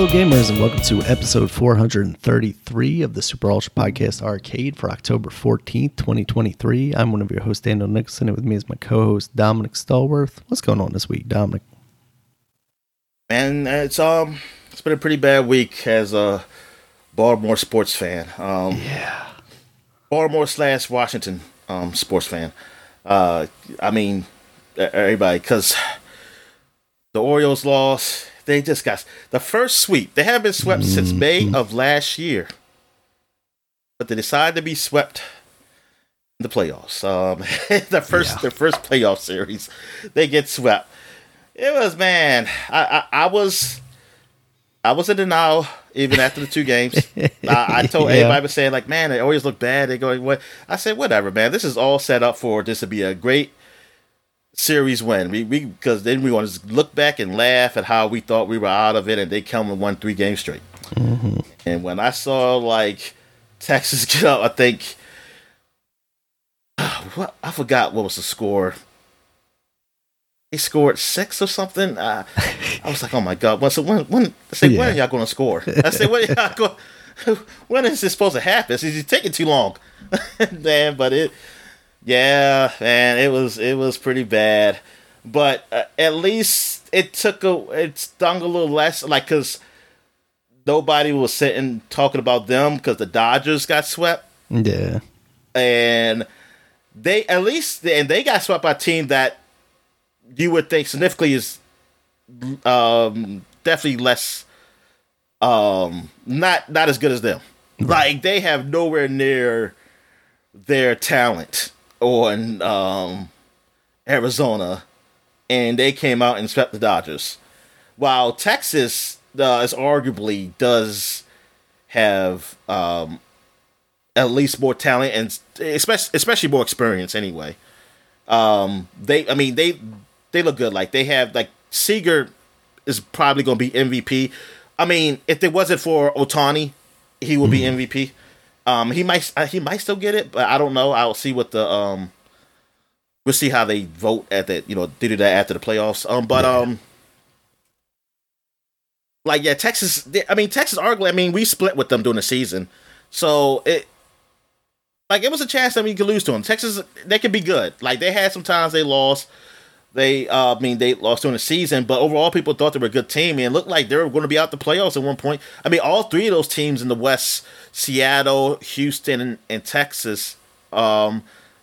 Hello gamers and welcome to episode 433 of the Super Ultra Podcast Arcade for October 14th, 2023. I'm one of your hosts, Daniel Nicholson, and with me is my co-host, Dominic Stallworth. What's going on this week, Dominic? Man, it's been a pretty bad week as a Baltimore sports fan. Baltimore/Washington sports fan. I mean, everybody, because the Orioles lost. They just got the first sweep. They have been swept since May of last year, but they decided to be swept in the playoffs. Their first playoff series, they get swept. It was, man. I was in denial even after the two games. I told everybody was saying like, man, they always look bad. They going what? I said, whatever, man. This is all set up for this to be a great series win. We because then we want to look back and laugh at how we thought we were out of it, and they come and won three games straight. Mm-hmm. And when I saw like Texas get up, I think I forgot what was the score. They scored six or something. I was like, oh my god! Well, so when are y'all going to score? I said, when are y'all going? When is this supposed to happen? Is it taking too long? Man, but it. Yeah, man, it was pretty bad, but at least it stung a little less, like, because nobody was sitting talking about them because the Dodgers got swept. Yeah, and they got swept by a team that you would think significantly is definitely less not as good as them. Right. Like they have nowhere near their talent on Arizona, and they came out and swept the Dodgers. While Texas is arguably does have at least more talent and especially more experience anyway. They look good. Like they have like Seager is probably going to be MVP. I mean, if it wasn't for Ohtani, he would be MVP. He might still get it, but I don't know. I'll see what the we'll see how they vote at that. You know, they do that after the playoffs. Texas. Texas arguably. We split with them during the season, so it was a chance that we could lose to them. Texas, they could be good. Like they had some times they lost. They lost during the season, but overall, people thought they were a good team, and it looked like they were going to be out the playoffs at one point. I mean, all three of those teams in the West, Seattle, Houston, and Texas, there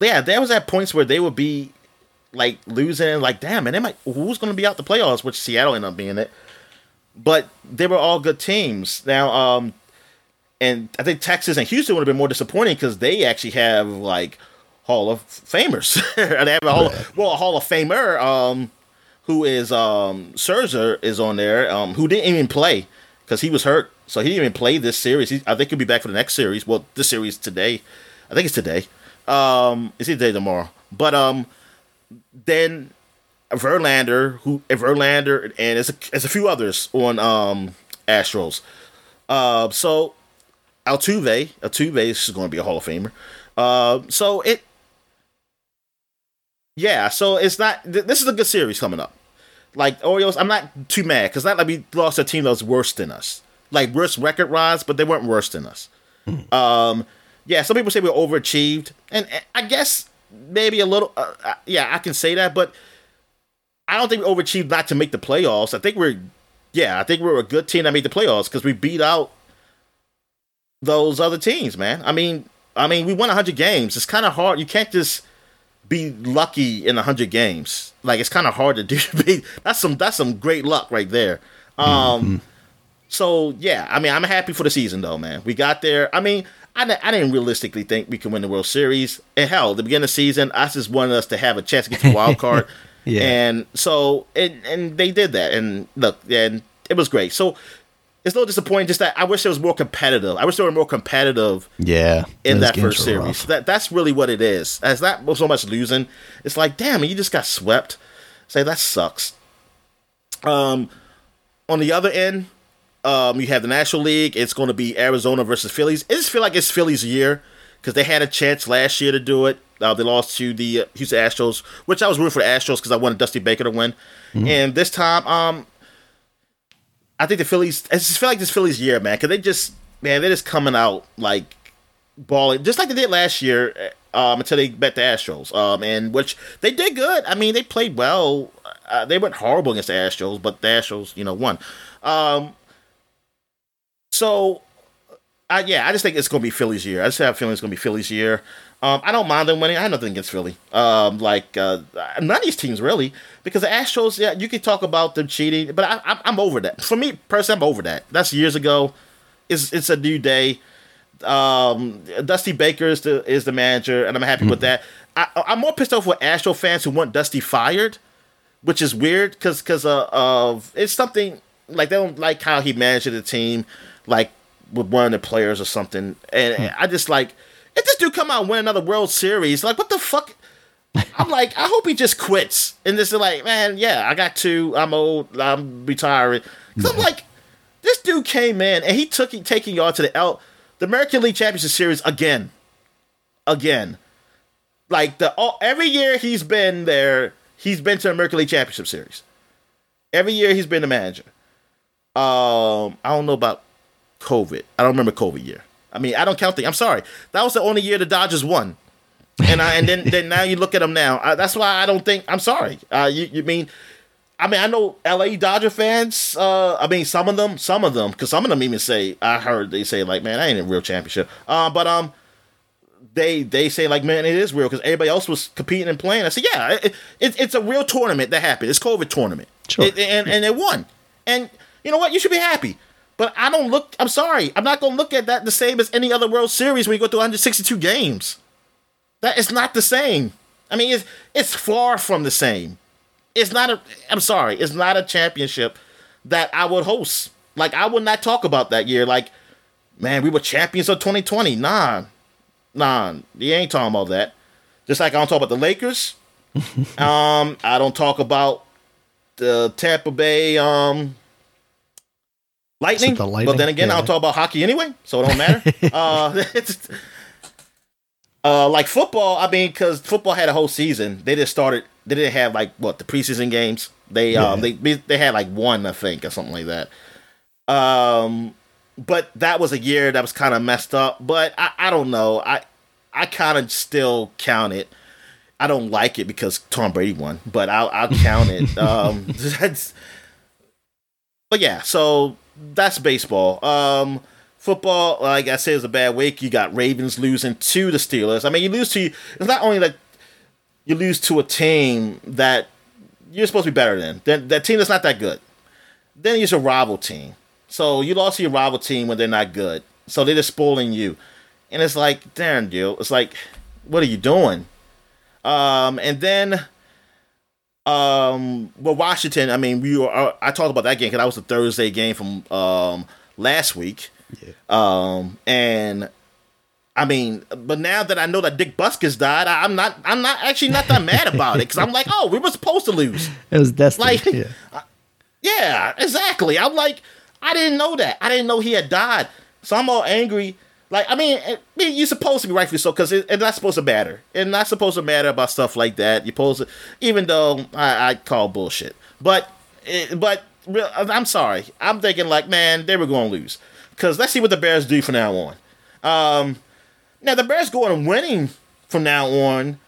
was at points where they would be, like, losing, like, damn, man, who's going to be out the playoffs, which Seattle ended up being it, but they were all good teams. Now, and I think Texas and Houston would have been more disappointing because they actually have, like, Hall of Famers. They have a Hall of Famer who is Scherzer is on there who didn't even play because he was hurt, so he didn't even play this series. I think he'll be back for the next series. Well, this series today, I think it's today. It's either today or tomorrow. But then Verlander and it's a few others on Astros. So Altuve is going to be a Hall of Famer. So it's not. This is a good series coming up. Like Orioles, I'm not too mad because not like we lost a team that was worse than us, like worse record-wise, but they weren't worse than us. Some people say we overachieved, and I guess maybe a little. I can say that, but I don't think we overachieved not to make the playoffs. I think we're a good team that made the playoffs because we beat out those other teams, man. I mean, we won 100 games. It's kind of hard. You can't just be lucky in 100 games. Like, it's kind of hard to do. That's some great luck right there. So, yeah. I mean, I'm happy for the season, though, man. We got there. I mean, I didn't realistically think we could win the World Series. And, hell, at the beginning of the season, I just wanted us to have a chance to get to the wild card. Yeah. And so, and they did that. And, look, and it was great. So, it's a little disappointing. Just that I wish it was more competitive. I wish they were more competitive. Yeah, in that first series, rough. That's really what it is. It's not so much losing. It's like, damn, you just got swept. Say that sucks. On the other end, you have the National League. It's going to be Arizona versus Phillies. It just feel like it's Phillies' year because they had a chance last year to do it. They lost to the Houston Astros, which I was rooting for the Astros because I wanted Dusty Baker to win. And this time, I think the Phillies, I just feel like this Phillies year, man, because they're just coming out like balling, just like they did last year until they met the Astros, and which they did good. I mean, they played well. They went horrible against the Astros, but the Astros, won. I just think it's going to be Phillies year. I just have a feeling it's going to be Phillies year. I don't mind them winning. I have nothing against Philly. None of these teams, really. Because the Astros, yeah, you can talk about them cheating, but I'm over that. For me, personally, I'm over that. That's years ago. It's a new day. Dusty Baker is the manager, and I'm happy with that. I'm more pissed off with Astro fans who want Dusty fired, which is weird because it's something like they don't like how he managed the team, like with one of the players or something. And I just like, if this dude come out and win another World Series, like, what the fuck? I'm like, I hope he just quits. And this is like, man, yeah, I got two. I'm old. I'm retiring. Because I'm like, this dude came in and he took taking y'all to the American League Championship Series again. Like, every year he's been there, he's been to the American League Championship Series. Every year he's been the manager. I don't know about COVID. I don't remember COVID year. I mean, I don't count I'm sorry. That was the only year the Dodgers won. And then now you look at them now. That's why I don't think. I'm sorry. You mean, I know LA Dodger fans. Some of them, because some of them even say, I heard they say like, man, I ain't a real championship. But they say like, man, it is real because everybody else was competing and playing. I said, yeah, it's a real tournament that happened. It's COVID tournament. Sure. And they won. And you know what? You should be happy. But I don't look. I'm sorry. I'm not gonna look at that the same as any other World Series when you go through 162 games. That is not the same. I mean, it's far from the same. It's not a. I'm sorry. It's not a championship that I would host. Like, I would not talk about that year. Like, man, we were champions of 2020. Nah. You ain't talking about that. Just like I don't talk about the Lakers. I don't talk about the Tampa Bay. Lightning, the lightning, but then again, yeah. I'll talk about hockey anyway, so it don't matter. Like football, I mean, because football had a whole season. They just started. They didn't have like the preseason games. They had like one, I think, or something like that. But that was a year that was kind of messed up. But I don't know. I kind of still count it. I don't like it because Tom Brady won, but I'll count it. But yeah, so. That's baseball. Football, like I said, is a bad week. You got Ravens losing to the Steelers. I mean, you lose to... It's not only that you lose to a team that you're supposed to be better than. That team that's not that good. Then it's a rival team. So you lost to your rival team when they're not good. So they're just spoiling you. And it's like, damn, dude. It's like, what are you doing? Washington, I mean, I talked about that game because that was the Thursday game from last week. Yeah. But now that I know that Dick Buskis died, I'm not that mad about it because I'm like, oh, we were supposed to lose. It was destined. Like, yeah. Yeah, exactly. I'm like, I didn't know that. I didn't know he had died. So I'm all angry. Like, I mean, you're supposed to be rightfully so, because it's not supposed to matter. It's not supposed to matter about stuff like that. You're supposed to, even though I call bullshit. But I'm sorry. I'm thinking, like, man, they were going to lose. Because let's see what the Bears do from now on. Now, the Bears going and winning from now on,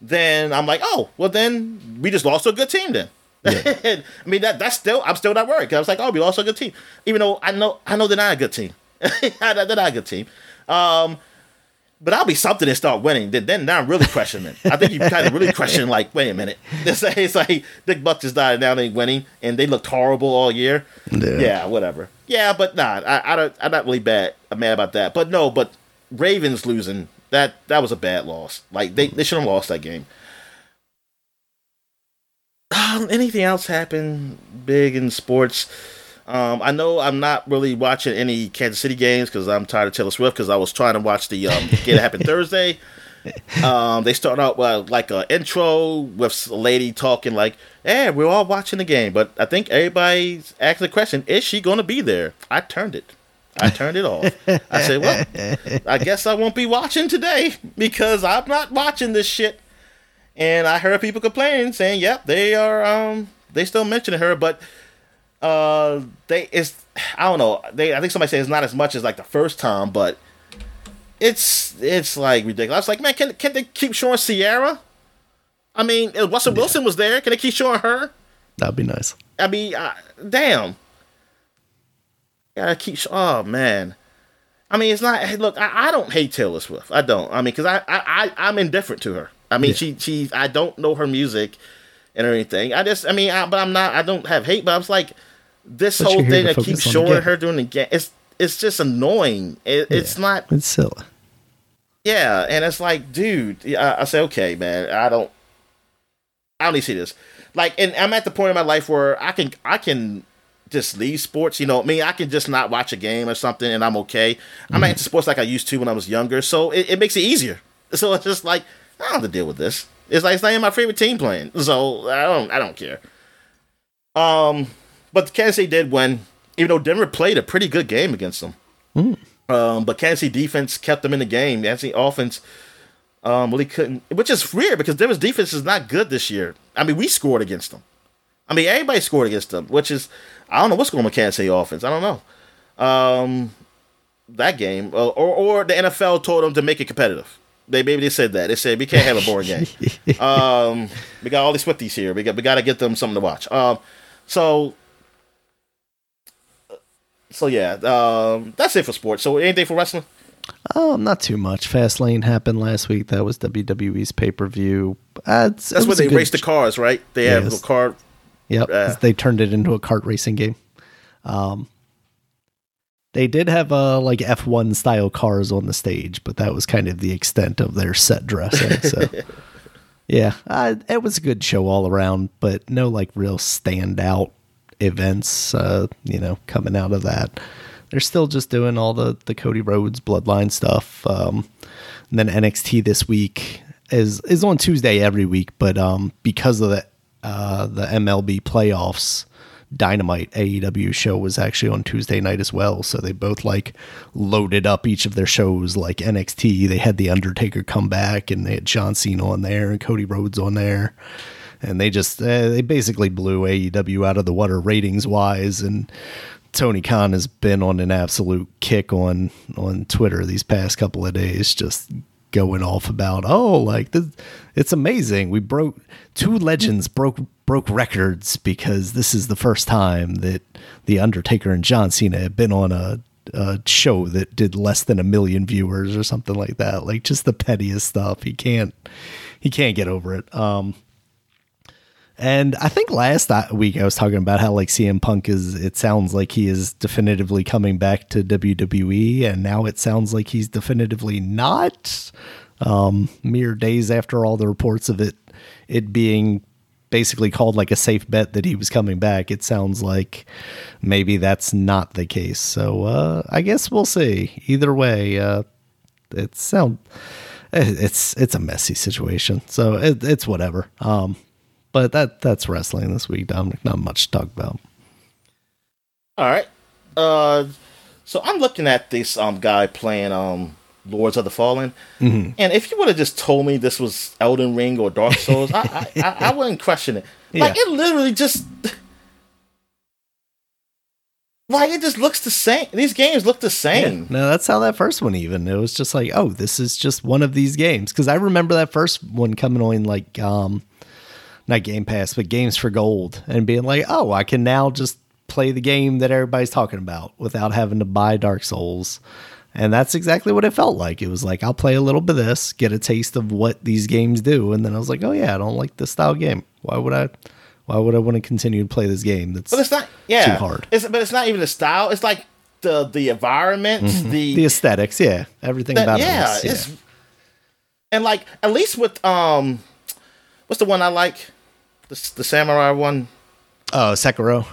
then I'm like, oh, well, then we just lost to a good team then. Yeah. I mean, I'm still not worried. Because I was like, oh, we lost to a good team. Even though I know they're not a good team. They're not a good team. But I'll be something and start winning. Then now I'm really questioning it. I think you kind of really question, like, wait a minute. It's like Dick Buck just died and now they ain't winning, and they looked horrible all year. Yeah, whatever. Yeah, but nah, I'm not really mad about that. But no, but Ravens losing, that was a bad loss. Like, they should have lost that game. Anything else happen big in sports? I know I'm not really watching any Kansas City games because I'm tired of Taylor Swift because I was trying to watch the Get It Happen Thursday. They start out with like an intro with a lady talking like, hey, we're all watching the game. But I think everybody's asking the question, is she going to be there? I turned it off. I said, well, I guess I won't be watching today because I'm not watching this shit. And I heard people complaining saying, yep, they still mentioning her, but I think somebody said it's not as much as like the first time, but it's like ridiculous. I was like, man, can they keep showing Sierra? I mean, Russell Wilson was there. Can they keep showing her? That'd be nice. I mean, damn. Gotta keep. Oh man. I mean, it's not. Look, I don't hate Taylor Swift. I don't. I mean, because I'm indifferent to her. I mean, she. I don't know her music and anything. But I'm not. I don't have hate. But I was like, this whole thing that keeps showing her doing the game. It's just annoying. It's not. It's silly. Yeah, and it's like, dude. I say, okay, man. I don't need to see this. Like, and I'm at the point in my life where I can just leave sports, you know what I mean? I can just not watch a game or something and I'm okay. I'm not into sports like I used to when I was younger, so it makes it easier. So it's just like, I don't have to deal with this. It's like, it's not even my favorite team playing, so I don't care. But Kansas City did win, even though Denver played a pretty good game against them. But Kansas City defense kept them in the game. Kansas City offense really couldn't, which is weird because Denver's defense is not good this year. I mean, we scored against them. I mean, everybody scored against them, which is, I don't know what's going on with Kansas City offense. I don't know. That game, or the NFL told them to make it competitive. They said that. They said, we can't have a boring game. We got all these Swifties here. We got to get them something to watch. So yeah, that's it for sports. So anything for wrestling? Not too much. Fastlane happened last week. That was WWE's pay-per-view. That's where they raced the cars, right? They have a car. Yep, they turned it into a kart racing game. They did have like F1 style cars on the stage, but that was kind of the extent of their set dressing. So, yeah, it was a good show all around, but no like real standout events, coming out of that. They're still just doing all the Cody Rhodes Bloodline stuff. And then NXT this week is on Tuesday every week, but because of the MLB playoffs, Dynamite AEW show was actually on Tuesday night as well. So they both like loaded up each of their shows. Like NXT, they had The Undertaker come back and they had John Cena on there and Cody Rhodes on there. And they just, they basically blew AEW out of the water ratings wise. And Tony Khan has been on an absolute kick on Twitter these past couple of days, just going off about it's amazing, we broke two legends broke records because this is the first time that The Undertaker and John Cena have been on a show that did less than 1 million viewers or something like that. Like, just the pettiest stuff. He can't get over it. And I think last week I was talking about how like CM Punk it sounds like he is definitively coming back to WWE, and now it sounds like he's definitively not, mere days after all the reports of it being basically called like a safe bet that he was coming back. It sounds like maybe that's not the case. So, I guess we'll see. Either way, it's a messy situation. So it's whatever. But that's wrestling this week, Dominic. Not much to talk about. All right. So I'm looking at this guy playing Lords of the Fallen. Mm-hmm. And if you would have just told me this was Elden Ring or Dark Souls, I wouldn't question it. Like, It literally just... Like, it just looks the same. These games look the same. Yeah. No, that's how that first one even. It was just like, oh, this is just one of these games. Because I remember that first one coming on like... not Game Pass, but Games for Gold, and being like, oh, I can now just play the game that everybody's talking about without having to buy Dark Souls. And that's exactly what it felt like. It was like, I'll play a little bit of this, get a taste of what these games do. And then I was like, oh yeah, I don't like this style game. Why would I want to continue to play this game? That's too hard. But it's not even the style. It's like the environment, mm-hmm. the aesthetics. Yeah. Everything about it. It's, and like, at least with, what's the one I like? The samurai one. Oh, Sekiro.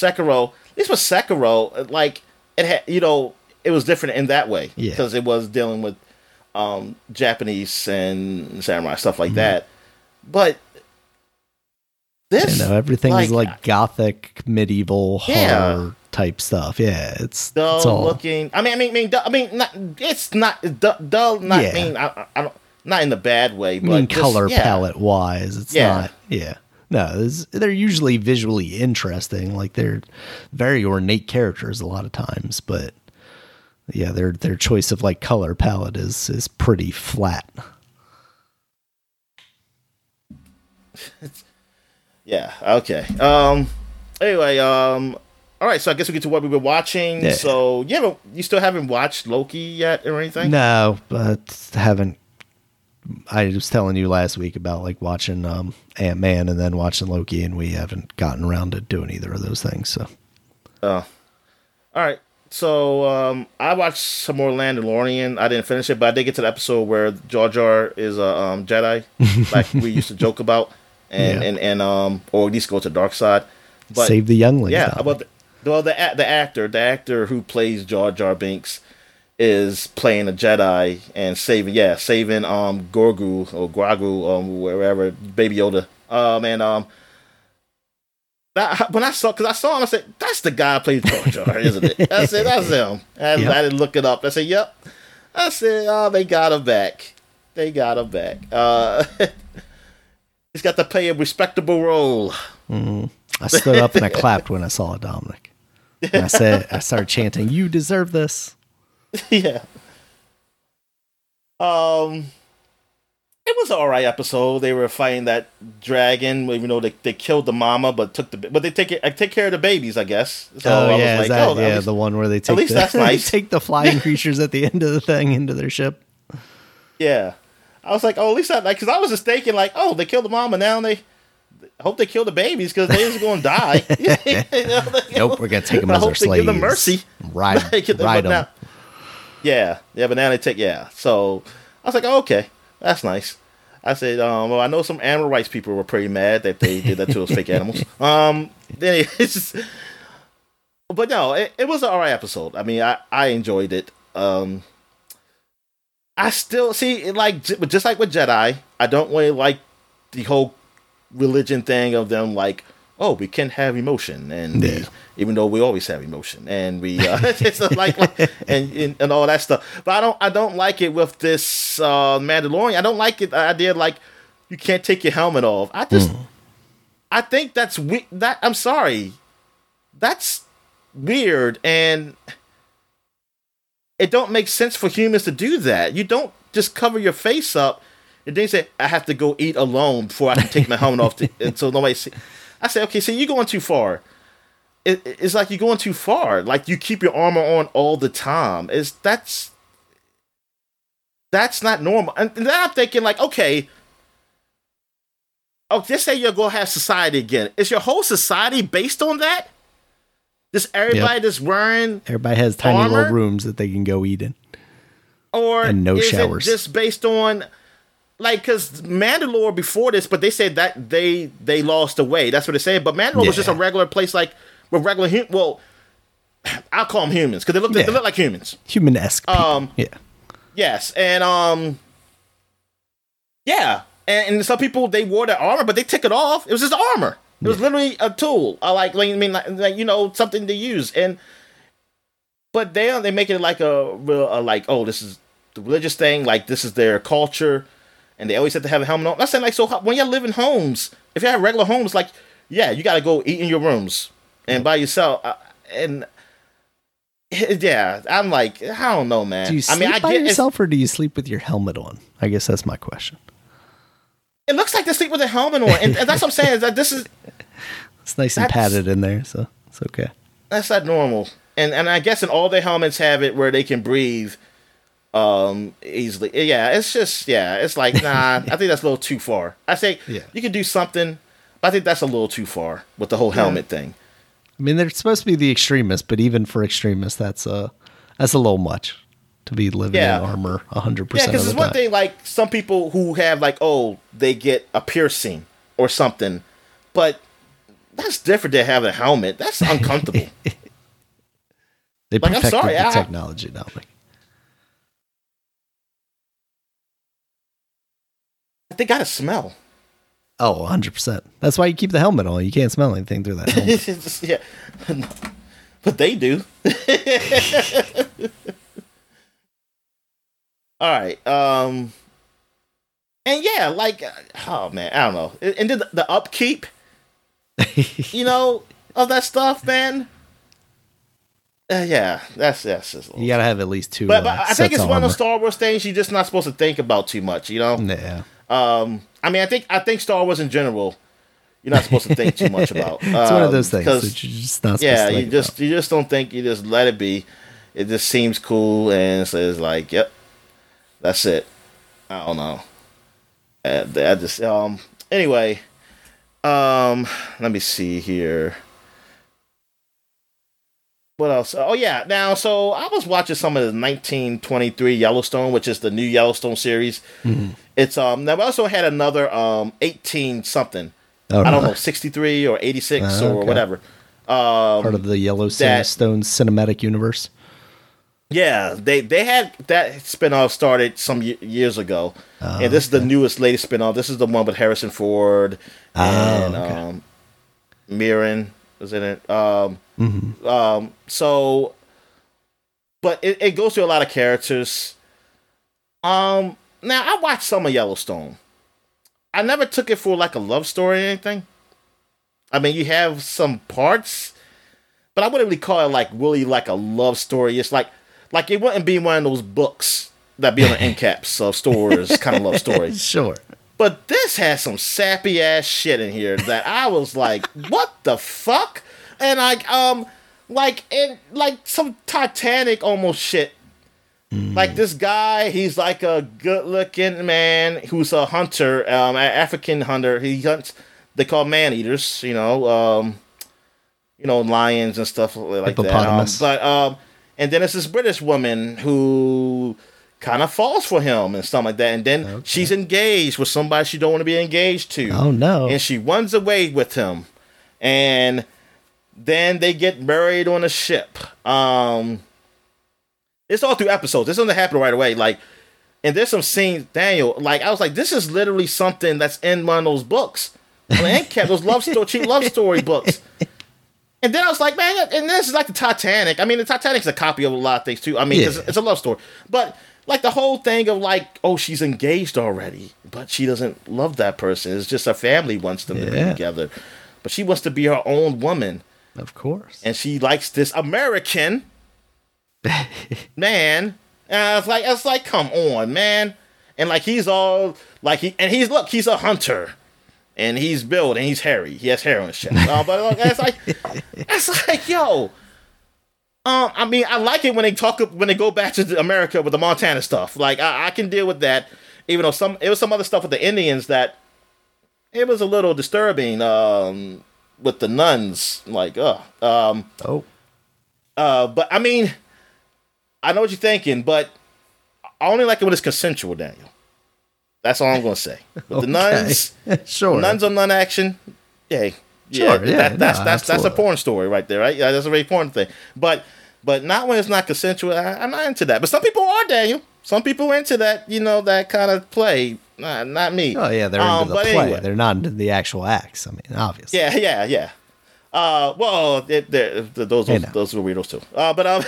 At least with Sekiro, like, it had, it was different in that way. Yeah. Because it was dealing with Japanese and samurai, stuff like that. But this... everything is like gothic, medieval, horror type stuff. Yeah, it's dull it's all... looking. I mean, dull. I mean, I don't... Not in the bad way, but I mean, color palette wise, it's not. Yeah, No, they're usually visually interesting. Like, they're very ornate characters a lot of times, but yeah, their choice of like color palette is pretty flat. Yeah. Okay. Anyway. All right. So I guess we get to what we were watching. Yeah. So you still haven't watched Loki yet or anything? No, but haven't. I was telling you last week about like watching Ant-Man and then watching Loki, and we haven't gotten around to doing either of those things. So. Oh. All right. So I watched some more Mandalorian. I didn't finish it, but I did get to the episode where Jar Jar is a Jedi, like we used to joke about, or at least go to the dark side. But save the younglings. Yeah, about the actor who plays Jar Jar Binks is playing a Jedi and saving Gorgu or Gragu, wherever Baby Yoda, when I saw, because I saw him, I said, "That's the guy who plays Jar Jar, isn't it?" I said, "That's him." And I didn't look it up. I said, "Yep." I said, "Oh, they got him back. They got him back." He's got to play a respectable role. Mm-hmm. I stood up and I clapped when I saw Dominic. And I started chanting, "You deserve this." Yeah. It was an alright episode. They were fighting that dragon, even though they killed the mama, but they take care of the babies, I guess. So the one where they take that's nice. They take the flying creatures at the end of the thing into their ship. Yeah, I was like, oh, at least that, because I was just thinking like, oh, they killed the mama, now they hope they kill the babies because they're just gonna die. Nope, we're gonna take them as our slaves. Give them mercy, ride them. Now, but now they take So I was like, oh, okay. That's nice. I said, well, I know some animal rights people were pretty mad that they did that to those fake animals. But no, it was an alright episode. I mean, I enjoyed it. I still see it, like, just like with Jedi, I don't really like the whole religion thing of them like, oh, we can have emotion, and even though we always have emotion, and we it's like and all that stuff. But I don't like it with this Mandalorian. I don't like it. The idea like you can't take your helmet off. I think that's weird. I'm sorry, that's weird, and it don't make sense for humans to do that. You don't just cover your face up and then say, "I have to go eat alone before I can take my helmet off," so nobody sees. I say, okay, so you're going too far. It's like you're going too far. Like, you keep your armor on all the time. That's not normal. And then I'm thinking, like, okay, just say you're going to have society again. Is your whole society based on that? Just everybody that's wearing Everybody has tiny armor? Little rooms that they can go eat in. Or and no showers. It just based on... Like, because Mandalore before this, but they said that they lost the way. That's what they said. But Mandalore was just a regular place, like, with regular humans. Well, I'll call them humans, because they look like humans. Human-esque. Yes. And, And some people, they wore their armor, but they took it off. It was just armor. It was literally a tool. Something to use. And, but they make it like this is the religious thing. Like, this is their culture. And they always have to have a helmet on. I'm saying, like, so when you live in homes, if you have regular homes, like, you got to go eat in your rooms and by yourself. I'm like, I don't know, man. Do you sleep by yourself, or do you sleep with your helmet on? I guess that's my question. It looks like they sleep with a helmet on. And that's what I'm saying. Is that this is... It's nice and padded in there, so it's okay. That's not normal. And I guess in all their helmets have it where they can breathe easily. It's like, nah, I think that's a little too far. I say you can do something, but I think that's a little too far with the whole helmet thing. I mean, they're supposed to be the extremists, but even for extremists, that's a little much to be living in armor 100% of the time. Yeah, because it's one thing, like, some people who have, like, they get a piercing or something, but that's different than having a helmet. That's uncomfortable. They protect the technology now, like. They got a smell. 100%. That's why you keep the helmet on. You can't smell anything through that helmet. But they do. All right. And like, oh man, I don't know. And then the upkeep you know, of that stuff, man. Yeah, that's just. You gotta have at least two. But I think it's one of those Star Wars things you're just not supposed to think about too much, you know. Yeah. I mean, I think Star Wars in general, you're not supposed to think too much about. It's one of those things that you're just not. Yeah, supposed to think about. You just don't think. You just let it be. It just seems cool, and it's like, yep, that's it. I don't know. I just anyway. Let me see here. What else? Oh, yeah. Now, so I was watching some of the 1923 Yellowstone, which is the new Yellowstone series. Mm-hmm. It's now we also had another 18 something. Oh, I don't know, 63 or 86 or whatever. Part of the Yellowstone cinematic universe. Yeah, they had that spinoff started some years ago, and this is the newest, latest spinoff. This is the one with Harrison Ford and Mirren was in it. So, but it goes through a lot of characters. Now I watched some of Yellowstone. I never took it for like a love story or anything. I mean, you have some parts, but I wouldn't really call it like really like a love story. It's like it wouldn't be one of those books that be on the end caps of stores kind of love story. Sure. But this has some sappy ass shit in here that I was like, what the fuck? And like some Titanic almost shit. Like this guy, he's like a good-looking man who's a hunter, an African hunter. He hunts. They call man-eaters, you know, lions and stuff like that. And then it's this British woman who kind of falls for him and stuff like that. And then she's engaged with somebody she don't want to be engaged to. Oh, no. And she runs away with him. And then they get married on a ship. It's all through episodes. This doesn't happen right away. Like, and there's some scenes, Daniel, like, I was like, this is literally something that's in one of those books. And kept those cheap love story books. And then I was like, man, and this is like the Titanic. I mean, the Titanic's a copy of a lot of things, too. I mean, it's a love story. But, like, the whole thing of, like, oh, she's engaged already, but she doesn't love that person. It's just her family wants them to be together. But she wants to be her own woman. Of course. And she likes this American man. And I was like, come on, man. And, like, he's all, like, he's a hunter. And he's built, and he's hairy. He has hair on his chest. But it's like, yo. I mean, I like it when they go back to America with the Montana stuff. Like, I can deal with that. Even though it was some other stuff with the Indians that it was a little disturbing. With the nuns, like, but I mean, I know what you're thinking, but I only like it when it's consensual, Daniel. That's all I'm gonna say. But the nuns, sure. Nuns on nun action, yay. Yeah, sure. Yeah, that's a porn story right there, right? Yeah, that's a very porn thing. But not when it's not consensual. I'm not into that. But some people are, Daniel. Some people are into that, you know, that kind of play. Not me. Oh yeah, they're into the play. Anyway. They're not into the actual acts. I mean, obviously. Yeah. Well, those are weirdos too. But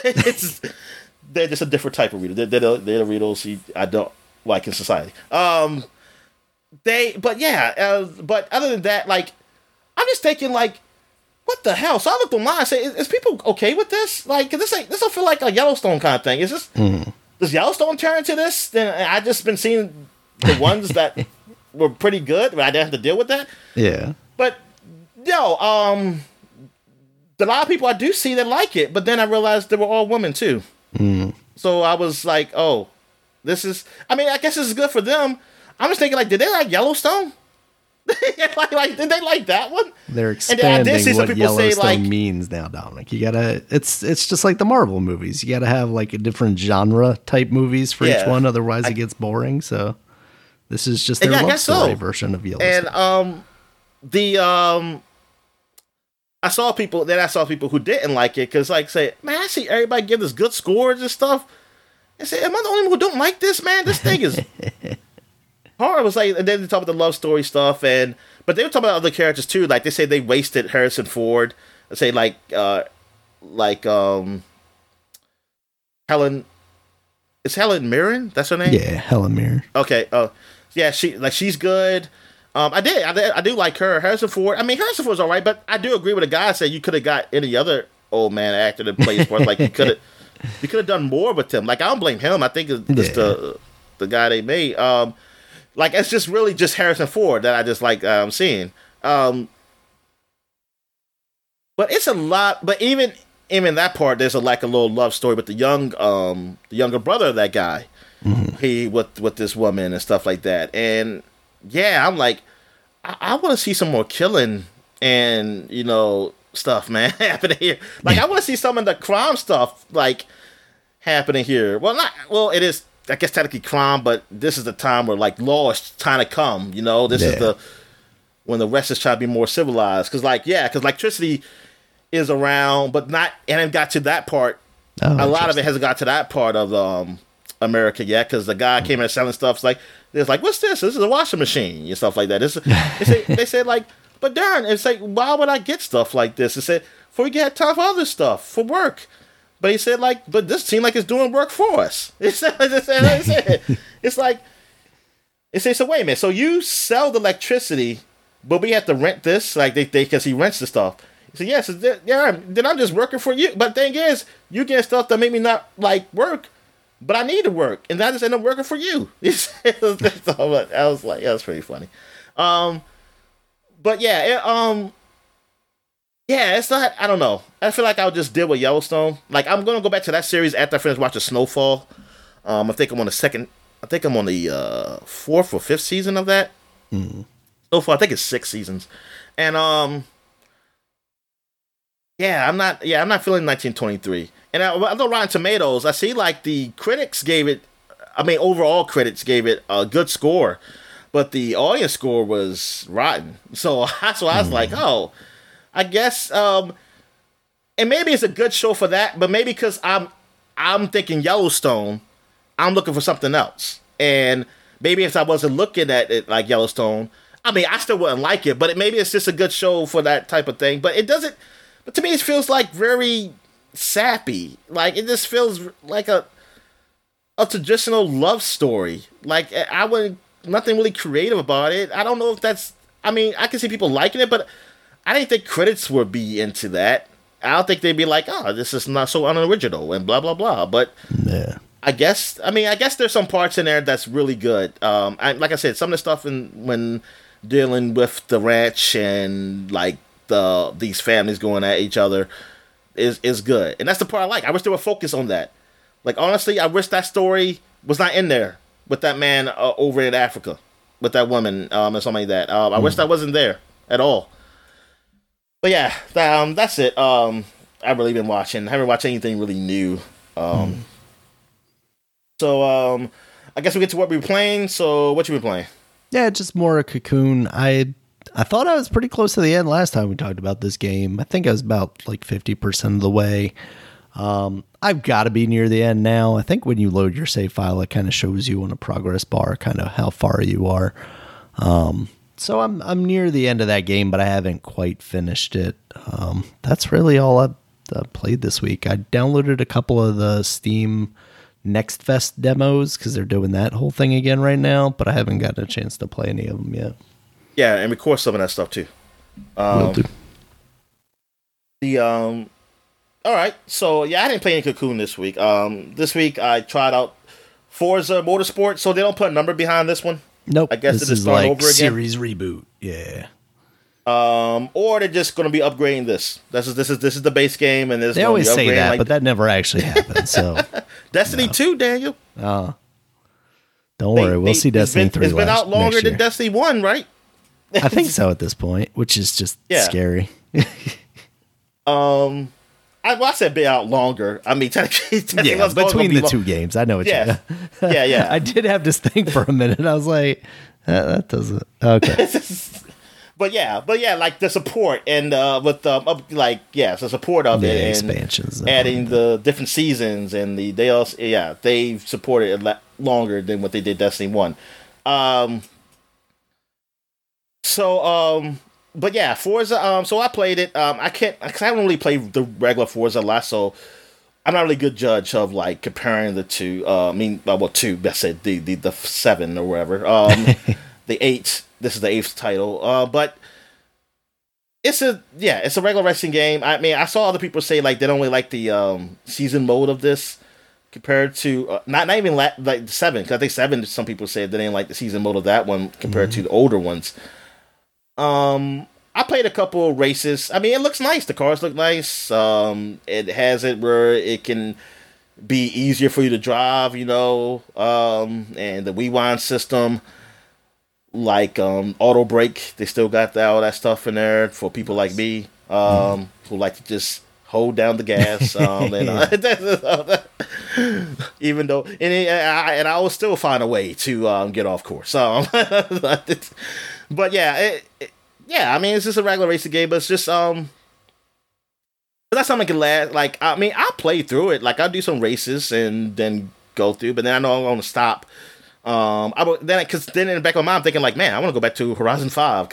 they're just a different type of weirdo. They're the weirdos I don't. Like in society, but other than that, like, I'm just thinking, like, what the hell? So I looked online and said, is people okay with this? Like, this don't feel like a Yellowstone kind of thing. Is this does Yellowstone turn into this? Then I just been seeing the ones that were pretty good, but I didn't have to deal with that. Yeah, but yo, a lot of people I do see that like it, but then I realized they were all women too. So I was like, oh. I guess this is good for them. I'm just thinking, like, did they like Yellowstone? like, did they like that one? They're expanding what Yellowstone means now, Dominic. You gotta, it's just like the Marvel movies. You gotta have like a different genre type movies for each one, otherwise it gets boring. So this is just their love story version of Yellowstone. And I saw people who didn't like it because, like, say, man, I see everybody give this good scores and stuff. I said, am I the only one who don't like this, man? This thing is horror. Was like, and then they talk about the love story stuff, but they were talking about other characters too. Like they say they wasted Harrison Ford. They say Helen. Is Helen Mirren? That's her name. Yeah, Helen Mirren. Okay. She's good. I do like her. Harrison Ford. I mean, Harrison Ford's all right, but I do agree with a guy that said you could have got any other old man actor to play his part. Like, you could have done more with him. Like, I don't blame him. I think it's just the guy they made. Like, it's just really just Harrison Ford that I just like seeing. But it's a lot. But even that part, there's a little love story with the younger brother of that guy. Mm-hmm. He with this woman and stuff like that. And yeah, I'm like, I want to see some more killing and, you know, stuff, man, happening here. Like, I want to see some of the crime stuff, like, happening here. Well, it is, I guess, technically crime, but this is the time where, like, law is trying to come, you know? This is when the West is trying to be more civilized. Because electricity is around, but not, and it got to that part. Oh, a lot of it hasn't got to that part of America yet, because the guy came in selling stuff, it's like, what's this? This is a washing machine and stuff like that. They said, like, but darn, it's like, why would I get stuff like this? It said, for we get time for other stuff, for work. But he said, like, but this seemed like it's doing work for us. It said, so wait a minute, so you sell the electricity, but we have to rent this? Like, because he rents the stuff. He said, yes, then I'm just working for you. But the thing is, you get stuff that make me not, like, work. But I need to work, and I just end up working for you. I was like, that's pretty funny. But yeah, it's not. I don't know. I feel like I just deal with Yellowstone. Like, I'm gonna go back to that series after I finish watching Snowfall. I think I'm on the second. I think I'm on the fourth or fifth season of that. Mm-hmm. Snowfall. I think it's 6 seasons, and I'm not feeling 1923. And I know Rotten Tomatoes, I see, like, the critics gave it, I mean, overall critics gave it a good score, but the audience score was rotten. So I was like, oh, I guess, and maybe it's a good show for that, but maybe because I'm thinking Yellowstone, I'm looking for something else. And maybe if I wasn't looking at it like Yellowstone, I mean, I still wouldn't like it, but maybe it's just a good show for that type of thing. But to me, it feels like very sappy. Like, it just feels like a traditional love story. Like, I wouldn't, nothing really creative about it. I don't know if that's, I mean, I can see people liking it, but I didn't think critics would be into that. I don't think they'd be like, oh, this is not so unoriginal and blah, blah, blah. But yeah, I guess there's some parts in there that's really good. Like I said, some of the stuff when dealing with the ranch and, like, these families going at each other is good, and that's the part I like. I wish they would focus on that. Like, honestly, I wish that story was not in there with that man over in Africa with that woman and something like that. I wish that wasn't there at all. But yeah, that's it. I've really been watching. I haven't watched anything really new. So I guess we get to what we were playing. So what you been playing? Yeah, just more a Cocoon. I thought I was pretty close to the end last time we talked about this game. I think I was about like 50% of the way. I've got to be near the end now. I think when you load your save file, it kind of shows you on a progress bar kind of how far you are. So I'm near the end of that game, but I haven't quite finished it. That's really all I played this week. I downloaded a couple of the Steam Next Fest demos because they're doing that whole thing again right now, but I haven't gotten a chance to play any of them yet. Yeah, and record some of that stuff too. All right, so yeah, I didn't play any Cocoon this week. This week I tried out Forza Motorsport, so they don't put a number behind this one. Nope. I guess this is like over again. Series reboot. Yeah. Or they're just going to be upgrading this. This is the base game, and they always say that, like, but that never actually happened. So Destiny 2, Daniel. Don't worry, we'll see Destiny 3. It's been out longer than Destiny 1, right? I think so at this point, which is just scary. I said be out longer. I mean, between the two games, I know it's yeah. I did have this thing for a minute. I was like, that doesn't okay. but yeah, like the support and with like so support of it, and expansions, adding the different seasons and the they supported it longer than what they did Destiny 1. But yeah, Forza, so I played it, because I haven't really played the regular Forza a lot, so I'm not really a good judge of, like, comparing the two, the 7 or whatever, the 8, This is the 8th title. But it's a regular wrestling game. I mean, I saw other people say like they don't really like the season mode of this compared to not even like 7, because I think 7 some people said they didn't like the season mode of that one compared to the older ones. I played a couple of races. I mean, it looks nice. The cars look nice. It has it where it can be easier for you to drive, you know, and the rewind system, like auto brake. They still got all that stuff in there for people like me who like to just hold down the gas. Even though, and I will still find a way to get off course. But yeah, I mean, it's just a regular racing game, but it's just that's something I can last. Like, I mean, I play through it. Like, I'll do some races and then go through, but then I know I'm gonna stop. Because then in the back of my mind, I'm thinking like, man, I want to go back to Horizon 5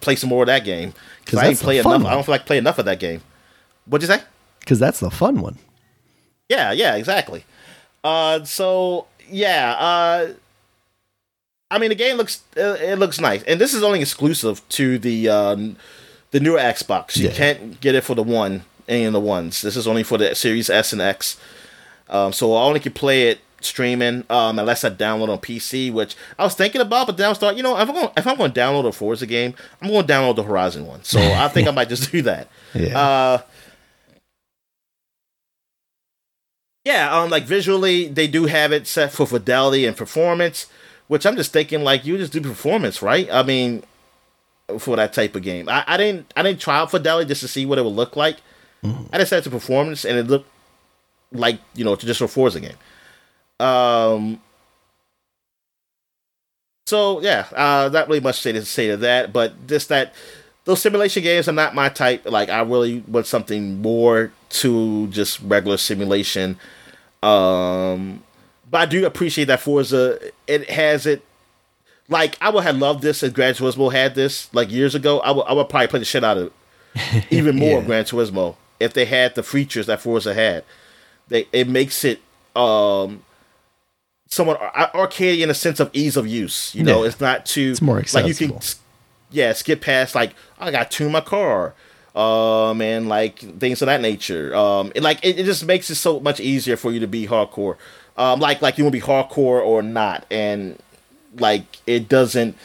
play some more of that game because I didn't play enough. I don't feel like play enough of that game. What'd you say? Because that's the fun one. Yeah, exactly. I mean, the game looks nice, and this is only exclusive to the newer Xbox. You can't get it for the One, any of the ones. This is only for the Series S and X. So I only can play it streaming unless I download on PC, which I was thinking about, but then I was thought, you know, if I'm going to download a Forza game, I'm going to download the Horizon one. So I think I might just do that. Yeah. Like visually, they do have it set for fidelity and performance. Which I'm just thinking, like, you just do performance, right? I mean, for that type of game, I didn't try out Fidelity just to see what it would look like. I just had to performance, and it looked like, you know, traditional Forza game. Not really much to say to that, but just that those simulation games are not my type. Like, I really want something more to just regular simulation. But I do appreciate that Forza, it has it. Like, I would have loved this if Gran Turismo had this, like, years ago. I would probably play the shit out of it. Even more of Gran Turismo if they had the features that Forza had. It makes it somewhat arcade in a sense of ease of use. You know, it's not too... It's more accessible. Like, you can, skip past, like, I got to tune my car. And, like, things of that nature. It just makes it so much easier for you to be hardcore. You want to be hardcore or not, and like it doesn't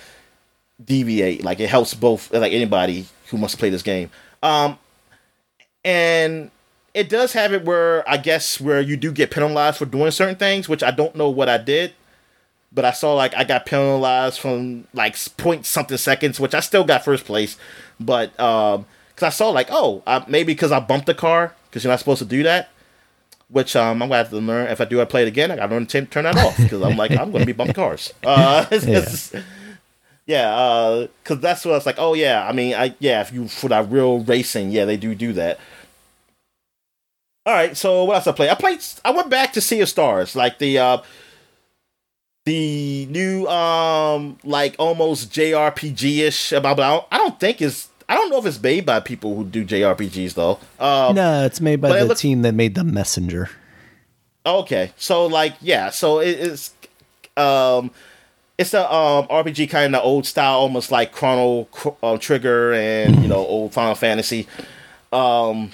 deviate. Like, it helps both, like, anybody who wants to play this game. And it does have it where I guess where you do get penalized for doing certain things, which I don't know what I did, but I saw like I got penalized from like point something seconds, which I still got first place, but because I saw like maybe because I bumped the car because you're not supposed to do that. Which I'm going to have to learn. If I do, I play it again. I got to learn to turn that off because I'm like, I'm going to be bumping cars. Because that's what I was like, for that real racing, they do that. All right, so what else I play? I went back to Sea of Stars, like the new almost JRPG-ish. I don't know if it's made by people who do JRPGs, though. No, it's made by the team that made The Messenger. Okay. So, it's a RPG kind of old style, almost like Chrono Trigger and, you know, old Final Fantasy game.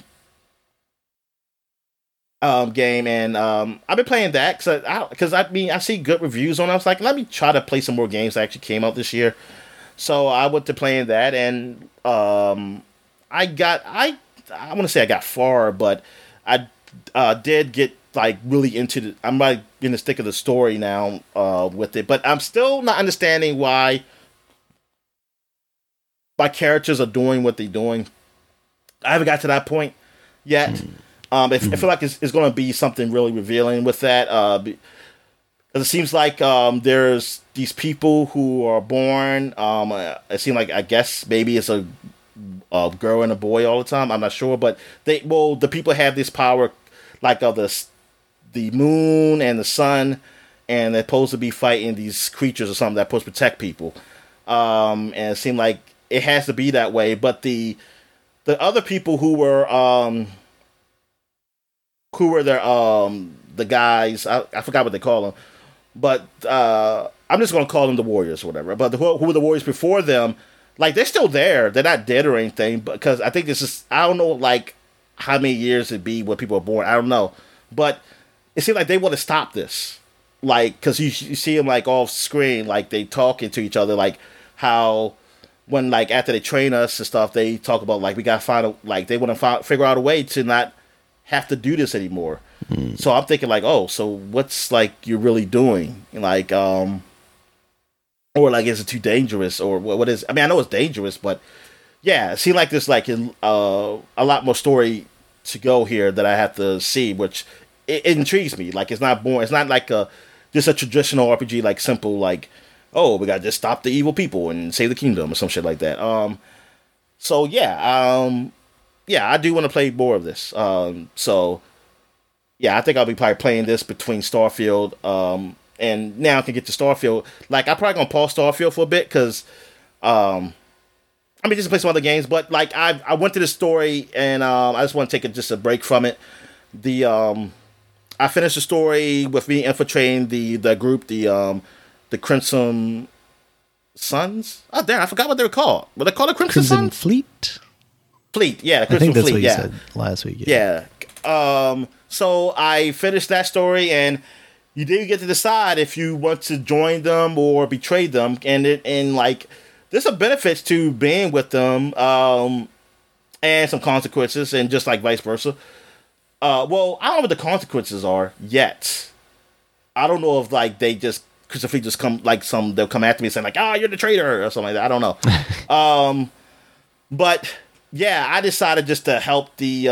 And I've been playing that because I see good reviews on it. I was like, let me try to play some more games that actually came out this year. So I went to playing that, and I want to say I got far, but I did get like really into it. I'm like in the thick of the story now with it, but I'm still not understanding why my characters are doing what they're doing. I haven't got to that point yet. I feel like it's going to be something really revealing with that. It seems like there's these people who are born. It seems like, I guess maybe it's a girl and a boy all the time. I'm not sure, but the people have this power, like of the moon and the sun, and they're supposed to be fighting these creatures or something that's supposed to protect people. And it seemed like it has to be that way. But the other people who were the guys, I forgot what they call them. But I'm just going to call them the Warriors or whatever. But who were the Warriors before them? Like, they're still there. They're not dead or anything. Because I think this is, I don't know, like, how many years it'd be when people are born. I don't know. But it seemed like they want to stop this. Like, because you see them, like, off screen. Like, they talking to each other. Like, how when, like, after they train us and stuff, they talk about, like, we got to find a, like, they want to figure out a way to not have to do this anymore. So I'm thinking, like, oh, so what's, like, you're really doing? Like, or, like, is it too dangerous? Or what is, I mean, I know it's dangerous, but yeah, it seemed like there's, like, a lot more story to go here that I have to see, which it intrigues me. Like, it's not boring. It's not like just a traditional RPG, like, simple, like, oh, we got to just stop the evil people and save the kingdom or some shit like that. So yeah, I do want to play more of this. So yeah, I think I'll be probably playing this between Starfield, and now I can get to Starfield. Like, I'm probably going to pause Starfield for a bit because, I mean, just play some other games, but like I went to the story and, I just want to take just a break from it. I finished the story with me infiltrating the group, the Crimson Suns. Oh, damn, I forgot what they were called. Were they called the Crimson Suns? Crimson Fleet? Fleet, yeah. Crimson, I think that's Fleet, what you said last week. Yeah. So I finished that story, and you do get to decide if you want to join them or betray them. And like, there's some benefits to being with them, and some consequences, and just like vice versa. Well, I don't know what the consequences are yet. I don't know if like they just, because if he just come, like, some, they'll come after me saying, like, oh, you're the traitor, or something like that. I don't know. But yeah, I decided just to help the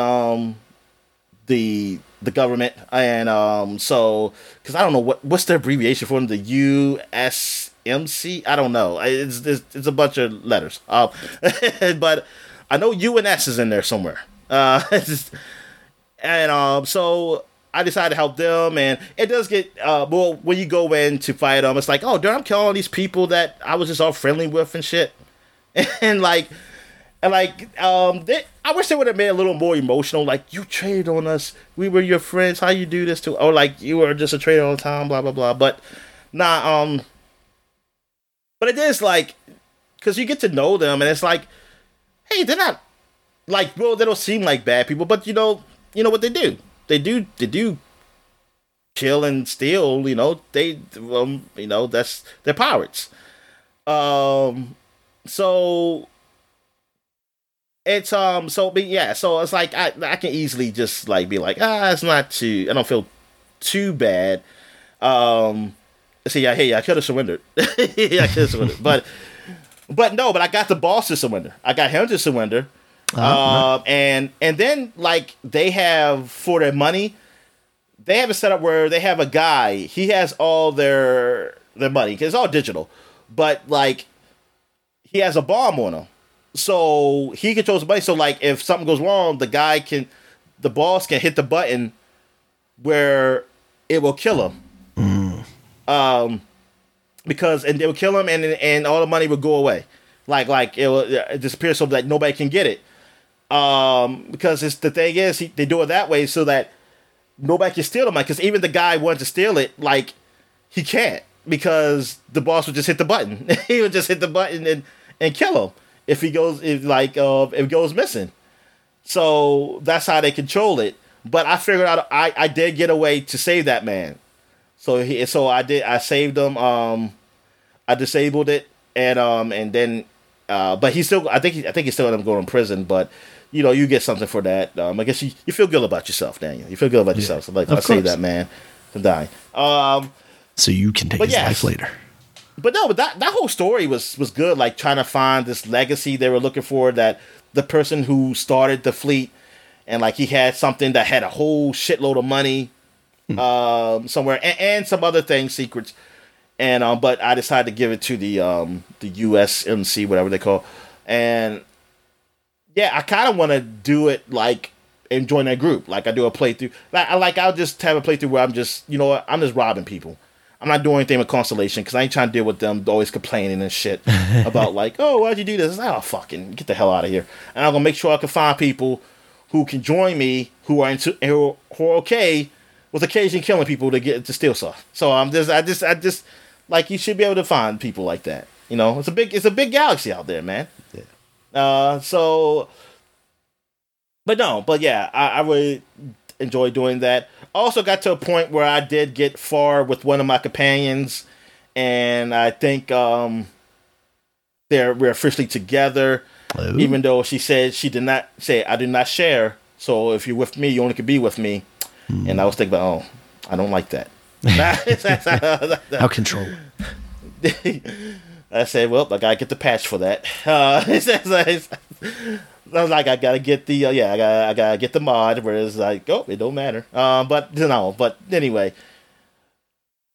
government. And, so, because I don't know what's the abbreviation for them, the USMC? I don't know. It's a bunch of letters. But I know U and S is in there somewhere. So I decided to help them, and it does get, well, when you go in to fight them, it's like, oh, dude, I'm killing all these people that I was just all friendly with and shit. And I wish they would have made it a little more emotional, like, you traded on us, we were your friends, how you do this to, or like, you were just a traitor all the time, blah, blah, blah. But nah, but it is like, because you get to know them, and it's like, hey, they're not, like, well, they don't seem like bad people, but you know what they do. They do kill and steal, you know, they, you know, that's, they're pirates. So it's, but yeah, so it's like, I can easily just like be like, it's not too, I don't feel too bad. I could have surrendered. But I got the boss to surrender. I got him to surrender. And then like they have, for their money, they have a setup where they have a guy. He has all their money. It's all digital, but like he has a bomb on him, so he controls the money. So like if something goes wrong, the boss can hit the button where it will kill him. Because they will kill him, and all the money will go away. Like it disappears so that nobody can get it. Because it's, the thing is, they do it that way so that nobody can steal the money. Because even the guy wanted to steal it, like, he can't, because the boss would just hit the button. He would just hit the button and kill him if it goes missing. So that's how they control it. But I figured out I did get a way to save that man. So I saved him. I disabled it, and then but he's still. I think he's still going to go in prison, but, you know, you get something for that. I guess you feel good about yourself, Daniel. You feel good about yourself. So, like, I saved that man from dying. So you can take his life later. But no, but that whole story was good. Like, trying to find this legacy they were looking for, that the person who started the fleet, and like he had something that had a whole shitload of money, somewhere, and some other things, secrets. And but I decided to give it to the USMC, whatever they call, and yeah, I kind of want to do it like and join that group. Like I do a playthrough. I'll just have a playthrough where I'm just, you know what, I'm just robbing people. I'm not doing anything with Constellation because I ain't trying to deal with them always complaining and shit about like, oh, why'd you do this? I'll fucking get the hell out of here. And I'm gonna make sure I can find people who can join me who are okay was occasionally killing people to get to steal stuff. So I just like, you should be able to find people like that. You know, it's a big galaxy out there, man. Yeah. I really enjoy doing that. Also got to a point where I did get far with one of my companions, and I think we're officially together. Hello. Even though she said she did not say, I do not share. So if you're with me, you only could be with me. Mm. And I was thinking, I don't like that. I'll control it. I said, well, I gotta get the patch for that. I was like, I gotta get the I gotta get the mod. Where it's like, it don't matter. But anyway,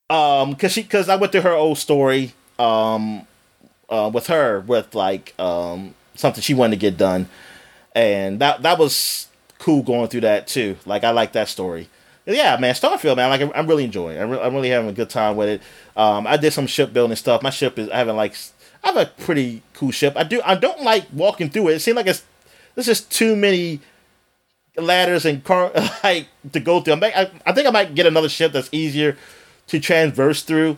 cause I went through her old story with something she wanted to get done, and that was cool going through that too. Like, I like that story. Yeah, man, Starfield, man. Like, I'm really enjoying it. I'm really having a good time with it. I did some shipbuilding stuff. My ship is I have a pretty cool ship. I don't like walking through it. It seems like there's just too many ladders and to go through. I think I might get another ship that's easier to transverse through.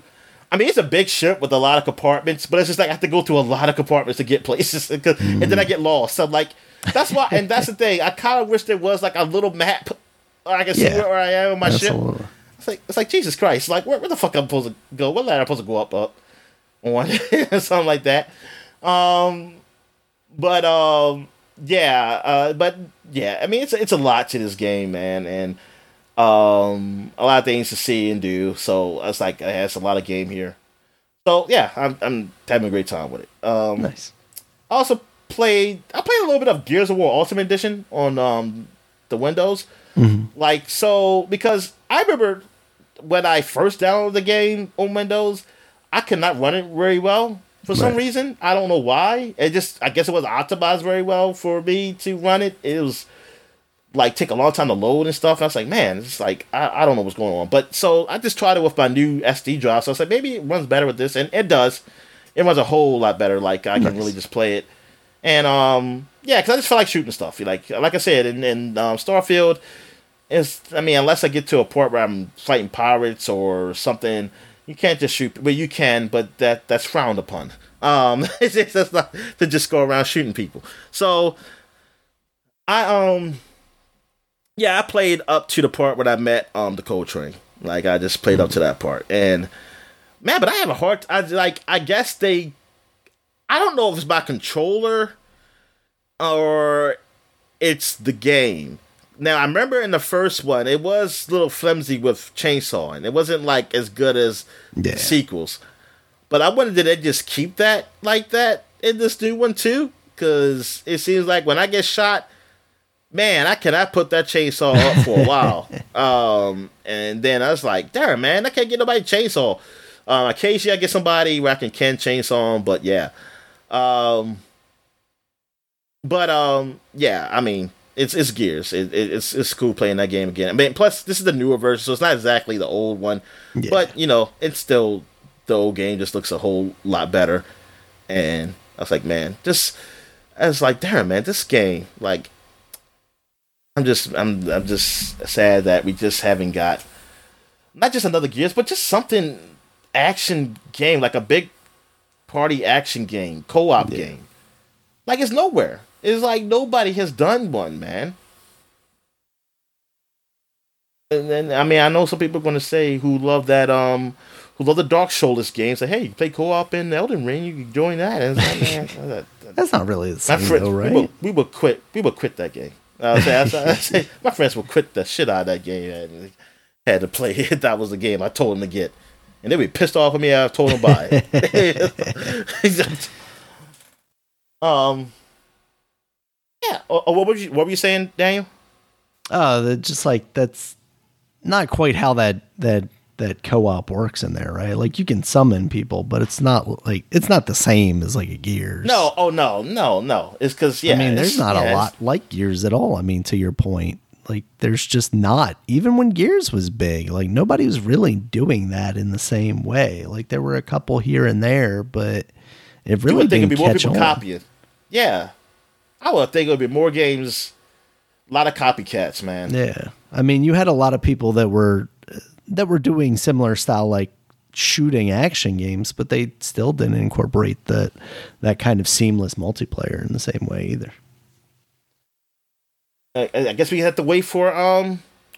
I mean, it's a big ship with a lot of compartments, but it's just like I have to go through a lot of compartments to get places, and then I get lost. So I'm like, that's why, and that's the thing. I kind of wish there was like a little map. I can see where I am on my ship. It's like Jesus Christ. Like, where the fuck I'm supposed to go? What ladder I'm supposed to go up on? Something like that. I mean, it's a lot to this game, man, and a lot of things to see and do. So it's like it's a lot of game here. So yeah, I'm having a great time with it. Nice. I also played a little bit of Gears of War Ultimate Edition on the Windows. Mm-hmm. Like, so, because I remember when I first downloaded the game on Windows, I could not run it very well for some reason. I don't know why. I guess it wasn't optimized very well for me to run it. It was like take a long time to load and stuff. And I was like, man, it's like I don't know what's going on. But so I just tried it with my new SD drive. So I was like, maybe it runs better with this, and it does. It runs a whole lot better. Like, I can really just play it, and because I just feel like shooting stuff. Like I said, in Starfield. Unless I get to a point where I'm fighting pirates or something, you can't just shoot. Well, you can, but that's frowned upon. That's not to just go around shooting people. So, I played up to the part where I met the Cold Train. Like, I just played up to that part, and man, but I have a hard. I don't know if it's my controller or it's the game. Now, I remember in the first one, it was a little flimsy with chainsaw, and it wasn't like as good as sequels. But I wonder, did they just keep that like that in this new one too? Because it seems like when I get shot, man, I cannot put that chainsaw up for a while. And then I was like, damn, man, I can't get nobody chainsaw. Occasionally, I get somebody where I can chainsaw them, but yeah. I mean, It's Gears. It's cool playing that game again. I mean, plus this is the newer version, so it's not exactly the old one, but it's still the old game. Just looks a whole lot better. And I was like, man, damn, man, this game. Like, I'm just sad that we just haven't got not just another Gears, but just something action game, like a big party action game, co-op game. Like, it's nowhere. It's like nobody has done one, man. And then, I mean, I know some people are going to say who love the Dark Souls games. Say, hey, you play co-op in Elden Ring, you can join that. And it's like, man, that's not really the same, though, right? We will quit. We will quit that game. I say, my friends will quit the shit out of that game. And had to play it. That was the game I told them to get, and they would be pissed off at me. I told them buy it. Yeah. What were you saying, Daniel? Just like that's not quite how that co-op works in there, right? Like, you can summon people, but it's not the same as like a Gears. No. Oh no. It's because I mean, there's not a lot like Gears at all. I mean, to your point, like there's just not. Even when Gears was big, like nobody was really doing that in the same way. Like there were a couple here and there, but it really didn't be more catch people on. Copying. Yeah. I would think it would be more games, a lot of copycats, man. Yeah, I mean, you had a lot of people that were doing similar style, like shooting action games, but they still didn't incorporate that kind of seamless multiplayer in the same way either. I guess we have to wait for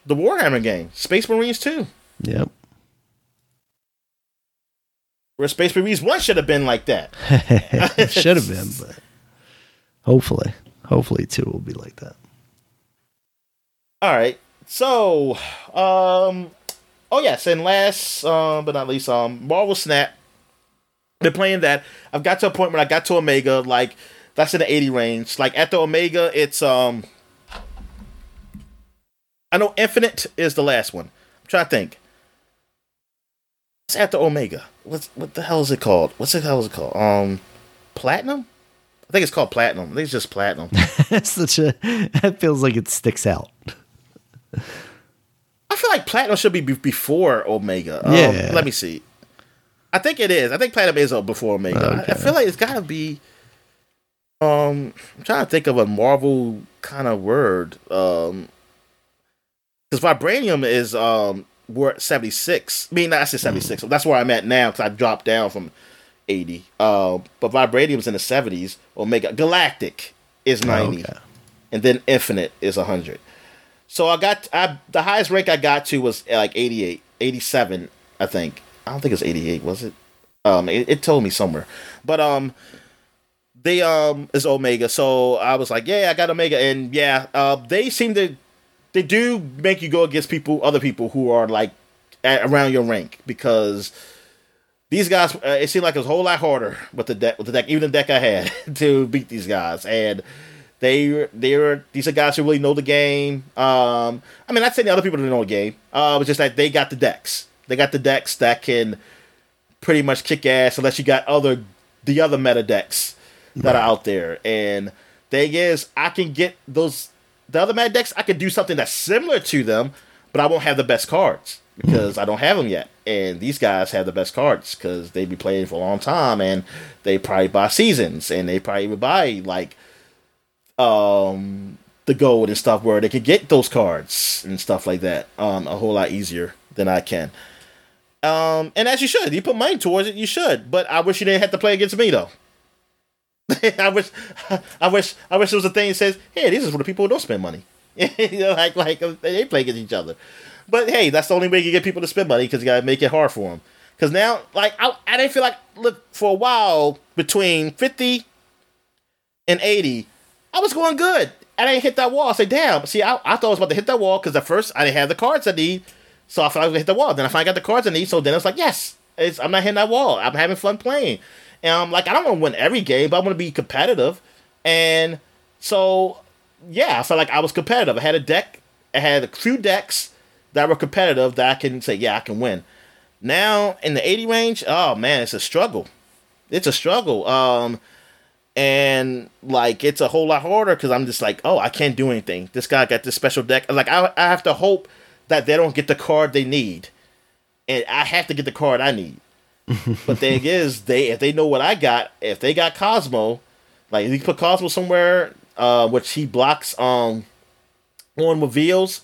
the Warhammer game, Space Marines 2. Yep. Where Space Marines 1 should have been like that. It should have been, but hopefully 2 will be like that. All right. So, oh yes, and last but not least, Marvel Snap. Been playing that. I've got to a point where I got to Omega, like that's in the 80 range. Like at the Omega, it's I know Infinite is the last one. I'm trying to think. It's at the Omega. What the hell is it called? Platinum? I think it's called Platinum. I think it's just Platinum. That feels like it sticks out. I feel like Platinum should be before Omega. Yeah. Let me see. I think it is. I think Platinum is before Omega. Okay. I feel like it's got to be... I'm trying to think of a Marvel kind of word. Because Vibranium is we're 76. I mean, I said 76. So that's where I'm at now because I dropped down from 80. But Vibranium's in the 70s. Omega Galactic is 90. Okay. And then Infinite is 100. So the highest rank I got to was like 88, 87, I think. I don't think it was 88, was it? It told me somewhere. But they is Omega. So I was like, yeah, I got Omega, and yeah, they seem to they do make you go against other people who are like around your rank, because these guys it seemed like it was a whole lot harder with the deck, even the deck I had to beat these guys. And these are guys who really know the game. I mean, not saying the other people don't know the game. It's just that they got the decks. They got the decks that can pretty much kick ass unless you got the other meta decks that are out there. And thing is, I can get the other meta decks. I can do something that's similar to them, but I won't have the best cards because I don't have them yet. And these guys have the best cards because they be playing for a long time, and they probably buy seasons, and they probably even buy like the gold and stuff where they could get those cards and stuff like that a whole lot easier than I can. And as you should, you put money towards it, you should. But I wish you didn't have to play against me though. I wish there was a thing that says, "Hey, this is for the people who don't spend money." You know, like they play against each other. But hey, that's the only way you get people to spend money, because you gotta make it hard for them. Because now, like I didn't feel like, look, for a while between 50 and 80. I was going good. I didn't hit that wall. I said, damn. See, I thought I was about to hit that wall because at first I didn't have the cards I need. So I thought I was going to hit the wall. Then I finally got the cards I need. So then I was like, yes, I'm not hitting that wall. I'm having fun playing. And I'm like, I don't want to win every game, but I want to be competitive. And so, yeah, I felt like I was competitive. I had a deck. I had a few decks that were competitive that I can say, yeah, I can win. Now, in the 80 range, oh, man, it's a struggle. It's a struggle. And like it's a whole lot harder because I'm just like, oh, I can't do anything. This guy got this special deck. Like I have to hope that they don't get the card they need, and I have to get the card I need. But thing is, if they know what I got, if they got Cosmo, like if you put Cosmo somewhere, which he blocks on reveals,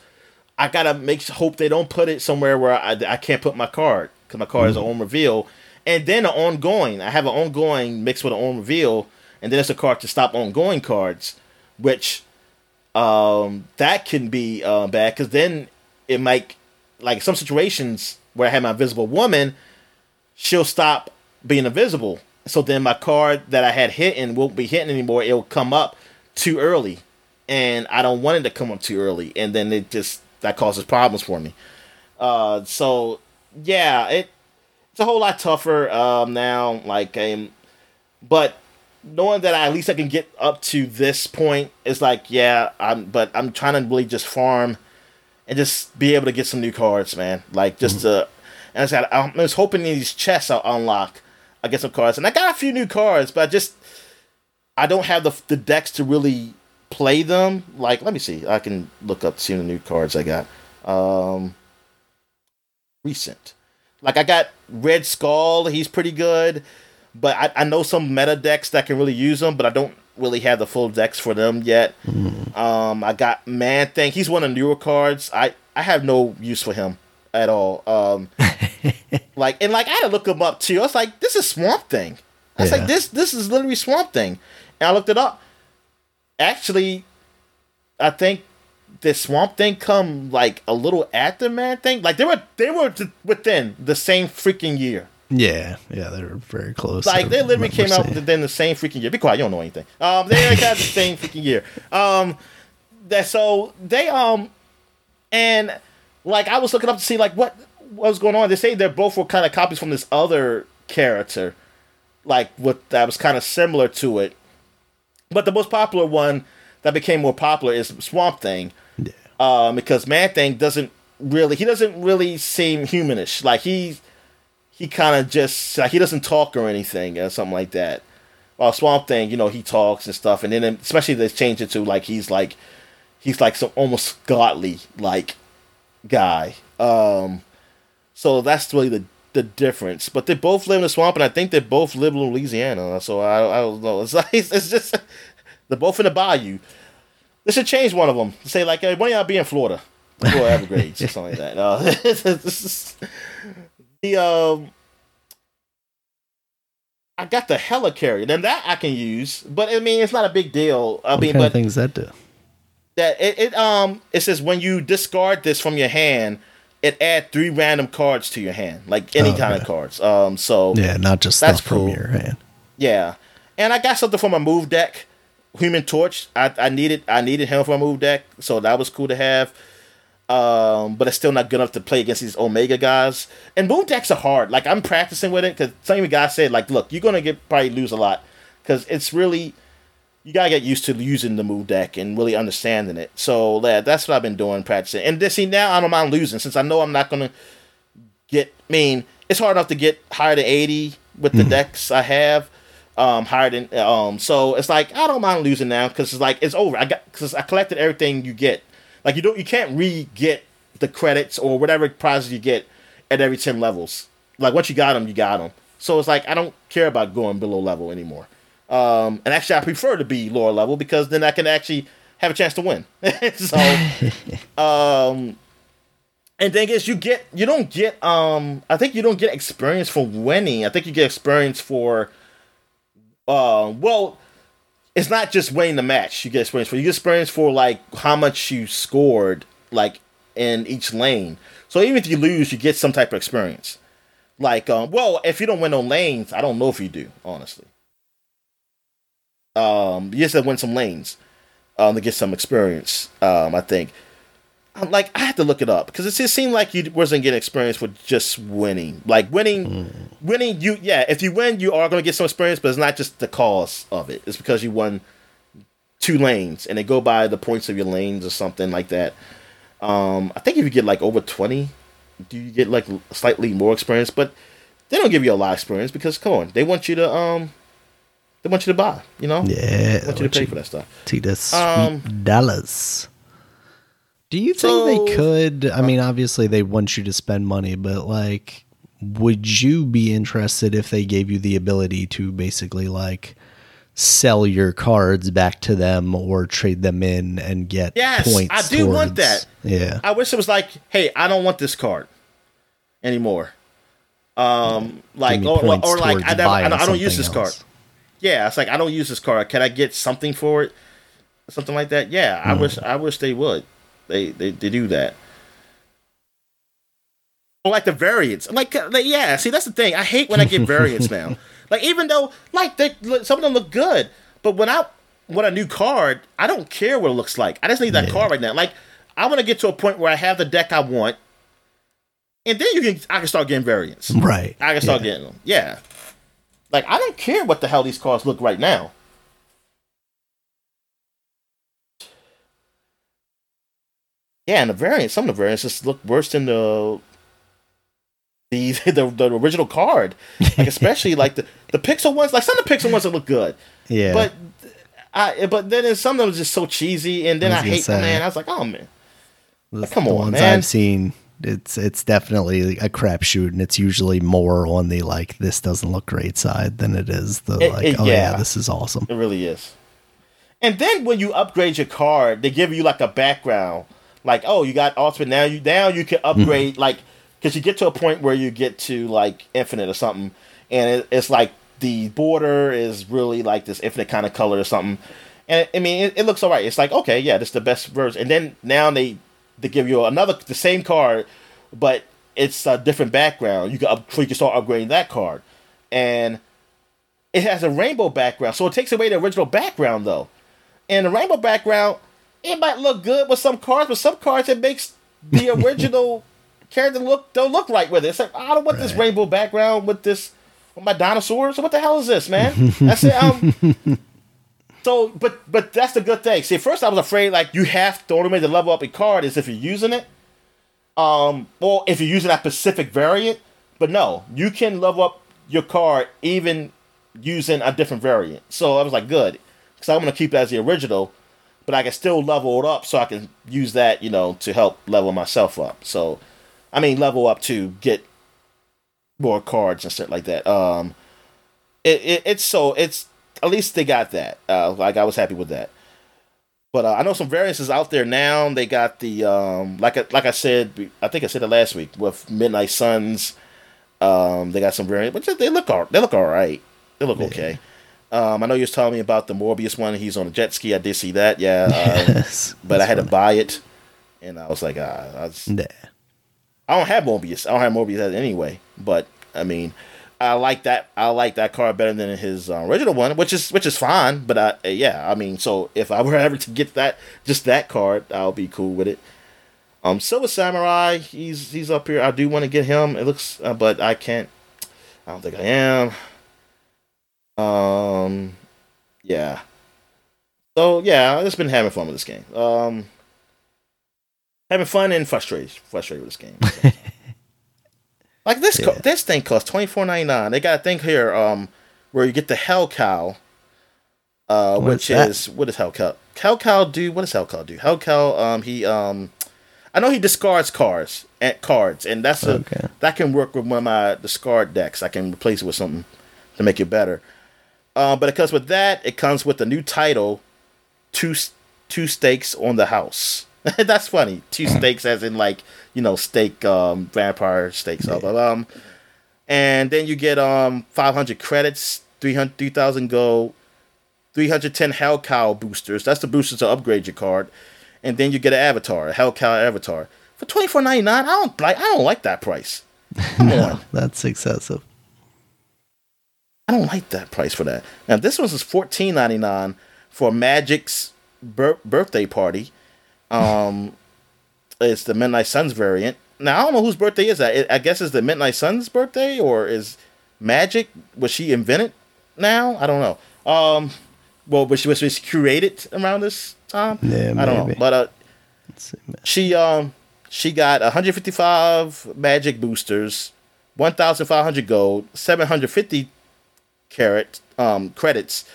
I gotta hope they don't put it somewhere where I can't put my card, because my card is an on reveal, and then an ongoing. I have an ongoing mixed with an on reveal. And then there's a card to stop ongoing cards, which that can be bad, because then it might, like some situations where I have my Invisible Woman, she'll stop being invisible. So then my card that I had hitting won't be hitting anymore. It'll come up too early, and I don't want it to come up too early. And then that causes problems for me. So yeah, it's a whole lot tougher now. Like, but knowing that I, at least I can get up to this point, is like, yeah, but I'm trying to really just farm and just be able to get some new cards, man. Like, just to... And I was hoping in these chests I'll unlock, I get some cards. And I got a few new cards, but I don't have the decks to really play them. Like, let me see. I can look up, see the new cards I got. Recent. Like, I got Red Skull. He's pretty good. But I know some meta decks that can really use them, but I don't really have the full decks for them yet. I got Man Thing. He's one of the newer cards. I have no use for him at all. I had to look him up too. I was like, this is Swamp Thing. I was like, this is literally Swamp Thing. And I looked it up. Actually, I think the Swamp Thing come like a little after Man Thing. Like they were within the same freaking year. Yeah, they were very close. Like they literally came out within the same freaking year. Be quiet, you don't know anything. They got the same freaking year. I was looking up to see like what was going on. They say they're both were kind of copies from this other character, like what that was kind of similar to it. But the most popular one that became more popular is Swamp Thing, because Man Thing doesn't really seem humanish. Like he kind of just like he doesn't talk or anything or something like that. While Swamp Thing, he talks and stuff, and then especially they change it to like he's like some almost godly like guy. So that's really the difference. But they both live in the swamp, and I think they both live in Louisiana. So I don't know. It's like it's just they're both in the bayou. They should change one of them. Say like, hey, why y'all be in Florida? Florida Everglades or something like that. I got the helicarrier. Then that I can use, but I mean it's not a big deal. What kind of things that do? That it says when you discard this from your hand, it add 3 random cards to your hand, like any kind of cards. Not just that's stuff cool. From your hand. Yeah, and I got something from my move deck, Human Torch. I needed him for my move deck, so that was cool to have. But it's still not good enough to play against these Omega guys. And move decks are hard. Like I'm practicing with it because some of you guys said like, look, you're gonna probably lose a lot because it's really. You gotta get used to using the move deck and really understanding it. So that's what I've been doing, practicing. And this, see, now I don't mind losing since I know I'm not gonna get. I mean, it's hard enough to get higher than 80 with the decks I have. Higher than. So it's like I don't mind losing now because it's like it's over. I collected everything you get. Like you can't re-get the credits or whatever prizes you get at every 10 levels. Like once you got them, you got them. So it's like I don't care about going below level anymore. And actually, I prefer to be lower level because then I can actually have a chance to win. And thing is, I think you don't get experience for winning. I think you get experience for, it's not just winning the match. You get experience for like how much you scored, like in each lane. So even if you lose, you get some type of experience. Like, if you don't win on lanes, I don't know if you do, honestly. You just have to win some lanes to get some experience. I think I had to look it up because it just seemed like you wasn't getting experience for just winning. Like winning. If you win, you are going to get some experience, but it's not just the cause of it. It's because you won 2 lanes, and they go by the points of your lanes or something like that. I think if you get like over 20, do you get like slightly more experience? But they don't give you a lot of experience because come on, they want you to They want you to buy, Yeah. They want you to pay for that stuff. $2. Do you think they could? I mean, obviously they want you to spend money, but like, would you be interested if they gave you the ability to basically like sell your cards back to them or trade them in and get points? Yes, I do want that. Yeah. I wish it was like, hey, I don't want this card anymore. I don't use this card. Yeah, it's like I don't use this card. Can I get something for it? Something like that. Yeah, I wish they would. They do that. Or like the variants. See, that's the thing. I hate when I get variants now. Like even though some of them look good, but when I want a new card, I don't care what it looks like. I just need that card right now. Like I want to get to a point where I have the deck I want, and then I can start getting variants. Right. I can start getting them. Yeah. Like, I don't care what the hell these cards look right now. Yeah, and some of the variants just look worse than the original card. Like, especially, like, the pixel ones. Like, some of the pixel ones that look good. Yeah. But then some of them are just so cheesy, and then I hate them, man. I was like, oh, man. Like, come on, man. I've seen... It's definitely a crapshoot, and it's usually more on the like this doesn't look great side than it is the this is awesome. It really is. And then when you upgrade your card, they give you like a background. Like, oh, you got ultimate, now you can upgrade, like, because you get to a point where you get to like infinite or something, and it's like the border is really like this infinite kind of color or something. And I mean, it looks all right. It's like, okay, yeah, this is the best version. And then now they give you the same card, but it's a different background. You can start upgrading that card, and it has a rainbow background, so it takes away the original background though. And the rainbow background, it might look good with some cards, but some cards it makes the original character don't look right with it. It's like, I don't want this rainbow background with my dinosaurs. What the hell is this, man? I said, so, but that's the good thing. See, first I was afraid, like, the only way to level up a card is if you're using it, or if you're using that specific variant. But no, you can level up your card even using a different variant. So I was like, good, because I'm going to keep it as the original, but I can still level it up so I can use that, you know, to help level myself up. So, I mean, level up to get more cards and stuff like that. It's at least they got that. I was happy with that. But I know some variances out there now. They got the like I said, I think I said it last week with Midnight Suns. They got some variants, but they look all right. They look okay. I know you was telling me about the Morbius one. He's on a jet ski. I did see that. Yeah. Yes, but I had to buy it, and I was like, I don't have Morbius. I don't have Morbius anyway. But I mean, I like that. I like that card better than his original one, which is fine. But I mean, so if I were ever to get that, just that card, I'll be cool with it. Silver Samurai, he's up here. I do want to get him. It looks, but I can't. I don't think I am. Yeah. So yeah, I've just been having fun with this game. Having fun and frustrated with this game. So. Like this thing costs $24.99. They got a thing here, where you get the Hell Cow, what is Hell Cow? Hell Cow do? Hell Cow, I know he discards cards, and that's that can work with one of my discard decks. I can replace it with something to make it better. But it comes with that. It comes with a new title, two stakes on the house. That's funny. Two stakes, as in like, you know, steak, vampire stakes. Yeah. And then you get 500 credits, 3,000 gold, 310 Hell Cow boosters. That's the boosters to upgrade your card. And then you get an avatar, a Hell Cow avatar, for $24.99. I don't like that price. Come on. That's excessive. I don't like that price for that. Now this one is $14.99 for Magic's birthday party. It's the Midnight Suns variant. Now I don't know whose birthday is that. I guess it's the Midnight Suns' birthday, or is Magic, was she invented now? I don't know. Well, was she created around this time? Yeah, I don't know. But she got 155 Magic boosters, 1,500 gold, 750 credits.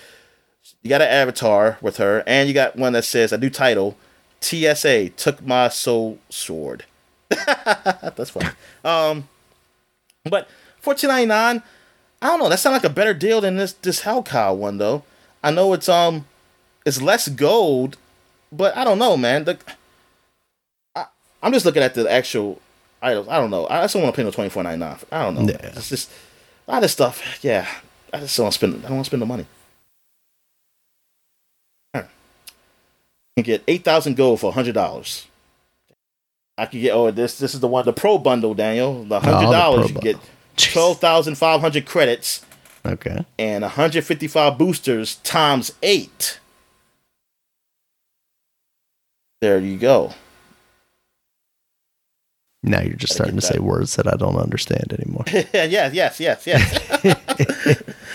You got an avatar with her, and you got one that says a new title. TSA took my soul sword. That's funny. But $14.99, I don't know. That sounds like a better deal than this Hell Cow one though. I know it's less gold, but I don't know, man. I'm just looking at the actual items. I don't know. I just don't want to pay no $24.99. I don't know. Yeah. It's just a lot of stuff. Yeah, I just don't want to spend. I don't want to spend the money. Can get 8,000 gold for $100. I could get this is the one, the pro bundle, Daniel. The $100 you get 12,500 credits. Okay. And 155 boosters times 8. There you go. Now you're just starting to say words that I don't understand anymore. yes.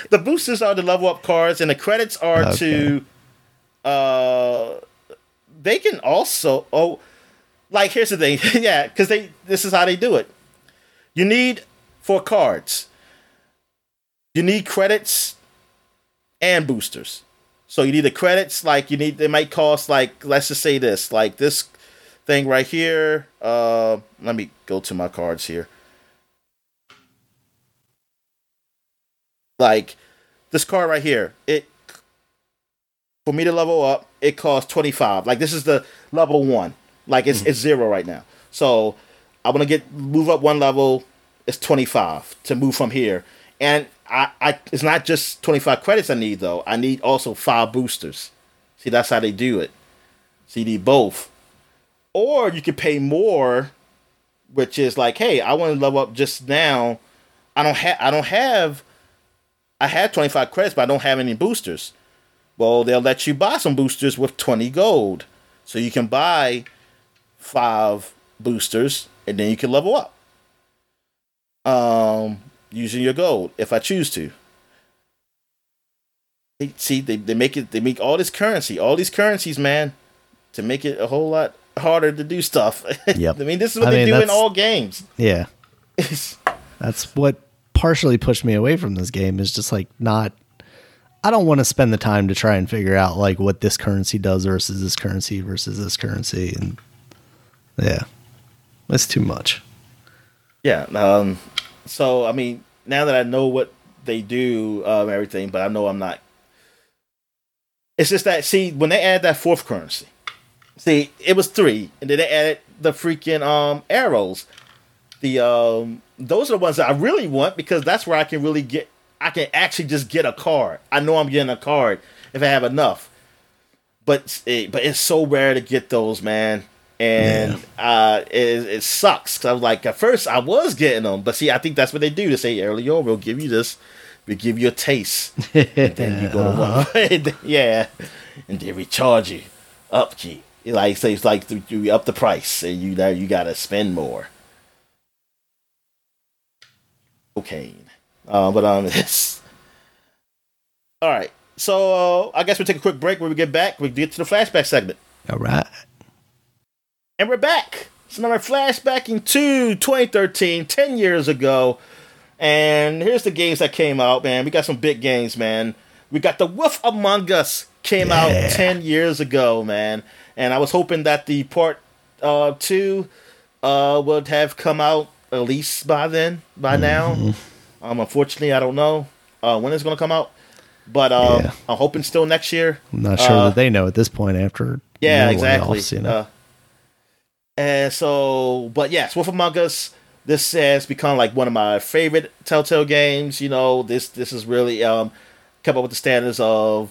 The boosters are the level up cards, and the credits are to. They can also here's the thing. Yeah, because this is how they do it. You need for cards, you need credits and boosters. So you need the credits, like you need, they might cost, like, let's just say this, like this thing right here. Let me go to my cards here. Like this card right here, it for me to level up, it costs 25. Like, this is the level one. Like, it's zero right now. So I want to move up one level. It's 25 to move from here. And I it's not just 25 credits I need, though. I need also 5 boosters. See, that's how they do it. So you need both. Or you can pay more, which is like, hey, I want to level up just now. I had 25 credits, but I don't have any boosters. Well, they'll let you buy some boosters with 20 gold. So you can buy 5 boosters, and then you can level up. Using your gold, if I choose to. See, they make all this currency, all these currencies, man, to make it a whole lot harder to do stuff. Yep. I mean, this is what they do in all games. Yeah. That's what partially pushed me away from this game, is just like, I don't want to spend the time to try and figure out like what this currency does versus this currency. And yeah, that's too much. Yeah. So, I mean, now that I know what they do, everything, but I know I'm not. It's just that, see, when they add that 4th currency, see, it was 3, and then they added the freaking arrows. Those are the ones that I really want, because that's where I can actually just get a card. I know I'm getting a card if I have enough. But it's so rare to get those, man. And it sucks, because I was like, at first I was getting them, but see, I think that's what they do. They say early on, we'll give you this, we'll give you a taste, and then you go to one, yeah, and they recharge you upkeep. Like, so it's like you up the price, and you now you gotta spend more. Okay, it's all right. So I guess we'll take a quick break. When we get back, we get to the flashback segment. All right. And we're back. So now we're flashbacking to 2013, 10 years ago. And here's the games that came out, man. We got some big games, man. We got The Wolf Among Us came out 10 years ago, man. And I was hoping that the part 2 would have come out at least by now. Unfortunately, I don't know when it's going to come out. But I'm hoping still next year. I'm not sure that they know at this point after. Yeah, exactly. Else, you know? And so, but yes, Wolf Among Us, this has become like one of my favorite Telltale games. You know, this is really kept up with the standards of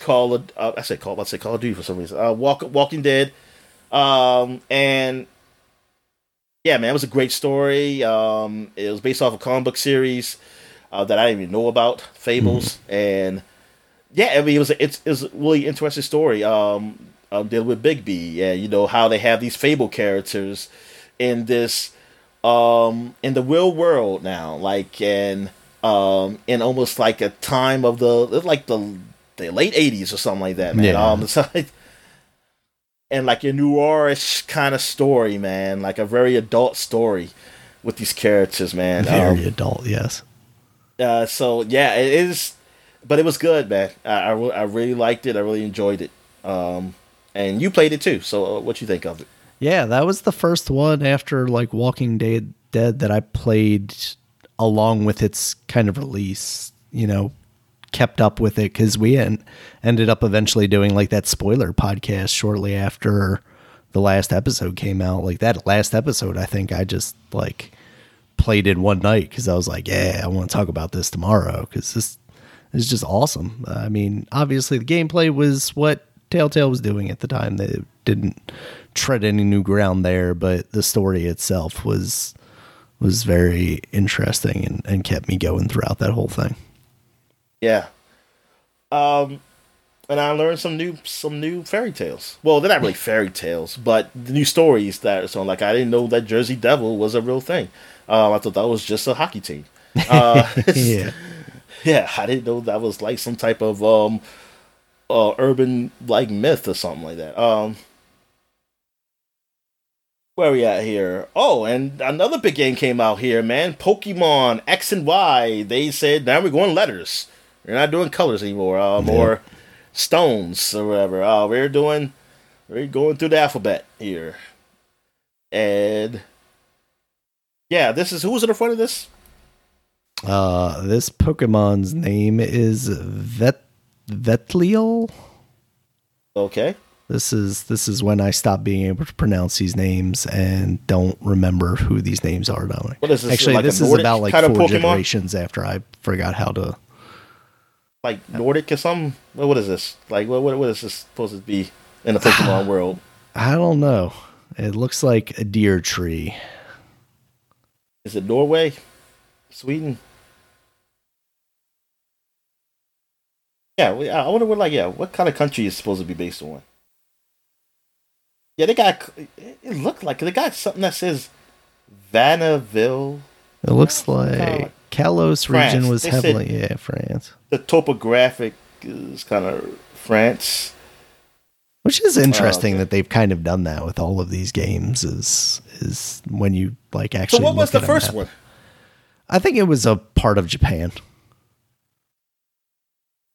Call of Duty for some reason. Walking Dead, and yeah, man, it was a great story. It was based off a comic book series that I didn't even know about, Fables, and yeah, I mean, it was a really interesting story. Dealing with Big B, and you know how they have these Fable characters in this in the real world now, like in almost like a time of the late 80s or something like that, man. Yeah. And like a noirish kind of story, man, like a very adult story with these characters, man. Very adult, yes. So yeah, it is, but it was good, man. I really liked it. I really enjoyed it. And you played it too, so what you think of it? Yeah, that was the first one after like Walking Dead that I played along with its kind of release, you know, kept up with it, because we ended up eventually doing like that spoiler podcast shortly after the last episode came out. Like that last episode, I think I just like played it one night because I was like, yeah, I want to talk about this tomorrow because this is just awesome. I mean, obviously the gameplay was what Telltale was doing at the time. They didn't tread any new ground there, but the story itself was very interesting and kept me going throughout that whole thing. Yeah. And I learned some new fairy tales. Well, they're not really fairy tales, but the new stories that are so like I didn't know that Jersey Devil was a real thing. I thought that was just a hockey team. Yeah, I didn't know that was like some type of urban like myth or something like that. Where are we at here? Oh, and another big game came out here, man. Pokemon X and Y. They said now we're going letters. We're not doing colors anymore, or stones or whatever. We're going through the alphabet here. And yeah, this is who's in the front of this? This Pokemon's name is Vetleal. Okay. This is when I stop being able to pronounce these names and don't remember who these names are, Dominic. What is this? Actually, like this is about like four generations after I forgot how to. Like Nordic or something? What is this? Like what is this supposed to be in the Pokemon world? I don't know. It looks like a deer tree. Is it Norway? Sweden? Yeah, I wonder what kind of country is supposed to be based on? Yeah, they got. It looked like they got something that says Vanneville. It looks like Kalos region was heavily France. The topographic is kind of France, which is interesting that they've kind of done that with all of these games. Is when you like actually. So what was the first one? I think it was a part of Japan.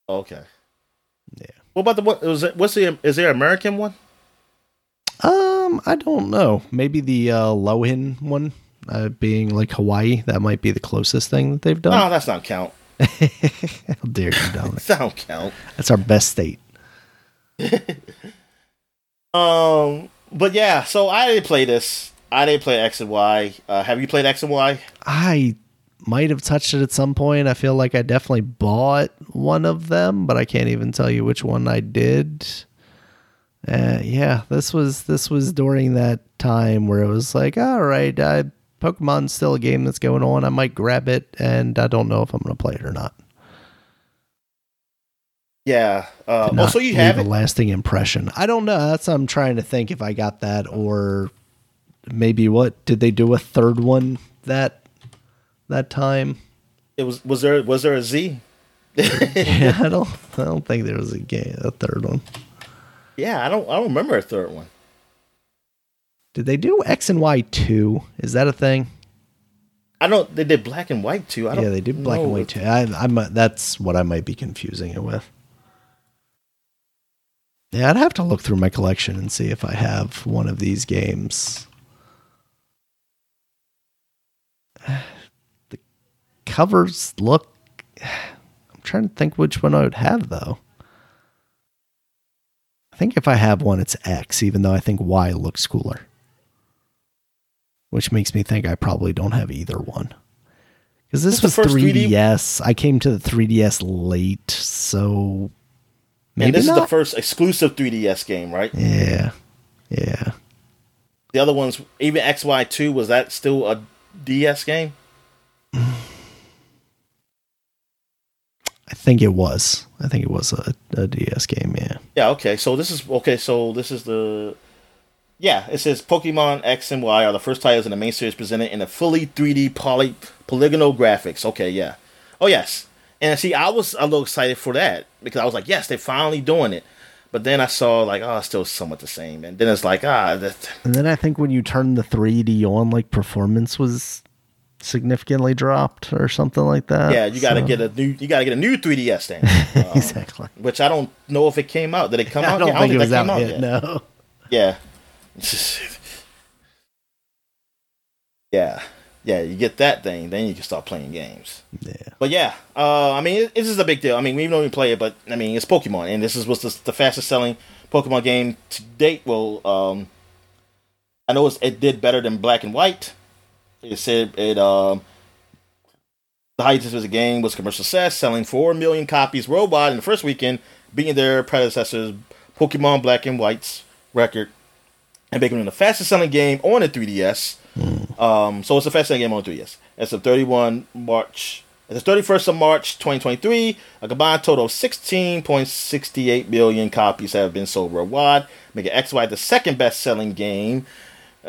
Okay. Yeah. What about the what? Is there an American one? I don't know. Maybe the Lohan one, being like Hawaii. That might be the closest thing that they've done. No, that's not count. How dare you, Dominic? That don't count. That's our best state. But yeah, so I didn't play this. I didn't play X and Y. Have you played X and Y? I might have touched it at some point. I feel like I definitely bought one of them, but I can't even tell you which one I did. Yeah, this was during that time where it was like, all right, Pokemon's still a game that's going on. I might grab it, and I don't know if I'm going to play it or not. Yeah. So you have a lasting impression. I don't know. That's what I'm trying to think if I got that, or maybe what did they do a third one that time? It was there a Z? Yeah, I don't think there was a third one. Yeah, I don't remember a third one. Did they do X and Y 2? Is that a thing? They did Black and White 2. Yeah, they did Black and White 2. That's what I might be confusing it with. Yeah, I'd have to look through my collection and see if I have one of these games. The covers look... I'm trying to think which one I would have, though. I think if I have one, it's X, even though I think Y looks cooler. Which makes me think I probably don't have either one. Because this was 3DS. I came to the 3DS late, so maybe this is the first exclusive 3DS game, right? Yeah. Yeah. The other ones, even XY2, was that still a DS game? I think it was. a DS game, yeah. Yeah, okay. So it says Pokemon X and Y are the first titles in the main series presented in a fully 3D polygonal graphics. Okay, yeah. Oh, yes. And see, I was a little excited for that because I was like, yes, they're finally doing it. But then I saw like, oh, it's still somewhat the same. And then it's like, And then I think when you turn the 3D on, like performance was significantly dropped or something like that. Yeah, you gotta get a new 3DS stand. Exactly. Which I don't know if it came out. Did it come out? I don't think it was out yet. No. Yeah. Yeah, you get that thing, then you can start playing games. Yeah. But yeah, this is a big deal. I mean, we don't even play it, but I mean, it's Pokemon, and this is what's the fastest selling Pokemon game to date. Well, I know it did better than Black and White. It said it. The highest of the game was commercial success, selling 4 million copies worldwide in the first weekend, beating their predecessors, Pokemon Black and White's record, and making it the fastest-selling game on the 3DS. So it's the fastest-selling game on the 3DS. As of 31st of March, 2023, a combined total of 16.68 million copies have been sold worldwide, making XY the second best-selling game.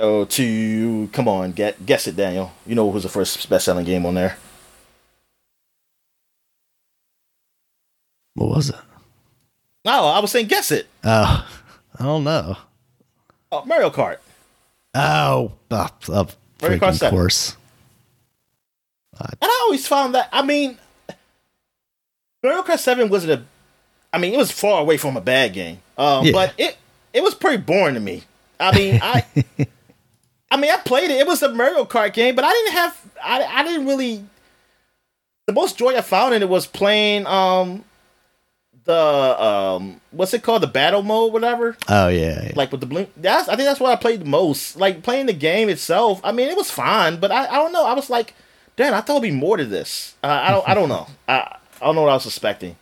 Oh, guess it, Daniel. You know who's the first best-selling game on there? What was it? No, I was saying guess it. Oh, I don't know. Oh, Mario Kart. Oh, Mario Kart 7. Of course. And I always found that, Mario Kart 7 wasn't it was far away from a bad game. But it was pretty boring to me. I played it. It was a Mario Kart game, but I didn't really. The most joy I found in it was playing the what's it called, the battle mode, whatever. Oh yeah. Like with the blink. I think that's what I played the most. Like playing the game itself, I mean, it was fine, but I don't know. I was like, damn, I thought it'd be more to this. I don't know. I don't know what I was expecting.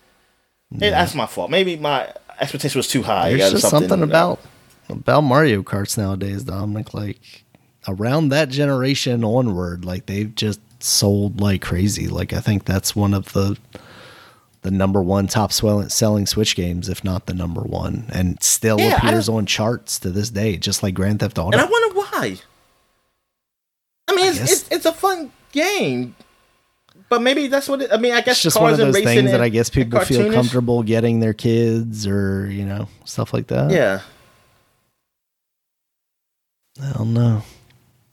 Yeah. That's my fault. Maybe my expectation was too high. There's just something about Mario Karts nowadays, Dominic. Like around that generation onward, like they've just sold like crazy. Like I think that's one of the number one top selling Switch games, if not the number one, and still appears on charts to this day, just like Grand Theft Auto. And I wonder why. I mean, it's a fun game. But maybe that's what I guess it's just cars one of those and racing things that I guess people feel comfortable getting their kids or, you know, stuff like that. Yeah. I don't know.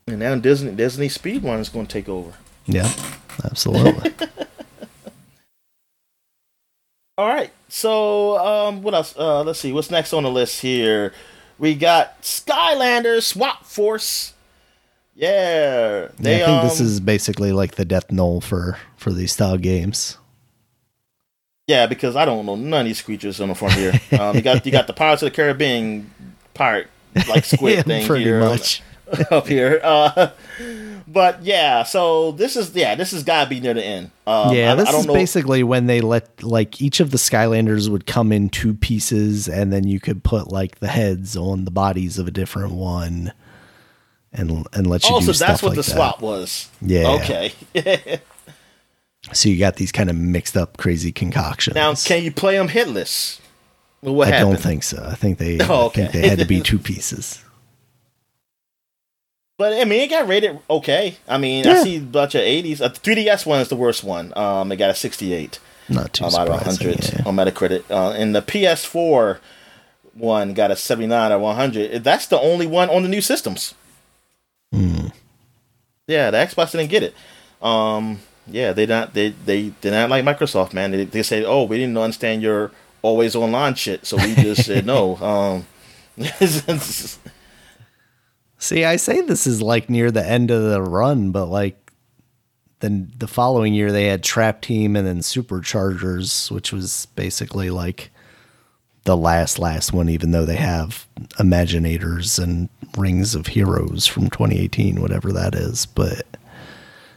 And now Disney Speedrun is going to take over. Yeah, absolutely. All right. So, what else? Let's see. What's next on the list here? We got Skylanders Swap Force. Yeah, I think this is basically like the death knell for these style games. Yeah, because I don't know none of these creatures on the front here. You got the Pirates of the Caribbean pirate like squid thing pretty here, much up here. But yeah, so this has got to be near the end. This is basically when they let like each of the Skylanders would come in two pieces, and then you could put like the heads on the bodies of a different one. And let you do stuff like that. Oh, so that's what the swap was. Yeah. Okay. So you got these kind of mixed up crazy concoctions. Now, can you play them hitless? What happened? I don't think so. I think they had to be two pieces. But, I mean, it got rated okay. I mean, yeah. I see a bunch of 80s. The 3DS one is the worst one. It got a 68. Not too surprising. Out of 100 on Metacritic. And the PS4 one got a 79 out of 100. That's the only one on the new systems. Mm. Yeah, the Xbox didn't get it. They did not like Microsoft, man. They said, "Oh, we didn't understand your always online shit," so we just said no. See, I say this is like near the end of the run, but like then the following year they had Trap Team and then Superchargers, which was basically like the last one, even though they have Imaginators and Rings of Heroes from 2018, whatever that is. But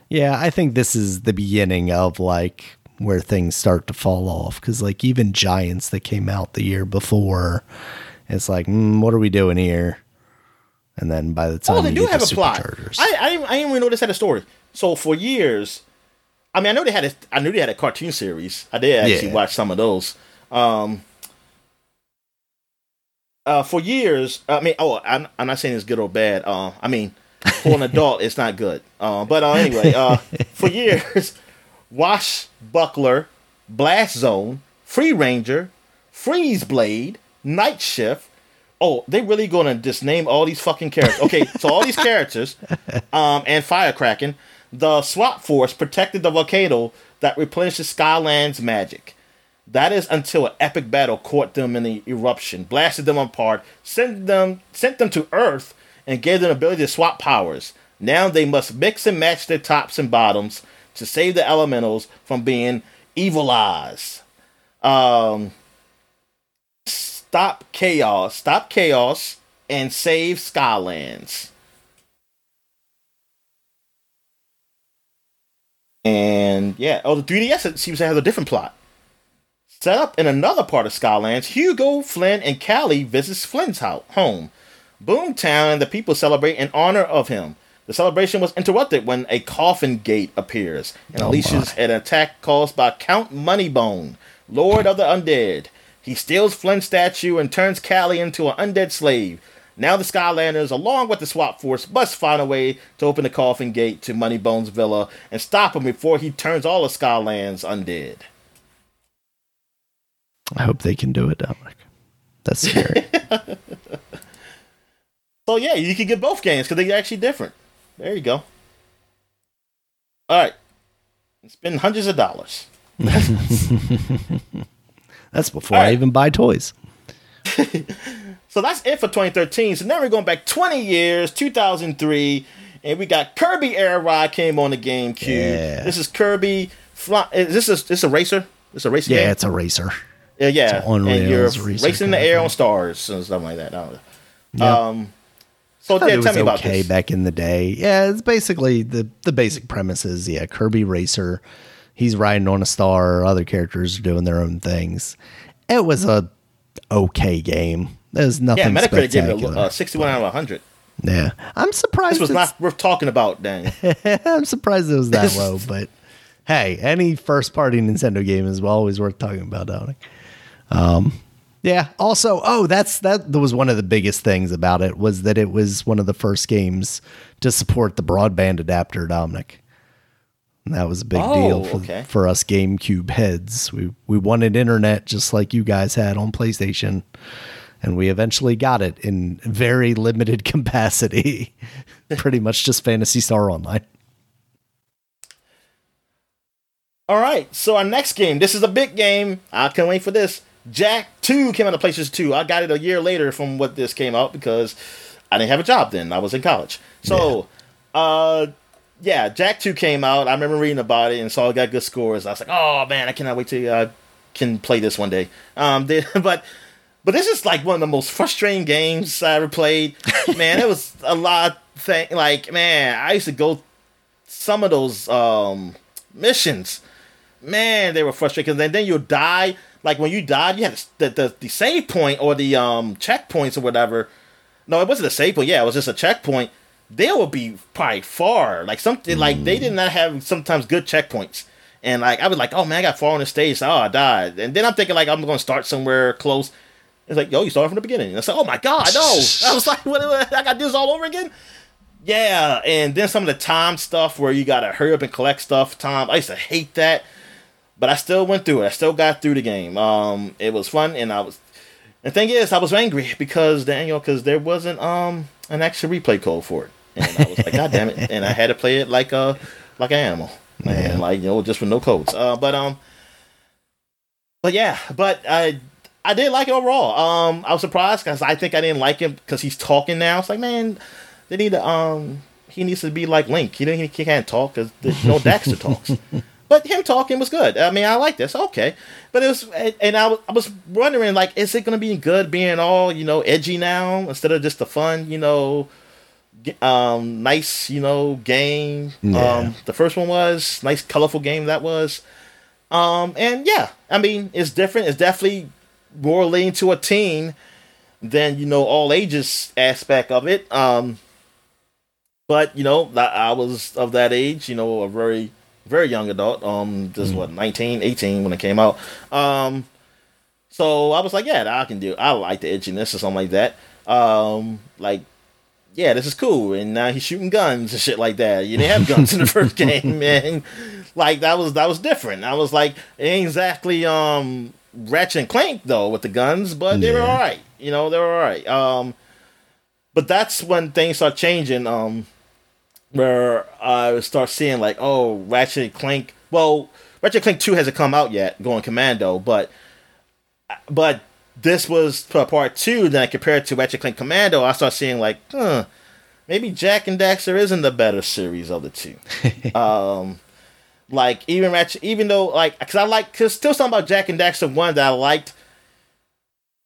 yeah, I think this is the beginning of like where things start to fall off, because like even Giants that came out the year before, it's like, what are we doing here? And then by the time they do have a plot, I didn't even know this had a story. So for years, I know they had a cartoon series. I did actually watch some of those. For years, I'm not saying it's good or bad. For an adult, it's not good. But anyway, for years, Washbuckler, Blast Zone, Free Ranger, Freeze Blade, Night Shift. Oh, they really going to just name all these fucking characters. Okay, so all these characters, and Firecracken, the Swap Force protected the volcano that replenishes Skyland's magic. That is until an epic battle caught them in the eruption, blasted them apart, sent them to Earth, and gave them the ability to swap powers. Now they must mix and match their tops and bottoms to save the elementals from being evilized. Stop chaos, and save Skylands. And yeah, the 3DS seems to have a different plot. Set up in another part of Skylands, Hugo, Flynn, and Callie visits Flynn's home. Boomtown and the people celebrate in honor of him. The celebration was interrupted when a coffin gate appears and unleashes an attack caused by Count Moneybone, Lord of the Undead. He steals Flynn's statue and turns Callie into an undead slave. Now the Skylanders, along with the Swap Force, must find a way to open the coffin gate to Moneybone's villa and stop him before he turns all of Skylands undead. I hope they can do it, Dominic. That's scary. So yeah, you can get both games because they're actually different. There you go. All right. It's been hundreds of dollars. That's before I even buy toys. So that's it for 2013. So now we're going back 20 years, 2003, and we got Kirby Air Ride came on the GameCube. Yeah. This is Kirby. Is this a racer? It's a racer game? Yeah, it's a racer. Yeah. And you're racing in the air on stars and stuff like that. I don't know. Yeah. So yeah, tell me about this. Back in the day. Yeah, it's basically the basic premise is, yeah, Kirby Racer. He's riding on a star. Other characters are doing their own things. It was a okay game. There's nothing Metacritic gave it a 61 out of 100. Yeah. I'm surprised. This was not worth talking about then. I'm surprised it was that low, but hey, any first-party Nintendo game is always worth talking about, Dominic. Yeah. Also, that was one of the biggest things about it was that it was one of the first games to support the broadband adapter, Dominic. And that was a big deal for us GameCube heads. We wanted internet just like you guys had on PlayStation, and we eventually got it in very limited capacity. Pretty much just Phantasy Star Online. All right, so our next game. This is a big game. I can't wait for this. Jack 2 came out of PlayStation 2. I got it a year later from what this came out because I didn't have a job then. I was in college. So, Jack 2 came out. I remember reading about it and saw it got good scores. I was like, oh, man, I cannot wait till I can play this one day. But this is like one of the most frustrating games I ever played. Man, it was a lot of things. Like, man, I used to go some of those missions. Man, they were frustrating. Because then you'll die. Like, when you died, you had the save point or the checkpoints or whatever. No, it wasn't a save point. Yeah, it was just a checkpoint. They would be probably far. Like, something like they did not have sometimes good checkpoints. And, like, I was like, oh, man, I got far on the stage. So, I died. And then I'm thinking, like, I'm going to start somewhere close. It's like, yo, you started from the beginning. And I said, oh, my God, no. I was like, what, I got to do this all over again? Yeah, and then some of the time stuff where you got to hurry up and collect stuff. Time, I used to hate that. But I still went through it. I still got through the game. It was fun, and I was. The thing is, I was angry because there wasn't an extra replay code for it, and I was like, God damn it! And I had to play it like an animal, and just with no codes. But I did like it overall. I was surprised because I think I didn't like him because he's talking now. It's like, man, they need to he needs to be like Link. He can't talk because there's no Daxter talks. But him talking was good. I mean, I like this. Okay. But it was, and I was wondering, like, is it going to be good being all, edgy now instead of just the fun, nice, game? Yeah. The first one was nice, colorful game that was. And yeah, I mean, it's different. It's definitely more leaning to a teen than, all ages aspect of it. But, I was of that age, a very, very young adult, just 19, 18 when it came out. So I was like, yeah, I can do it. I like the edginess or something like that. This is cool. And now he's shooting guns and shit like that. You didn't have guns in the first game, man. Like that was different. I was like, it ain't exactly Ratchet and Clank though with the guns, but they were all right. They were all right. But that's when things start changing. Where I start seeing like, oh, Ratchet & Clank. Well, Ratchet & Clank 2 hasn't come out yet, going Commando, but this was part 2. Then I compared it to Ratchet & Clank Commando. I start seeing like, maybe Jack and Daxter isn't the better series of the two. Like even Ratchet, even though like, cause still something about Jack and Daxter 1 that I liked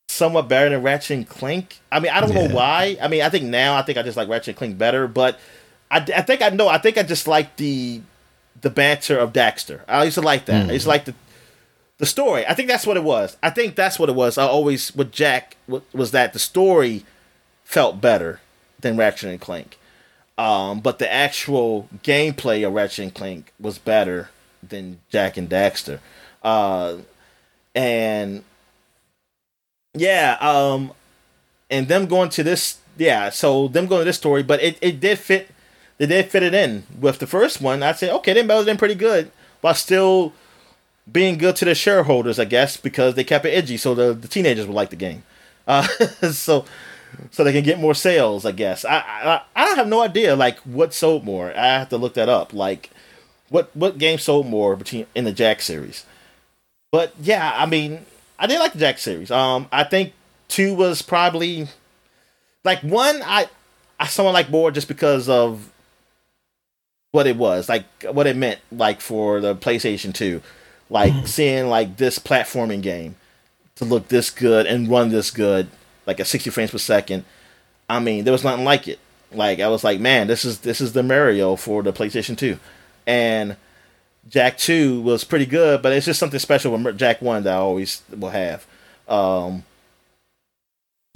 somewhat better than Ratchet and Clank. I mean, I don't know why. I mean, I think I just like Ratchet and Clank better, but. I think I just like the banter of Daxter. I used to like that. I used to like the story. I think that's what it was. I always with Jack was that the story felt better than Ratchet and Clank, but the actual gameplay of Ratchet and Clank was better than Jack and Daxter, and them going to this. Yeah, so them going to this story, but it did fit. They did fit it in with the first one. I'd say, okay, they melded in pretty good while still being good to the shareholders, I guess, because they kept it edgy, so the teenagers would like the game. So they can get more sales, I guess. I have no idea, like, what sold more. I have to look that up. Like, what game sold more in the Jack series? But, yeah, I mean, I did like the Jack series. I think 2 was probably... Like, 1, I somewhat like more just because of what it was, like what it meant, like for the PlayStation 2, like seeing like this platforming game to look this good and run this good, like at 60 frames per second. I mean, there was nothing like it. Like, I was like, man, this is the Mario for the PlayStation 2. And Jack 2 was pretty good, but it's just something special with Jack 1 that I always will have.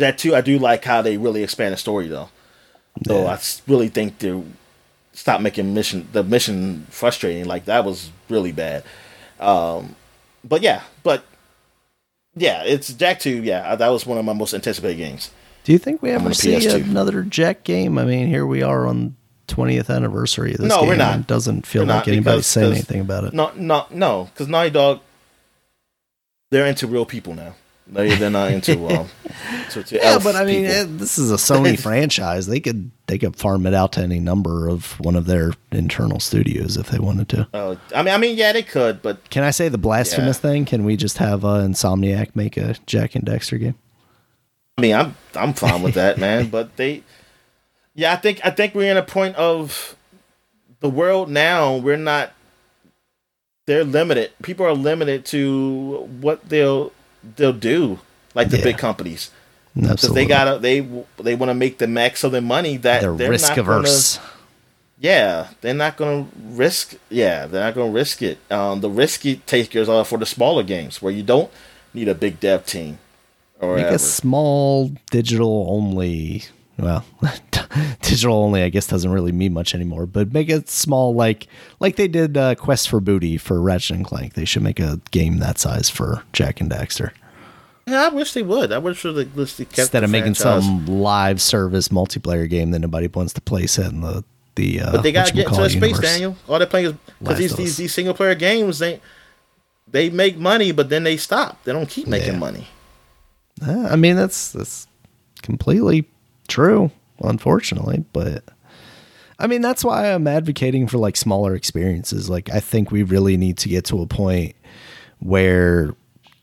Jack 2, I do like how they really expand the story, though. So yeah. I really think they stopped making the mission frustrating. Like, that was really bad. But it's Jack 2. Yeah, that was one of my most anticipated games. Do you think we ever see another Jack game? I mean, here we are on 20th anniversary of this game. No, we're not. It doesn't feel like anybody's saying anything about it. No, because Naughty Dog, they're into real people now. They're not into yeah, but I mean, this is a Sony franchise. They could farm it out to any number of one of their internal studios if they wanted to. Oh, I mean, yeah, they could. But can I say the blasphemous thing? Can we just have Insomniac make a Jack and Dexter game? I mean, I'm fine with that, man. But I think we're in a point of the world now. We're not. They're limited. People are limited to what they'll do, like the big companies. Because they want to make the max of their money. That they're risk averse. They're not going to risk. Yeah, they're not going to risk it. The risky takers are for the smaller games where you don't need a big dev team. Or make a small digital only. Well, digital only, I guess, doesn't really mean much anymore. But make it small, like they did Quest for Booty for Ratchet and Clank. They should make a game that size for Jack and Daxter. Yeah, I wish they would. I wish they kept instead of making some live service multiplayer game that nobody wants to play set in the. But they gotta get to the space, Daniel. All they're playing is because these single player games they make money, but then they stop. They don't keep making money. I mean, that's completely true, unfortunately, but I mean, that's why I'm advocating for like smaller experiences. Like, I think we really need to get to a point where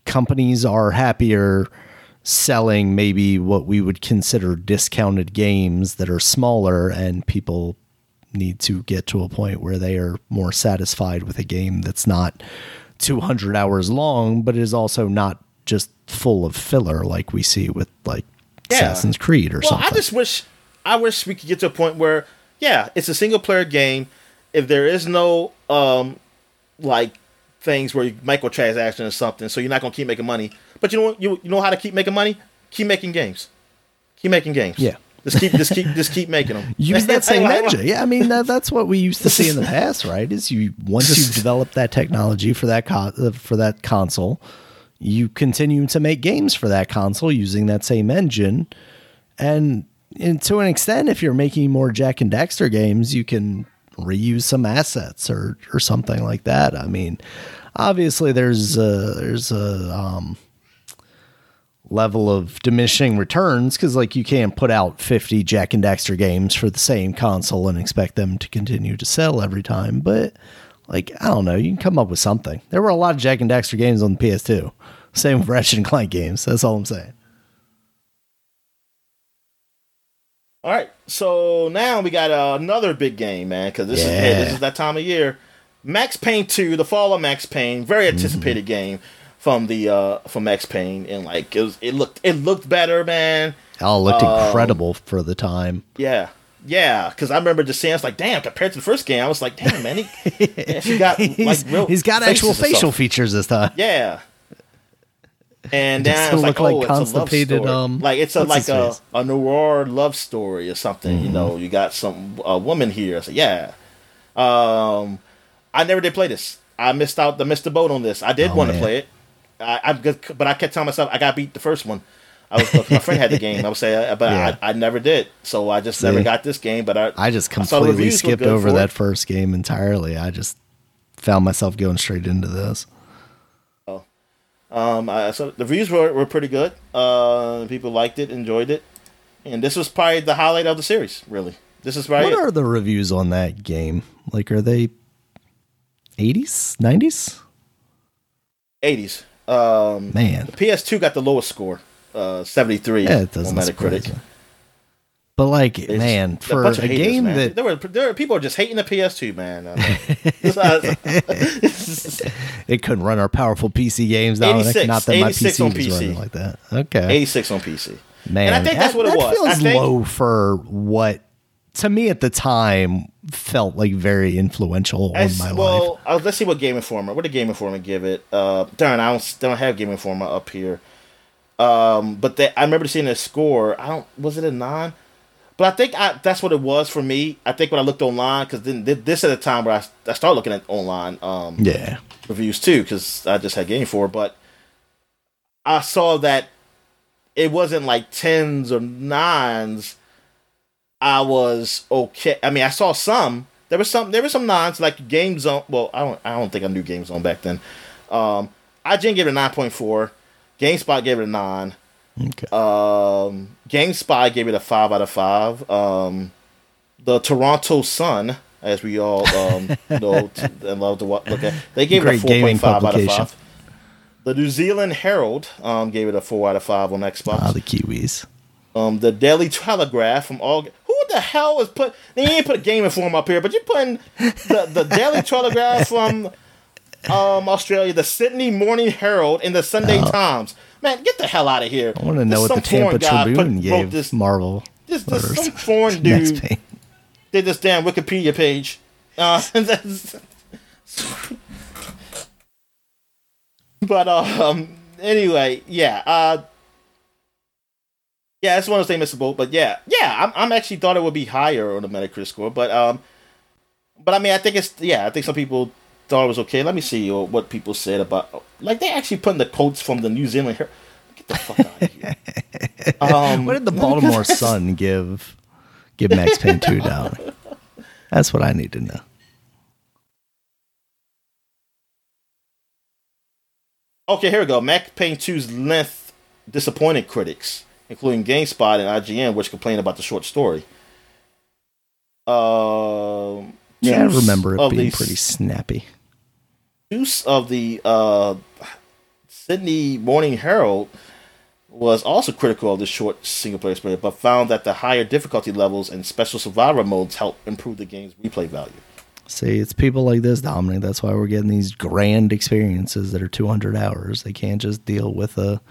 companies are happier selling maybe what we would consider discounted games that are smaller, and people need to get to a point where they are more satisfied with a game that's not 200 hours long, but is also not just full of filler like we see with like Assassin's Creed or something. Well, I wish we could get to a point where, it's a single player game. If there is no like things where you microtransaction or something, so you're not gonna keep making money. But you know how to keep making money? Keep making games. Yeah. Just keep making them. Use that same engine. Yeah, I mean that's what we used to see in the past, right? Is you once you develop that technology for that console. You continue to make games for that console using that same engine. And to an extent, if you're making more Jack and Daxter games, you can reuse some assets or something like that. I mean, obviously there's a level of diminishing returns, because like you can't put out 50 Jack and Daxter games for the same console and expect them to continue to sell every time. But like, I don't know, you can come up with something. There were a lot of Jack and Daxter games on the PS2. Same with Ratchet and Clank games. That's all I'm saying. All right, so now we got another big game, man, because this is that time of year. Max Payne 2, The Fall of Max Payne, very anticipated game from Max Payne, and like it looked better, man. Oh, it looked incredible for the time. Yeah. Yeah, because I remember just saying, I was like, damn, compared to the first game, I was like, damn, man, he's got actual facial features this time. Yeah. And then I was like, it's a love story. Like, it's a noir love story or something. Mm-hmm. You know, you got a woman here. So, yeah. I never did play this. I missed the boat on this. I did want to play it. But I kept telling myself, I got to beat the first one. My friend had the game. I would say, I never did, so I just never got this game. But I just completely skipped over that first game entirely. I just found myself going straight into this. Oh, so the reviews were pretty good. People liked it, enjoyed it, and this was probably the highlight of the series. Really, this is probably. What are the reviews on that game? Like, are they 80s, 90s? 80s. Man, the PS2 got the lowest score. 73 on Metacritic. But like, it's, man, for a game man. That there were people are just hating the PS2, man. I mean, it couldn't run our powerful PC games. No, 86, not that 86 my PC on PC. Running like that. Okay, 86 on PC. Man, and I think that's what it was. Feels low for what to me at the time felt like very influential on my life. Well, let's see what Game Informer. What did Game Informer give it? Darn, I don't have Game Informer up here. But I remember seeing a score. Was it a 9? But I think that's what it was for me. I think when I looked online, because then this at a time where I started looking at online reviews too, because I just had Game Informer. But I saw that it wasn't like 10s or 9s. I was okay. I mean, I saw some. There were some 9s like Game Zone. Well, I don't think I knew Game Zone back then. IGN gave it a 9.4. GameSpot gave it a 9. Okay. GameSpy gave it a 5 out of 5. The Toronto Sun, as we all know and love to look at, they gave it a 4.5 out of 5. The New Zealand Herald gave it a 4 out of 5 on Xbox. Ah, the Kiwis. The Daily Telegraph from August. Who the hell is put? They ain't put a Game Informer up here, but you're putting the Daily Telegraph from Australia, the Sydney Morning Herald, and the Sunday Times. Man, get the hell out of here. I want to know what the Tampa Tribune gave this, Marvel. This some foreign dude did this damn Wikipedia page. But anyway, yeah. Yeah, it's one of those things missable. But yeah, I'm actually thought it would be higher on the Metacritic score. But I mean, I think I think some people thought it was okay. Let me see what people said about. Like, they actually put in the quotes from the New Zealand. Get the fuck out of here. What did the Baltimore Sun give Max Payne 2 down? That's what I need to know. Okay, here we go. Max Payne 2's length disappointed critics, including GameSpot and IGN, which complained about the short story. Yeah, I remember it being pretty snappy. Use of the Sydney Morning Herald was also critical of the short single-player experience, but found that the higher difficulty levels and special survivor modes help improve the game's replay value. See, it's people like this, Dominic. That's why we're getting these grand experiences that are 200 hours. They can't just deal with a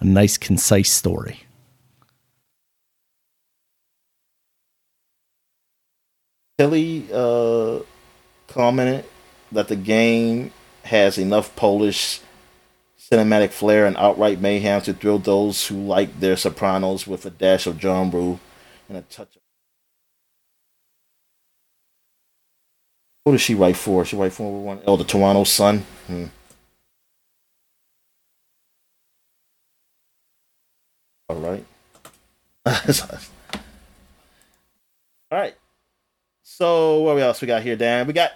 nice, concise story. Tilly commented that the game has enough Polish cinematic flair and outright mayhem to thrill those who like their Sopranos with a dash of John Brew and a touch of... What does she write for? She write for one. Oh, the Toronto Sun. All right. All right. So, what else we got here, Dan? We got...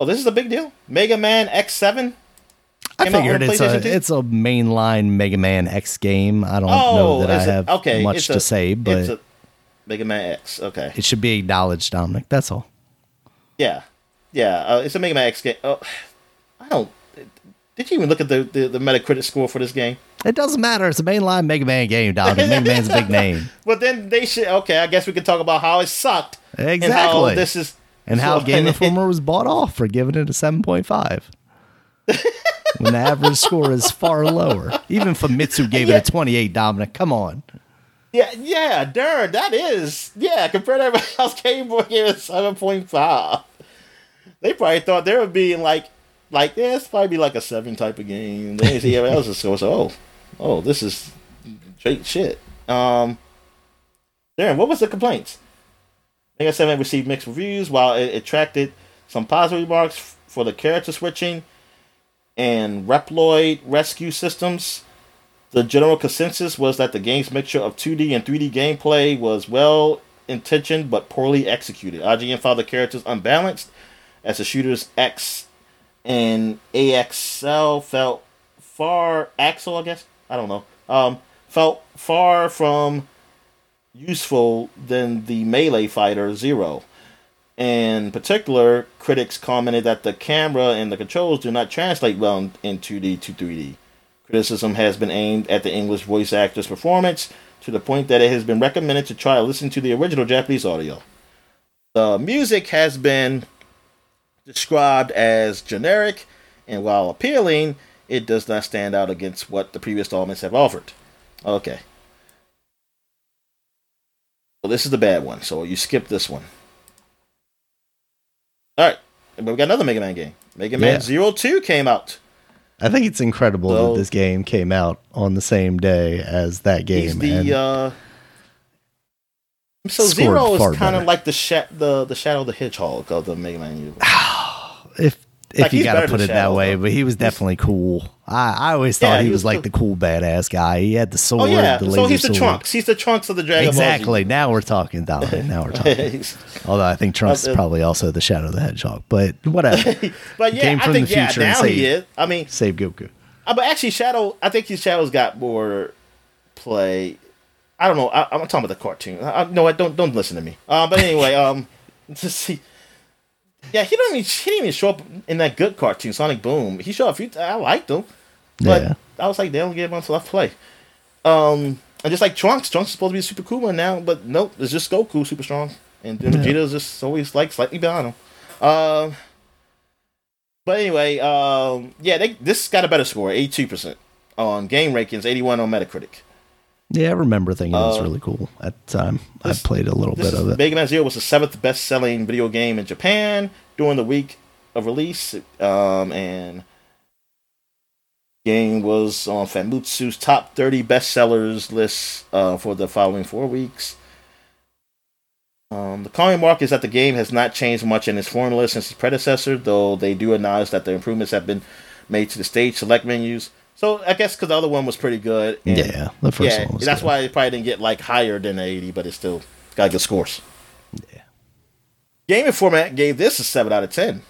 Oh, this is a big deal. Mega Man X7. I figured it's a mainline Mega Man X game. I don't know that I have much to say, but it's a Mega Man X. Okay, it should be acknowledged, Dominic. That's all. Yeah. It's a Mega Man X game. Oh, I don't. Did you even look at the Metacritic score for this game? It doesn't matter. It's a mainline Mega Man game, Dominic. Mega Man's a big name. Well, then they should. Okay, I guess we can talk about how it sucked. Exactly. And how this is. And how Game Informer was bought off for giving it a 7.5. When the average score is far lower. Even Famitsu gave it a 28, Dominic. Come on. Yeah, darn, that is. Yeah, compared to everybody else, Game Boy gave it a 7.5. They probably thought there would be like yeah, this probably be like a 7 type of game. They didn't see everybody else's score. So, oh, this is great shit. Darn, what was the complaints? Mega 7 received mixed reviews, while it attracted some positive remarks for the character switching and Reploid rescue systems. The general consensus was that the game's mixture of 2D and 3D gameplay was well-intentioned but poorly executed. IGN found the characters unbalanced, as the shooters X and AXL felt far... Axel, I guess? I don't know. Felt far from... useful than the melee fighter Zero. In particular, critics commented that the camera and the controls do not translate well in 2D to 3D. Criticism has been aimed at the English voice actor's performance, to the point that it has been recommended to try to listen to the original Japanese audio. The music has been described as generic, and while appealing, it does not stand out against what the previous elements have offered. Okay. Well, this is the bad one, so you skip this one. Alright, but we got another Mega Man game. Mega Man 02 came out. I think it's incredible that this game came out on the same day as that game. So Zero is kind of like the Shadow the Hedgehog of the Mega Man universe. If you got to put it that way, but he was definitely cool. I always thought he was like the cool badass guy. He had the sword, the laser sword. So he's the Trunks. He's the Trunks of the Dragon Ball. Exactly. Now we're talking, Dominic. Although I think Trunks is probably also the Shadow of the Hedgehog, but whatever. But yeah, came from the future now and he is. I mean, save Goku. But actually, Shadow. I think his Shadow's got more play. I don't know. I'm talking about the cartoon. Don't listen to me. But anyway, to see. Yeah, he didn't even show up in that good cartoon, Sonic Boom. He showed up a few times. I liked him. But I was like, they don't get him until I play. And just like Trunks is supposed to be a super cool one now, but nope, it's just Goku super strong. And Vegeta's just always like slightly behind him. But anyway, this got a better score, 82% on Game Rankings, 81 on Metacritic. Yeah, I remember thinking it was really cool at the time. I played a little bit of it. Mega Man Zero was the 7th best-selling video game in Japan during the week of release, and the game was on Famitsu's top 30 bestsellers list for the following 4 weeks. The common mark is that the game has not changed much in its formula since its predecessor, though they do acknowledge that the improvements have been made to the stage select menus. So I guess because the other one was pretty good. And the first one was that's good. Why it probably didn't get like higher than 80, but it still got good scores. Yeah. Game Informer gave this a 7 out of 10.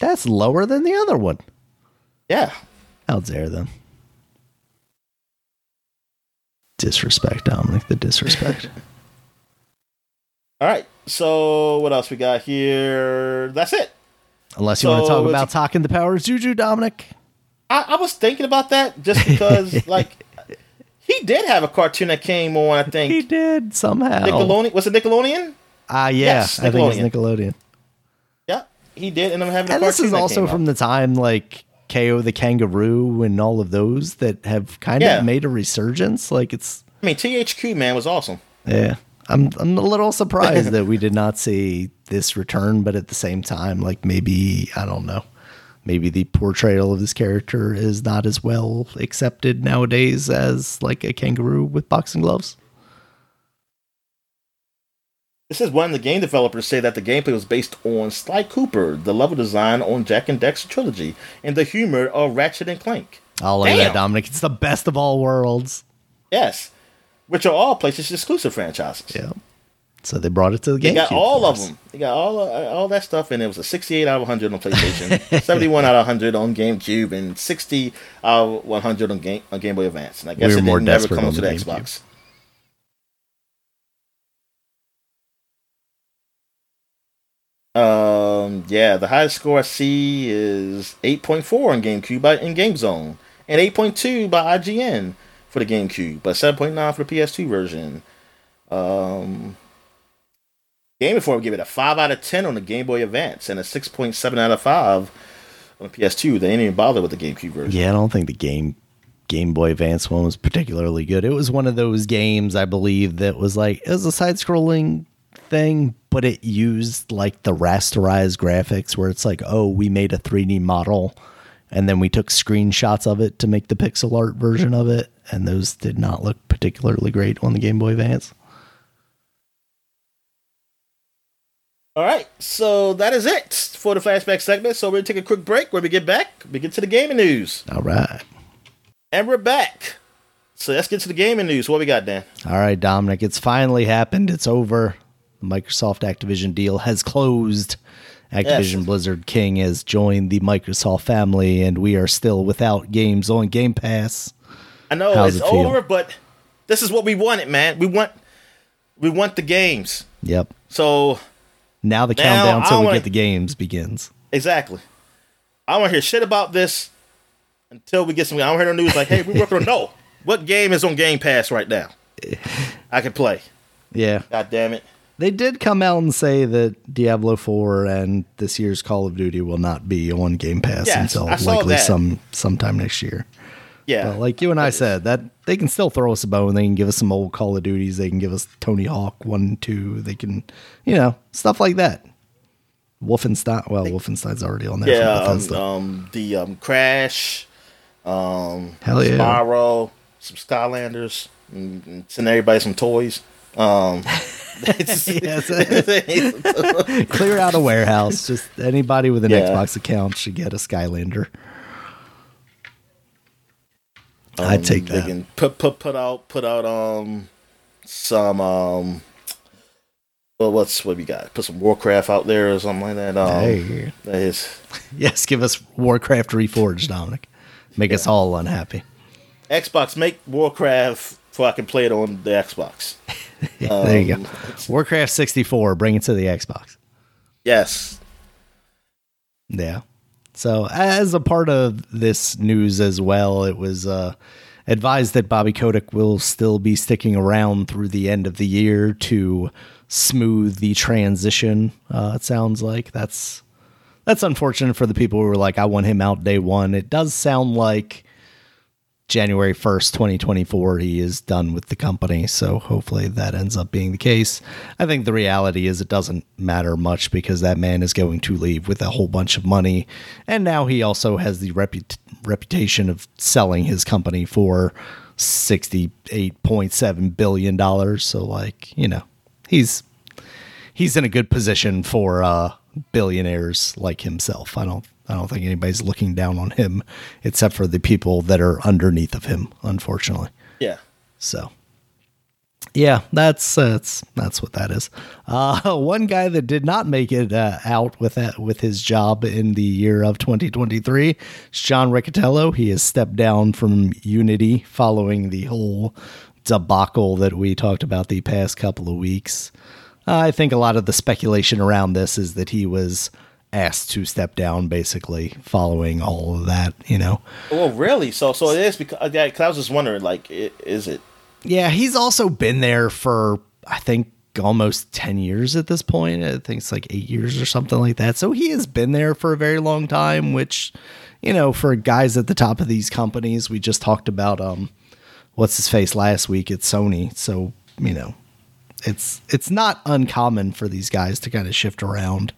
That's lower than the other one. Yeah. How dare them. Disrespect, Dominic, the disrespect. All right, so what else we got here? That's it. Unless you want to talk about Talking the Power of Juju, Dominic. I was thinking about that just because, like, he did have a cartoon that came on, I think. He did, somehow. Was it Nickelodeon? Yes, I think it was Nickelodeon. Yeah, he did end up having a cartoon. And this is also from the time, like, KO the Kangaroo and all of those that have kind of made a resurgence. Like, THQ, man, was awesome. Yeah. I'm a little surprised that we did not see this return, but at the same time, like, maybe, I don't know. Maybe the portrayal of this character is not as well accepted nowadays as like a kangaroo with boxing gloves. This is when the game developers say that the gameplay was based on Sly Cooper, the level design on Jak and Daxter trilogy, and the humor of Ratchet and Clank. I'll lay that, Dominic. It's the best of all worlds. Yes. Which are all PlayStation exclusive franchises. Yeah. So they brought it to the game. They got all of them. They got all that stuff, and it was a 68 out of 100 on PlayStation, 71 out of 100 on GameCube, and 60 out of 100 on Game Boy Advance. And I guess it never comes to the Xbox. The highest score I see is 8.4 on GameCube by in GameZone, and 8.2 by IGN for the GameCube, but 7.9 for the PS2 version. Game Informer gave it a 5 out of 10 on the Game Boy Advance and a 6.7 out of 5 on the PS2. They didn't even bother with the GameCube version. Yeah, I don't think the Game Boy Advance one was particularly good. It was one of those games, I believe, that was like, it was a side-scrolling thing, but it used like the rasterized graphics where it's like, oh, we made a 3D model and then we took screenshots of it to make the pixel art version of it. And those did not look particularly great on the Game Boy Advance. All right, so that is it for the flashback segment. So we're going to take a quick break. When we get back, we get to the gaming news. All right. And we're back. So let's get to the gaming news. What we got, Dan? All right, Dominic, it's finally happened. It's over. The Microsoft Activision deal has closed. Activision Blizzard King has joined the Microsoft family, and we are still without games on Game Pass. I know it's over, but this is what we wanted, man. We want the games. Yep. So... Now the countdown until we get the games begins. Exactly. I don't want to hear shit about this until we get some. I don't hear no news like, hey, we're working on no. What game is on Game Pass right now? I can play. Yeah. God damn it. They did come out and say that Diablo 4 and this year's Call of Duty will not be on Game Pass until likely sometime next year. Yeah. But like you and I said, that they can still throw us a bone. They can give us some old Call of Duties. They can give us Tony Hawk 1, 2. They can, you know, stuff like that. Wolfenstein. Well, Wolfenstein's already on there. Yeah. Crash. Hell yeah. Spyro. Some Skylanders. And send everybody some toys. Clear out a warehouse. Just anybody with an Xbox account should get a Skylander. I take that. They can put out some what we got? Put some Warcraft out there or something like that. Hey. That is yes, give us Warcraft Reforged, Dominic. Make us all unhappy. Xbox, make Warcraft so I can play it on the Xbox. There you go. Warcraft 64, bring it to the Xbox. Yes. Yeah. So as a part of this news as well, it was advised that Bobby Kotick will still be sticking around through the end of the year to smooth the transition. It sounds like that's unfortunate for the people who were like, I want him out day one. It does sound like January 1st, 2024, he is done with the company. So hopefully that ends up being the case. I think the reality is it doesn't matter much because that man is going to leave with a whole bunch of money. And now he also has the reputation of selling his company for $68.7 billion. So like, you know, he's in a good position for billionaires like himself. I don't think anybody's looking down on him except for the people that are underneath of him, unfortunately. Yeah. So yeah, that's what that is. One guy that did not make it out with his job in the year of 2023 is John Riccitiello. He has stepped down from Unity following the whole debacle that we talked about the past couple of weeks. I think a lot of the speculation around this is that he was asked to step down, basically following all of that, you know. Oh, really? So it is because I was just wondering, like, is it? Yeah, he's also been there for I think almost 10 years at this point. I think it's like 8 years or something like that. So he has been there for a very long time. Which, you know, for guys at the top of these companies, we just talked about what's his face last week at Sony. So you know. It's not uncommon for these guys to kind of shift around.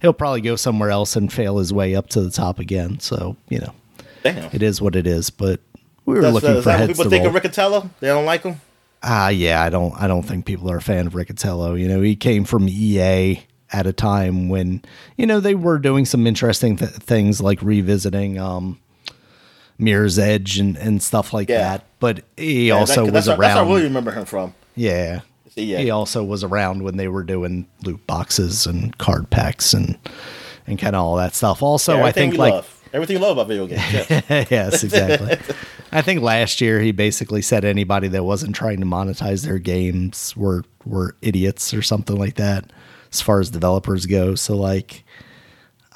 He'll probably go somewhere else and fail his way up to the top again. So, you know, It is what it is. But we were looking for heads to roll. People think of Riccitiello? They don't like him? Yeah, I don't think people are a fan of Riccitiello. You know, he came from EA at a time when, you know, they were doing some interesting things like revisiting Mirror's Edge and stuff like that. But he also was around. That's where I really remember him from. Yeah. Yeah. He also was around when they were doing loot boxes and card packs and kind of all that stuff. Also, I think everything you love about video games. Yes, yes exactly. I think last year he basically said anybody that wasn't trying to monetize their games were idiots or something like that as far as developers go. So like,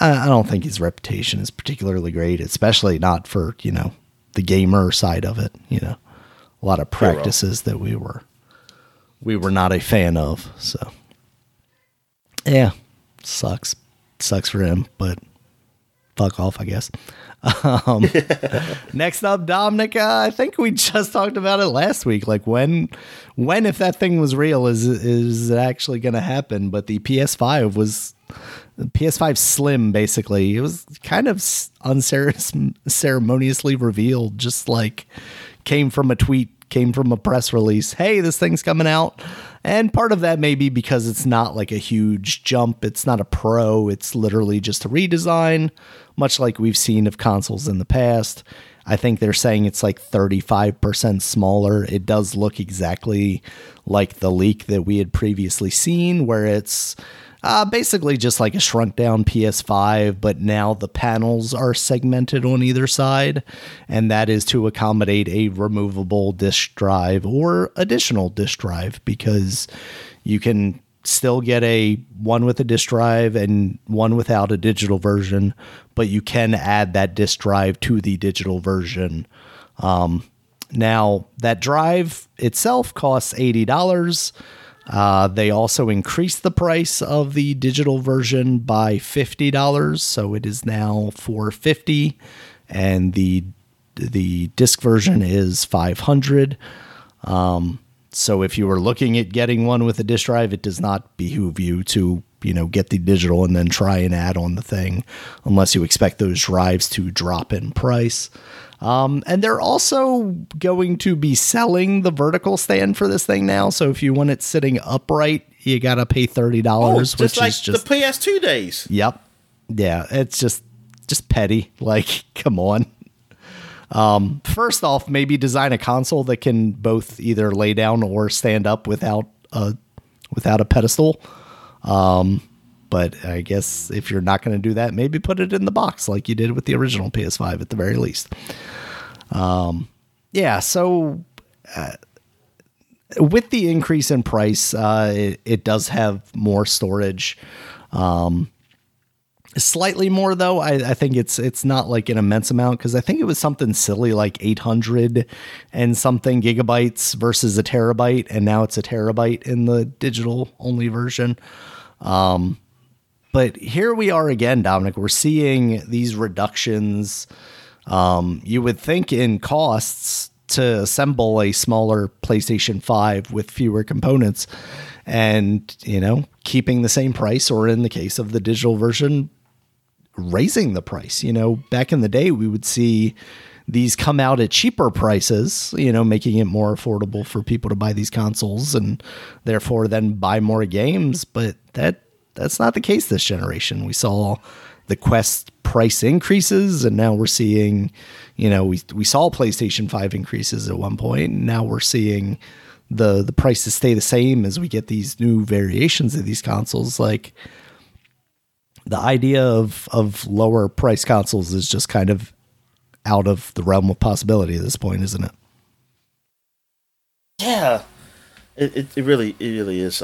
I don't think his reputation is particularly great, especially not for, you know, the gamer side of it. You know, a lot of practices that we were not a fan of. So yeah, sucks for him, but fuck off, I guess. Next up, Dominic, I think we just talked about it last week. Like when, if that thing was real, is it actually going to happen? But the PS5 was PS5 Slim. Basically it was kind of unceremoniously revealed, just like came from a tweet, came from a press release. Hey, this thing's coming out. And part of that may be because it's not like a huge jump. It's not a pro. It's literally just a redesign, much like we've seen of consoles in the past. I think they're saying it's like 35% smaller. It does look exactly like the leak that we had previously seen, where it's basically just like a shrunk down PS5, but now the panels are segmented on either side, and that is to accommodate a removable disk drive or additional disk drive, because you can still get a one with a disk drive and one without a digital version, but you can add that disk drive to the digital version. Now, that drive itself costs $80. They also increased the price of the digital version by $50, so it is now $450, and the disc version is $500. So if you were looking at getting one with a disk drive, it does not behoove you to, get the digital and then try and add on the thing unless you expect those drives to drop in price. And they're also going to be selling the vertical stand for this thing now. So if you want it sitting upright, you got to pay $30, which is just the PS2 days. Yep. Yeah. It's just petty. Like, come on. First off, maybe design a console that can both either lay down or stand up without a pedestal. But I guess if you're not going to do that, maybe put it in the box like you did with the original PS5 at the very least. With the increase in price, it does have more storage. Slightly more though. I think it's not like an immense amount, because I think it was something silly like 800 and something gigabytes versus a terabyte, and now it's a terabyte in the digital only version. But here we are again, Dominic. We're seeing these reductions. You would think in costs to assemble a smaller PlayStation 5 with fewer components, and keeping the same price, or in the case of the digital version, raising the price. Back in the day, we would see these come out at cheaper prices, making it more affordable for people to buy these consoles and therefore then buy more games. But that's not the case this generation. We saw the Quest price increases, and now we're seeing, we saw PlayStation 5 increases at one point, and now we're seeing the prices stay the same as we get these new variations of these consoles. Like, the idea of lower price consoles is just kind of out of the realm of possibility at this point, isn't it? Yeah, it really is.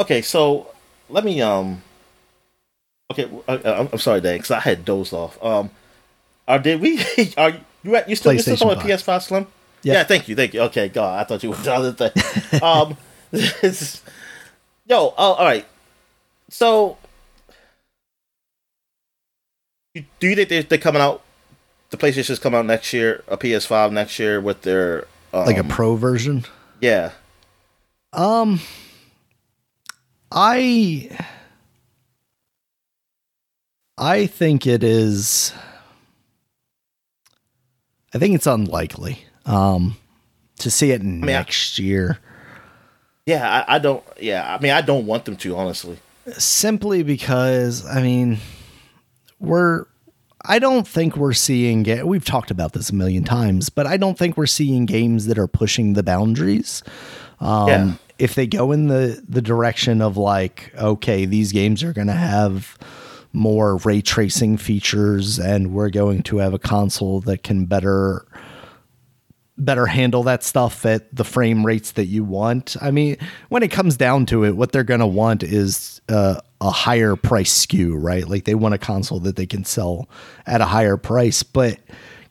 Okay, so let me, I'm sorry, Dan, because I had dozed off. You still talking about PS5 Slim? Yep. Yeah, thank you. Okay, God, I thought you were the other thing. All right. So, do you think they're coming out? The PlayStation's coming out next year, a PS5 next year with their like a Pro version. Yeah. I think it is. I think it's unlikely. To see it next year. Yeah, I don't. Yeah, I mean, I don't want them to, honestly. Simply because, I don't think we're seeing it. We've talked about this a million times, but I don't think we're seeing games that are pushing the boundaries. If they go in the direction of like, okay, these games are going to have more ray tracing features, and we're going to have a console that can better handle that stuff at the frame rates that you want. When it comes down to it, what they're going to want is a higher price SKU, right? Like, they want a console that they can sell at a higher price. But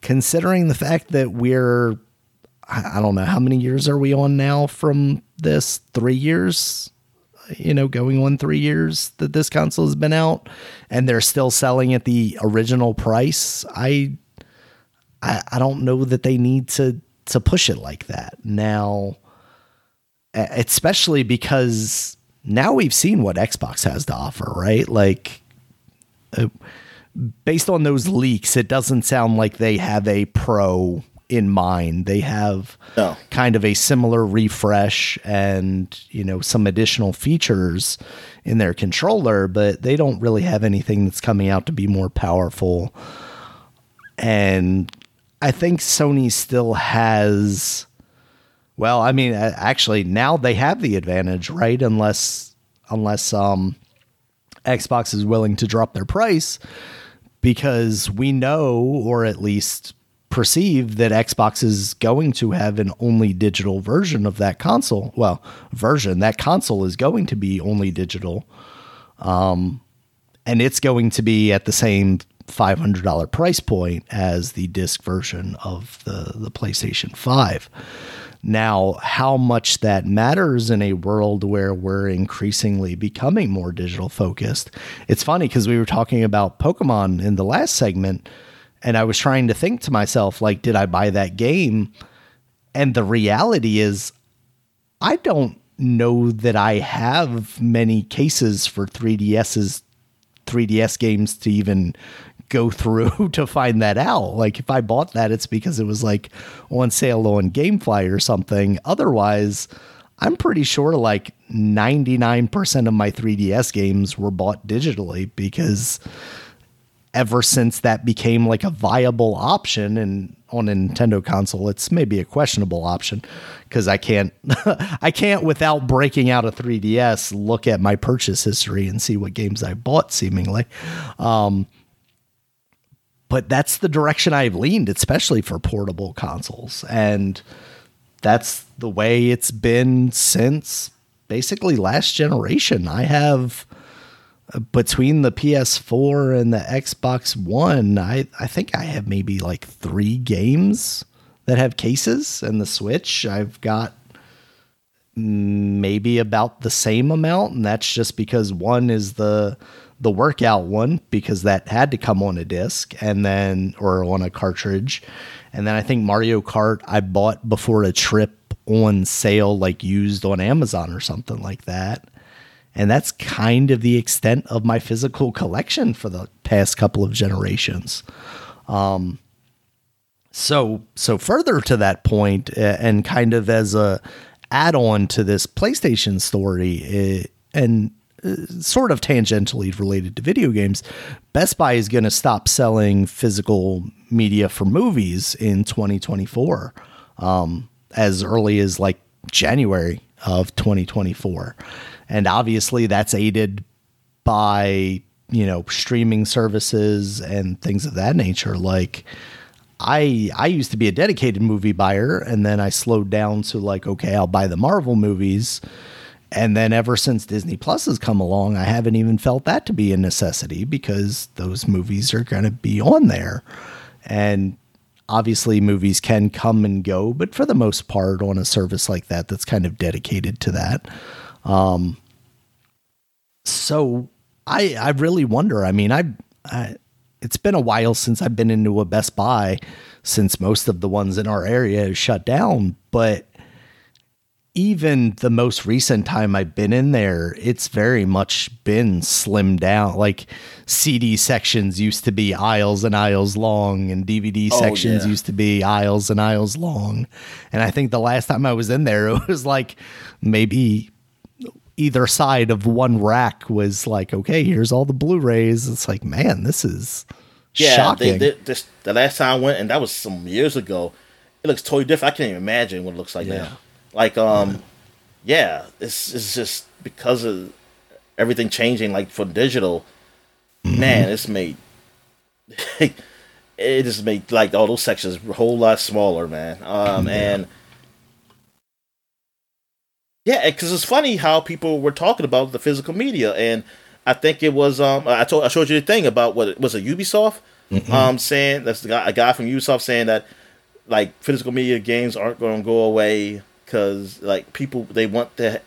considering the fact that we're, I don't know, how many years are we on now from this? 3 years, going on 3 years that this console has been out, and they're still selling at the original price. I don't know that they need to push it like that now, especially because now we've seen what Xbox has to offer, right? Like, based on those leaks, it doesn't sound like they have a Pro in mind. They have kind of a similar refresh and, some additional features in their controller, but they don't really have anything that's coming out to be more powerful. And I think Sony still has, actually now they have the advantage, right? Unless Xbox is willing to drop their price, because we know, or at least perceive that Xbox is going to have an only digital version of that console. Well, that console is going to be only digital. And it's going to be at the same $500 price point as the disc version of the PlayStation 5. Now, how much that matters in a world where we're increasingly becoming more digital focused. It's funny because we were talking about Pokemon in the last segment, and I was trying to think to myself, like, did I buy that game? And the reality is, I don't know that I have many cases for 3DS games to even go through to find that out. Like, if I bought that, it's because it was like on sale on GameFly or something. Otherwise, I'm pretty sure like 99% of my 3DS games were bought digitally, because ever since that became like a viable option, and on a Nintendo console, it's maybe a questionable option, because I can't without breaking out a 3DS look at my purchase history and see what games I bought seemingly. But that's the direction I've leaned, especially for portable consoles. And that's the way it's been since basically last generation. I have, between the PS4 and the Xbox One, I think I have maybe like 3 games that have cases, and the Switch, I've got maybe about the same amount. And that's just because one is the workout one, because that had to come on a disc or on a cartridge. And then I think Mario Kart I bought before a trip on sale, like used on Amazon or something like that. And that's kind of the extent of my physical collection for the past couple of generations. So further to that point, and kind of as a add-on to this PlayStation story, and sort of tangentially related to video games, Best Buy is going to stop selling physical media for movies in 2024, as early as like January of 2024. And obviously that's aided by, streaming services and things of that nature. Like I used to be a dedicated movie buyer, and then I slowed down to like, okay, I'll buy the Marvel movies. And then ever since Disney Plus has come along, I haven't even felt that to be a necessity, because those movies are going to be on there. And obviously movies can come and go, but for the most part on a service like that, that's kind of dedicated to that. So I really wonder, I mean, it's been a while since I've been into a Best Buy, since most of the ones in our area have shut down, but even the most recent time I've been in there, it's very much been slimmed down. Like CD sections used to be aisles and aisles long, and DVD sections used to be aisles and aisles long. And I think the last time I was in there, it was like maybe either side of one rack was like, okay, here's all the Blu-rays. It's like, man, this is shocking. The last time I went, and that was some years ago, it looks totally different. I can't even imagine what it looks like now. Like, it's just because of everything changing, like for digital, man, it just made like all those sections a whole lot smaller, man. And yeah, because it's funny how people were talking about the physical media, and I think it was, I showed you the thing about what was it, Ubisoft, saying that's a guy from Ubisoft saying that like physical media games aren't going to go away. Because like people, they want to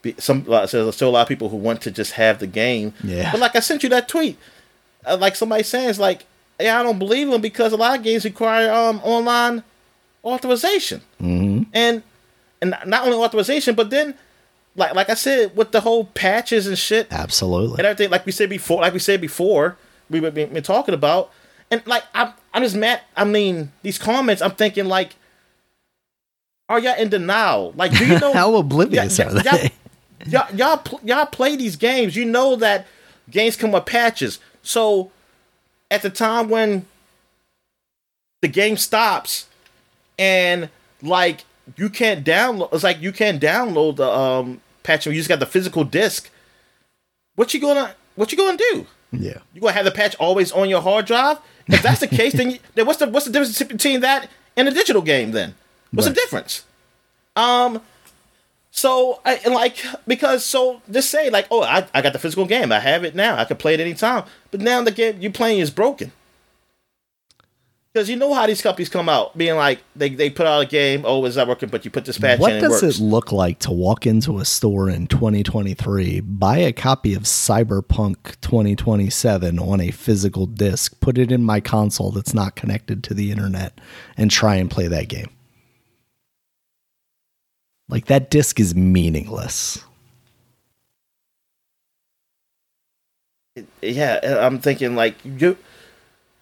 be so there's still a lot of people who want to just have the game. Yeah. But like I sent you that tweet, like somebody saying it's like, yeah, I don't believe them, because a lot of games require online authorization, and not only authorization, but then like I said, with the whole patches and shit, absolutely, and everything. Like we said before, we've been talking about, and like I'm just mad. I mean, these comments, I'm thinking like, are y'all in denial? Like, do you know how oblivious are they? Y'all play these games. You know that games come with patches. So, at the time when the game stops, and like you can't download, it's like you can't download the patch. You just got the physical disc. What you gonna do? Yeah. You gonna have the patch always on your hard drive? If that's the case, then what's the difference between that and a digital game then? What's the difference? I got the physical game. I have it now. I can play it anytime. But now the game you're playing is broken. Because you know how these companies come out, being like, they put out a game, oh, it's not working, but you put this patch in and it works. What does it look like to walk into a store in 2023, buy a copy of Cyberpunk 2077 on a physical disc, put it in my console that's not connected to the internet, and try and play that game? Like, that disc is meaningless. Yeah, I'm thinking, like,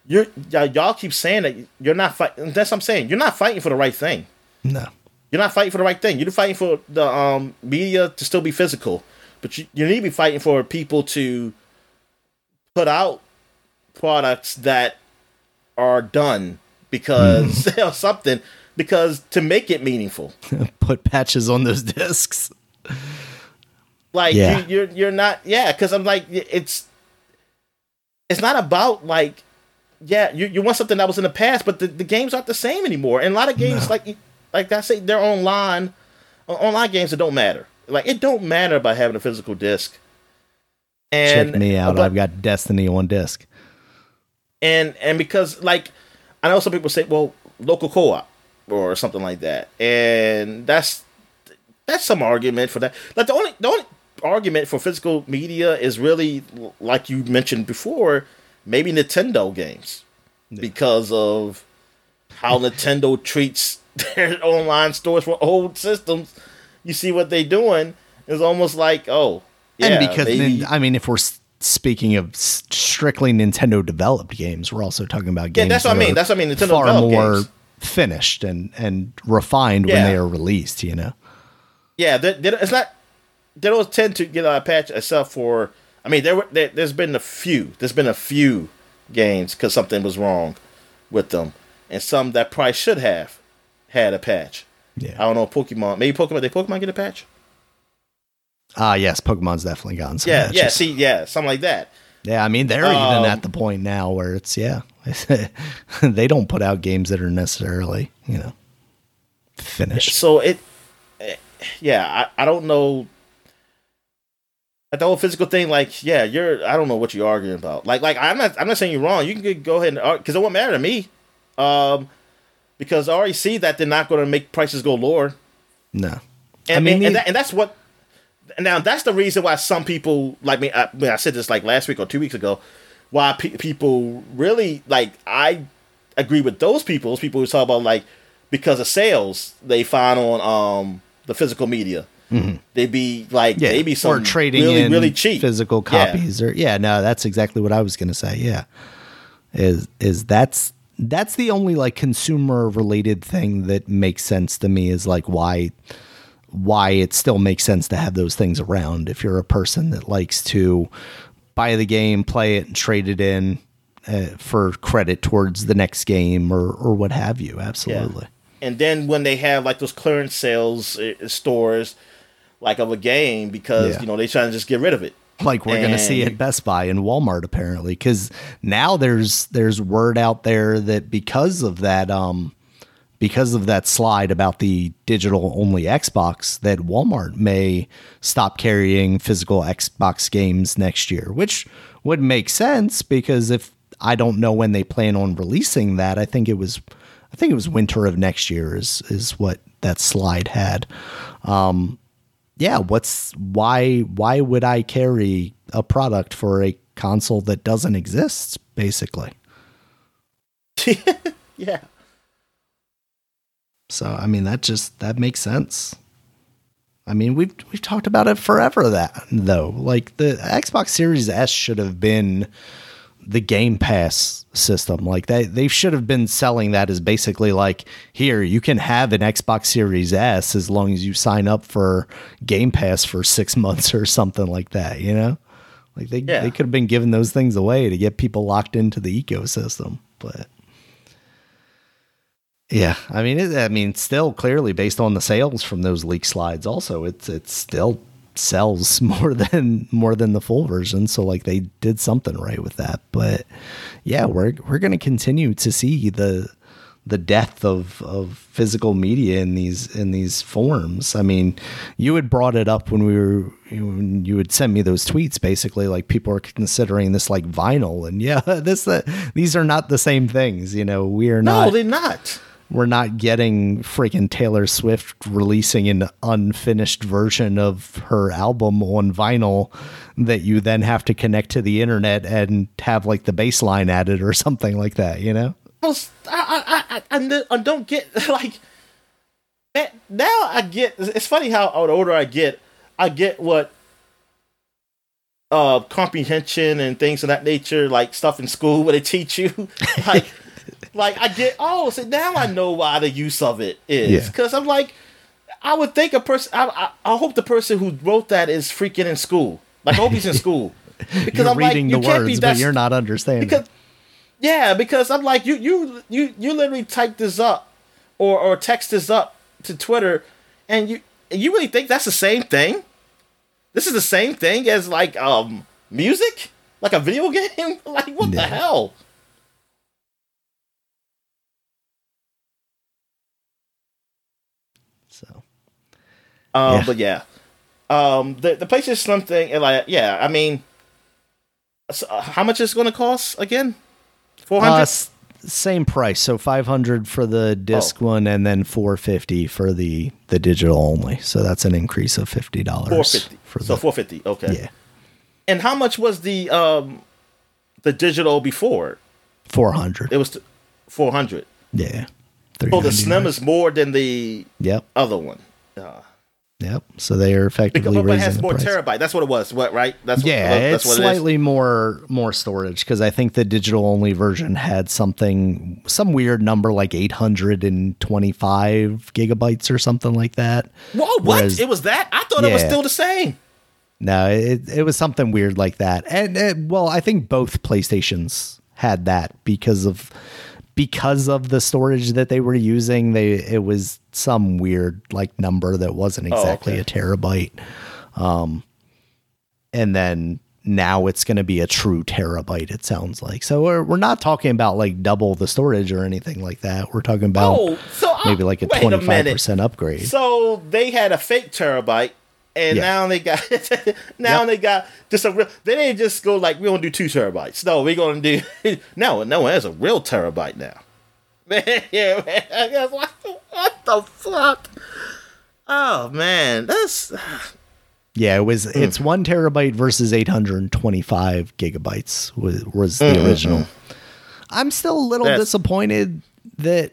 y'all keep saying that you're not fighting. That's what I'm saying. You're not fighting for the right thing. No. You're not fighting for the right thing. You're fighting for the media to still be physical. But you need to be fighting for people to put out products that are done because or something. Because to make it meaningful, put patches on those discs. Like you're not. Yeah. Cause I'm like, it's not about like, yeah, you want something that was in the past, but the games aren't the same anymore. And a lot of games like I say, they're online games that don't matter. Like it don't matter about having a physical disc. And check me out. I've got Destiny on disc. And because like, I know some people say, well, local co-op or something like that, and that's some argument for that. Like the only argument for physical media is really, like you mentioned before, maybe Nintendo games, because of how Nintendo treats their online stores for old systems. You see what they're doing. It's almost like, oh, yeah. And because if we're speaking of strictly Nintendo developed games, we're also talking about games. Yeah, that's what I mean. That's what I mean. Nintendo far more games. Finished and refined when they are released, you know. Yeah, it's not. They don't tend to get a patch except for. I mean, there's been a few. There's been a few games because something was wrong with them, and some that probably should have had a patch. Yeah, I don't know. Pokemon, maybe Pokemon. Did Pokemon get a patch? Yes, Pokemon's definitely gotten some patches. Yeah, see, something like that. Yeah, I mean, they're even at the point now where it's, they don't put out games that are necessarily, finished. So I don't know. Like the whole physical thing, like, I don't know what you're arguing about. Like, I'm not saying you're wrong. You can go ahead and, because it won't matter to me. Because I already see that they're not going to make prices go lower. No. And, I mean, and that's what. Now that's the reason why some people like me. I said this like last week or 2 weeks ago. Why people really like? I agree with those people. Those people who talk about like because of sales they find on the physical media. Mm-hmm. They be like they be some or trading really in really cheap physical copies or that's exactly what I was gonna say. Yeah, is that's the only like consumer related thing that makes sense to me is like why it still makes sense to have those things around. If you're a person that likes to buy the game, play it, and trade it in for credit towards the next game or what have you. Absolutely. Yeah. And then when they have like those clearance sales stores, like of a game, because, they're trying to just get rid of it. Like we're going to see at Best Buy and Walmart apparently. Cause now there's word out there that because of that, because of that slide about the digital only Xbox, that Walmart may stop carrying physical Xbox games next year, which would make sense because if I don't know when they plan on releasing that, I think it was winter of next year is what that slide had. Why would I carry a product for a console that doesn't exist basically? Yeah. So, I mean, that makes sense. I mean, we've talked about it forever that though, like the Xbox Series S should have been the Game Pass system. Like they should have been selling that as basically like, here, you can have an Xbox Series S as long as you sign up for Game Pass for 6 months or something like that. You know, like they could have been giving those things away to get people locked into the ecosystem, but. Yeah, I mean, still clearly based on the sales from those leak slides. Also, it's still sells more than the full version. So like they did something right with that. But yeah, we're going to continue to see the death of physical media in these forms. I mean, you had brought it up when you had sent me those tweets, basically like people are considering this like vinyl, and yeah, these are not the same things. You know, we're not getting freaking Taylor Swift releasing an unfinished version of her album on vinyl that you then have to connect to the internet and have like the bass line added or something like that, you know? Well, I don't get, like, that. Now I get, it's funny how the older I get what comprehension and things of that nature, like stuff in school where they teach you, like, like I get, oh, so now I know why the use of it is, because I'm like, I would think a person, I hope the person who wrote that is freaking in school, like I hope he's in school, because you're I'm reading like, the you words, can't be but you're not understanding. Because I'm like, you literally type this up or text this up to Twitter, and you really think that's the same thing? This is the same thing as like music, like a video game, like what the hell? So, the PlayStation Slim thing, and like, yeah, I mean, so how much is it going to cost again? Same price, so $500 for the disc one, and then $450 for the digital only. So that's an increase of $50. So $450, okay. Yeah. And how much was the digital before? $400. It was $400. Yeah. So the Slim is more than the other one. Yep. So they are effectively raising the price. But it has more terabyte. That's what it was, right? That's what it is. It's slightly more storage, because I think the digital only version had some weird number like 825 gigabytes or something like that. Whoa, what? Whereas, it was that? I thought it was still the same. No, it was something weird like that. And well, I think both PlayStations had that because of the storage that they were using, it was some weird like number that wasn't exactly a terabyte. And then now it's going to be a true terabyte, it sounds like. So we're not talking about like double the storage or anything like that. We're talking about maybe like a 25% upgrade. So they had a fake terabyte, and now they got they got just a real. They didn't just go like, we're gonna do 2 terabytes. No, we're gonna do no one has a real terabyte now. Man, what the fuck? Oh man, that's it's 1 terabyte versus 825 gigabytes was the original. I'm still a little disappointed that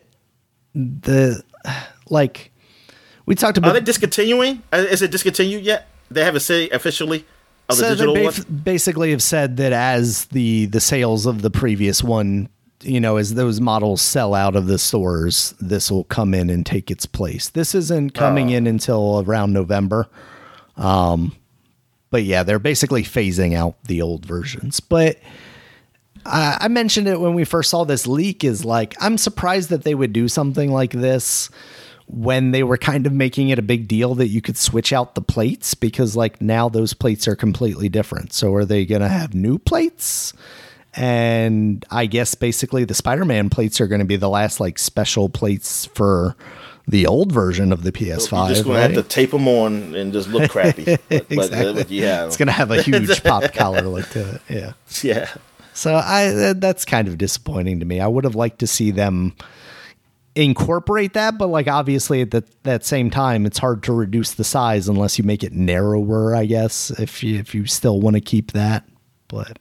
we talked about. Are they discontinuing? Is it discontinued yet? They haven't said officially of the digital one? So they basically have said that as the sales of the previous one, you know, as those models sell out of the stores, this will come in and take its place. This isn't coming in until around November. But yeah, they're basically phasing out the old versions. But I mentioned it when we first saw this leak, is like, I'm surprised that they would do something like this when they were kind of making it a big deal that you could switch out the plates, because like now those plates are completely different. So are they going to have new plates? And I guess basically the Spider-Man plates are going to be the last like special plates for the old version of the PS5. You're just going to have to tape them on and just look crappy. But yeah, it's going to have a huge pop collar look to it. Yeah. Yeah. So that's kind of disappointing to me. I would have liked to see them incorporate that, but like obviously at that same time, it's hard to reduce the size unless you make it narrower, I guess, if you still want to keep that. But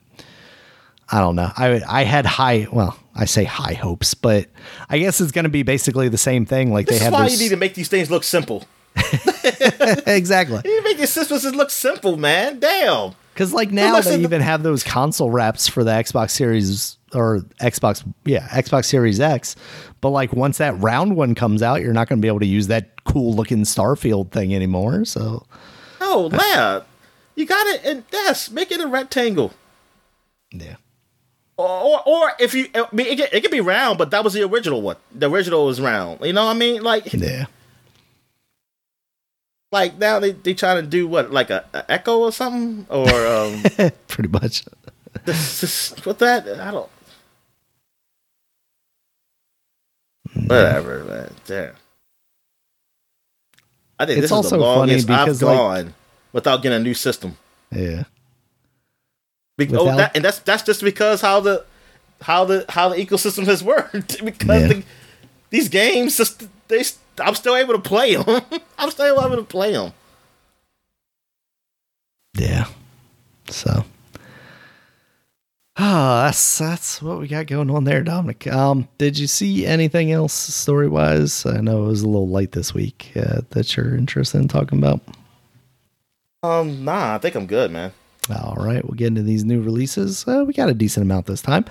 I don't know, I had high hopes, but I guess it's going to be basically the same thing. Like this, they have why you need to make these things look simple. Exactly, you make your systems look simple, man. Damn, because like now they even have those console wraps for the Xbox Series or Xbox Series X. But like once that round one comes out, you're not going to be able to use that cool looking Starfield thing anymore. So, you got it, and yes, make it a rectangle. Yeah. Or if you, I mean, it could be round, but that was the original one. The original was round. You know what I mean? Like, yeah. Like, now they trying to do what, like a Echo or something? Or pretty much. With that, I don't. Whatever, man. Damn. I think it's this is the longest I've gone without getting a new system. Yeah. And that's just because how the ecosystem has worked. Because these games, I'm still able to play them. I'm still able to play them. Yeah. So. Ah, that's what we got going on there, Dominic. Did you see anything else story-wise? I know it was a little late this week that you're interested in talking about. Nah, I think I'm good, man. All right, we'll get into these new releases. We got a decent amount this time.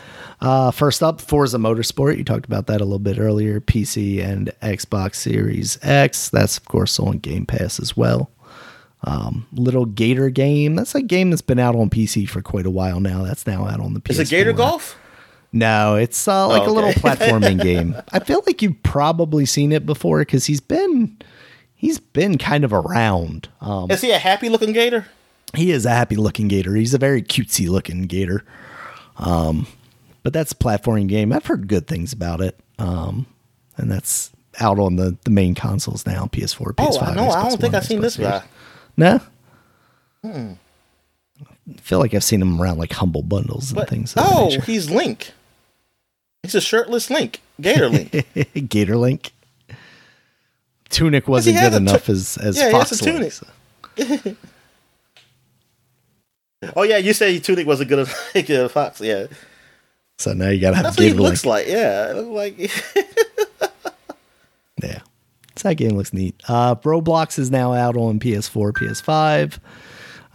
First up, Forza Motorsport. You talked about that a little bit earlier. PC and Xbox Series X. That's, of course, on Game Pass as well. Little Gator game. That's a game that's been out on PC for quite a while now. That's now out on the PS4. Is it Gator Golf? No, it's a little platforming game. I feel like you've probably seen it before because he's been kind of around. Is he a happy looking gator? He is a happy looking gator. He's a very cutesy looking gator. But that's a platforming game. I've heard good things about it. And that's out on the main consoles now, PS4, PS5. Oh, no, I don't think I've seen this guy. No? I feel like I've seen him around like Humble Bundles and things. Oh, he's Link. He's a shirtless Link. Gator Link. Gator Link. Tunic wasn't good enough as Fox Link. So. Oh, yeah, you said Tunic wasn't good enough as Fox, yeah. So now you gotta have Gator Link. That's what he looks like, yeah. Yeah. So that game looks neat. Roblox is now out on PS4, PS5.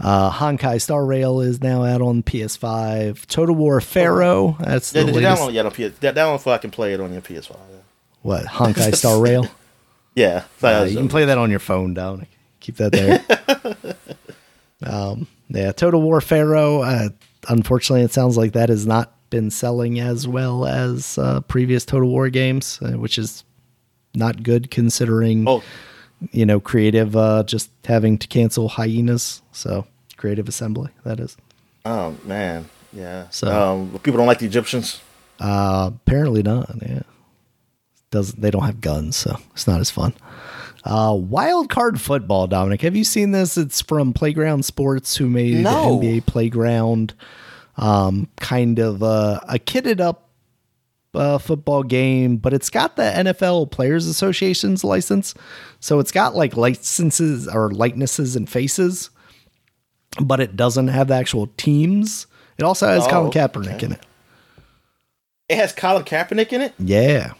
Honkai Star Rail is now out on PS5. Total War Pharaoh. That's the latest. That one I can play it on your PS5. Yeah. What, Honkai Star Rail? Yeah. You can play that on your phone, Dominic. Keep that there. Total War Pharaoh. Unfortunately, it sounds like that has not been selling as well as previous Total War games, which is not good considering, Creative just having to cancel Hyenas. So Creative Assembly, that is. Oh man, yeah. So people don't like the Egyptians. Apparently not. Yeah, they don't have guns, so it's not as fun. Wild Card Football, Dominic. Have you seen this? It's from Playground Sports, who made the NBA Playground. Kind of a kitted up football game, but it's got the NFL Players Association's license, so it's got like licenses or likenesses and faces, but it doesn't have the actual teams. It also has Colin Kaepernick in it. It has Colin Kaepernick in it? Yeah.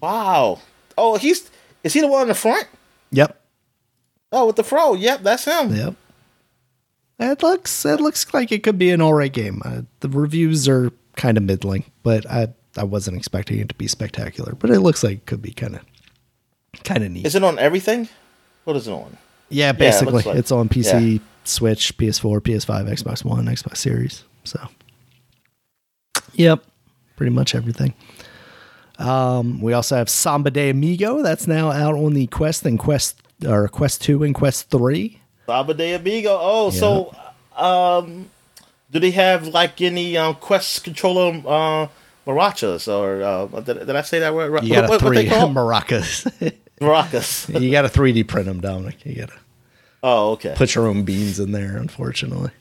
Wow. Oh, is he the one in the front? Yep. Oh, with the fro. Yep, that's him. Yep. It looks like it could be an all right game. The reviews are kind of middling, but I wasn't expecting it to be spectacular, but it looks like it could be kind of neat. Is it on everything? What is it on? Yeah, basically, it's on PC, Switch, PS4, PS5, Xbox One, Xbox Series. So, yep, pretty much everything. We also have Samba de Amigo. That's now out on the Quest and Quest 2 and Quest 3. Samba de Amigo. Oh, yeah. So do they have like any Quest controller? Maracas, or did I say that word? You got maracas. Maracas. You got to 3D print them, Dominic. You got to. Oh, okay. Put your own beans in there, unfortunately.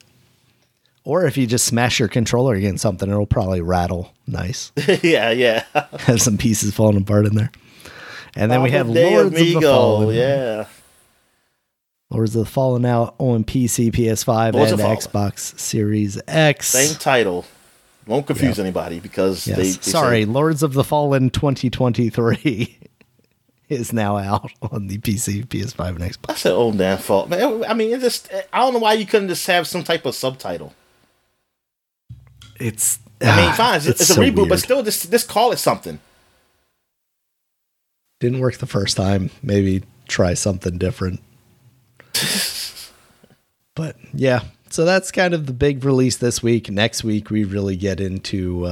Or if you just smash your controller against something, it'll probably rattle. Nice. Yeah. Have some pieces falling apart in there. And then we have Lords of the Fallen. Yeah. Lords of the Fallen out on PC, PS5, and Xbox Series X. Same title. Won't confuse anybody because they sorry, Lords of the Fallen 2023 is now out on the PC, PS5, and Xbox. That's an old damn fault, man. I mean, I don't know why you couldn't just have some type of subtitle. Fine, it's so a reboot, weird. But still, just call it something. Didn't work the first time. Maybe try something different. But yeah. So that's kind of the big release this week. Next week, we really get into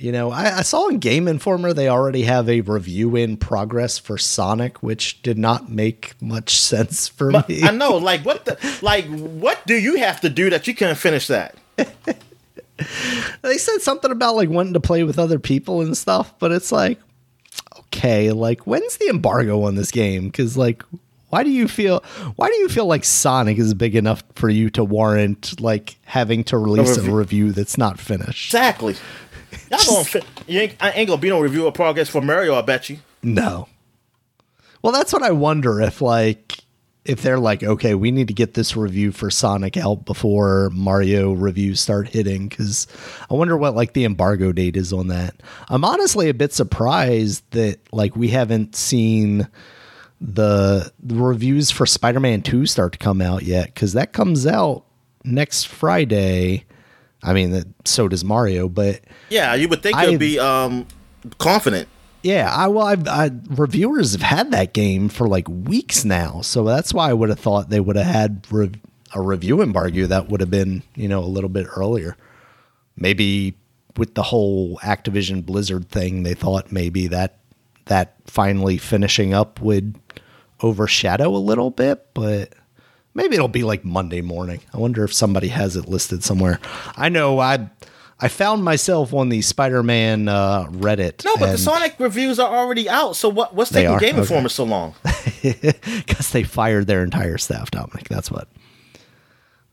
You know, I saw in Game Informer they already have a review in progress for Sonic, which did not make much sense for me. I know, what do you have to do that you couldn't finish that? They said something about like wanting to play with other people and stuff, but it's like, okay, like when's the embargo on this game? Because like, why do you feel like Sonic is big enough for you to warrant like having to release a review that's not finished? Exactly. I ain't gonna be no review of progress for Mario, I bet you. No. Well, that's what I wonder if they're like, okay, we need to get this review for Sonic out before Mario reviews start hitting, because I wonder what like the embargo date is on that. I'm honestly a bit surprised that like we haven't seen the reviews for Spider-Man 2 start to come out yet, because that comes out next Friday. I mean, so does Mario, but yeah, you would think you'd be confident. Yeah, reviewers have had that game for like weeks now, so that's why I would have thought they would have had a review embargo that would have been, you know, a little bit earlier. Maybe with the whole Activision Blizzard thing, they thought maybe that finally finishing up would overshadow a little bit, but. Maybe it'll be like Monday morning. I wonder if somebody has it listed somewhere. I know I found myself on the Spider-Man Reddit. No, but the Sonic reviews are already out. So what's taking Game Informer so long? Because they fired their entire staff, Dominic. That's what.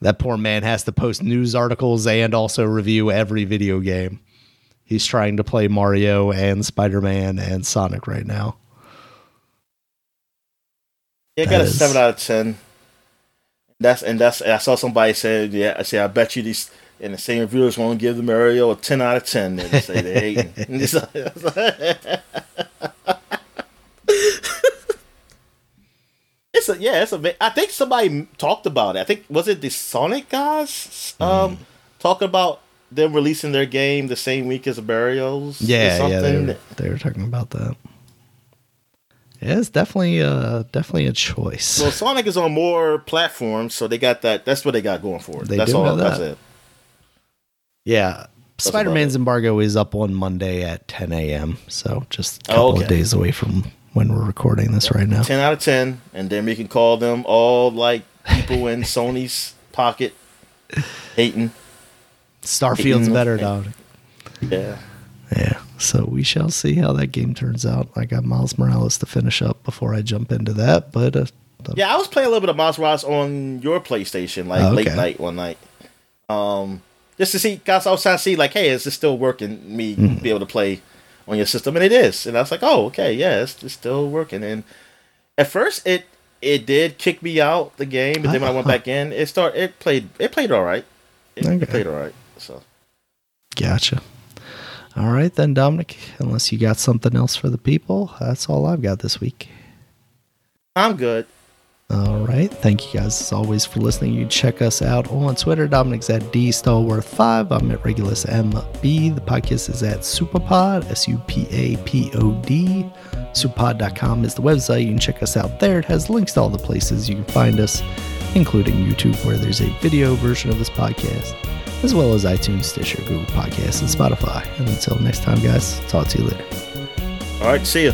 That poor man has to post news articles and also review every video game. He's trying to play Mario and Spider-Man and Sonic right now. Yeah, I got a 7 out of 10. That's I saw somebody said, yeah, I bet you these and the same reviewers won't give the Mario a 10 out of 10. They say they're hating. I think somebody talked about it. I think, was it the Sonic guys talking about them releasing their game the same week as Mario's? Yeah, they were talking about that. Yeah, it's definitely a choice. Well, Sonic is on more platforms, so they got that. That's what they got going for it. That's all that's it. Yeah, Spider-Man's embargo is up on Monday at 10 a.m., so just a couple of days away from when we're recording this right now. 10 out of 10, and then we can call them all like people in Sony's pocket hating. Starfield's better, dog. Yeah. Yeah. So we shall see how that game turns out. I got Miles Morales to finish up before I jump into that. But I was playing a little bit of Miles Morales on your PlayStation, late night one night, just to see. Guys, I was trying to see, like, hey, is this still working? Me be able to play on your system, and it is. And I was like, oh, okay, yeah, it's still working. And at first, it did kick me out the game, but then when I went back in, it played all right. It played all right. So, gotcha. All right, then, Dominic, unless you got something else for the people, that's all I've got this week. I'm good. All right. Thank you guys, as always, for listening. You check us out on Twitter. Dominic's at DStallworth5. I'm at RegulusMB. The podcast is at Superpod, SUPAPOD. Superpod.com is the website. You can check us out there. It has links to all the places you can find us, including YouTube, where there's a video version of this podcast, as well as iTunes, Stitcher, Google Podcasts, and Spotify. And until next time, guys, talk to you later. All right, see ya.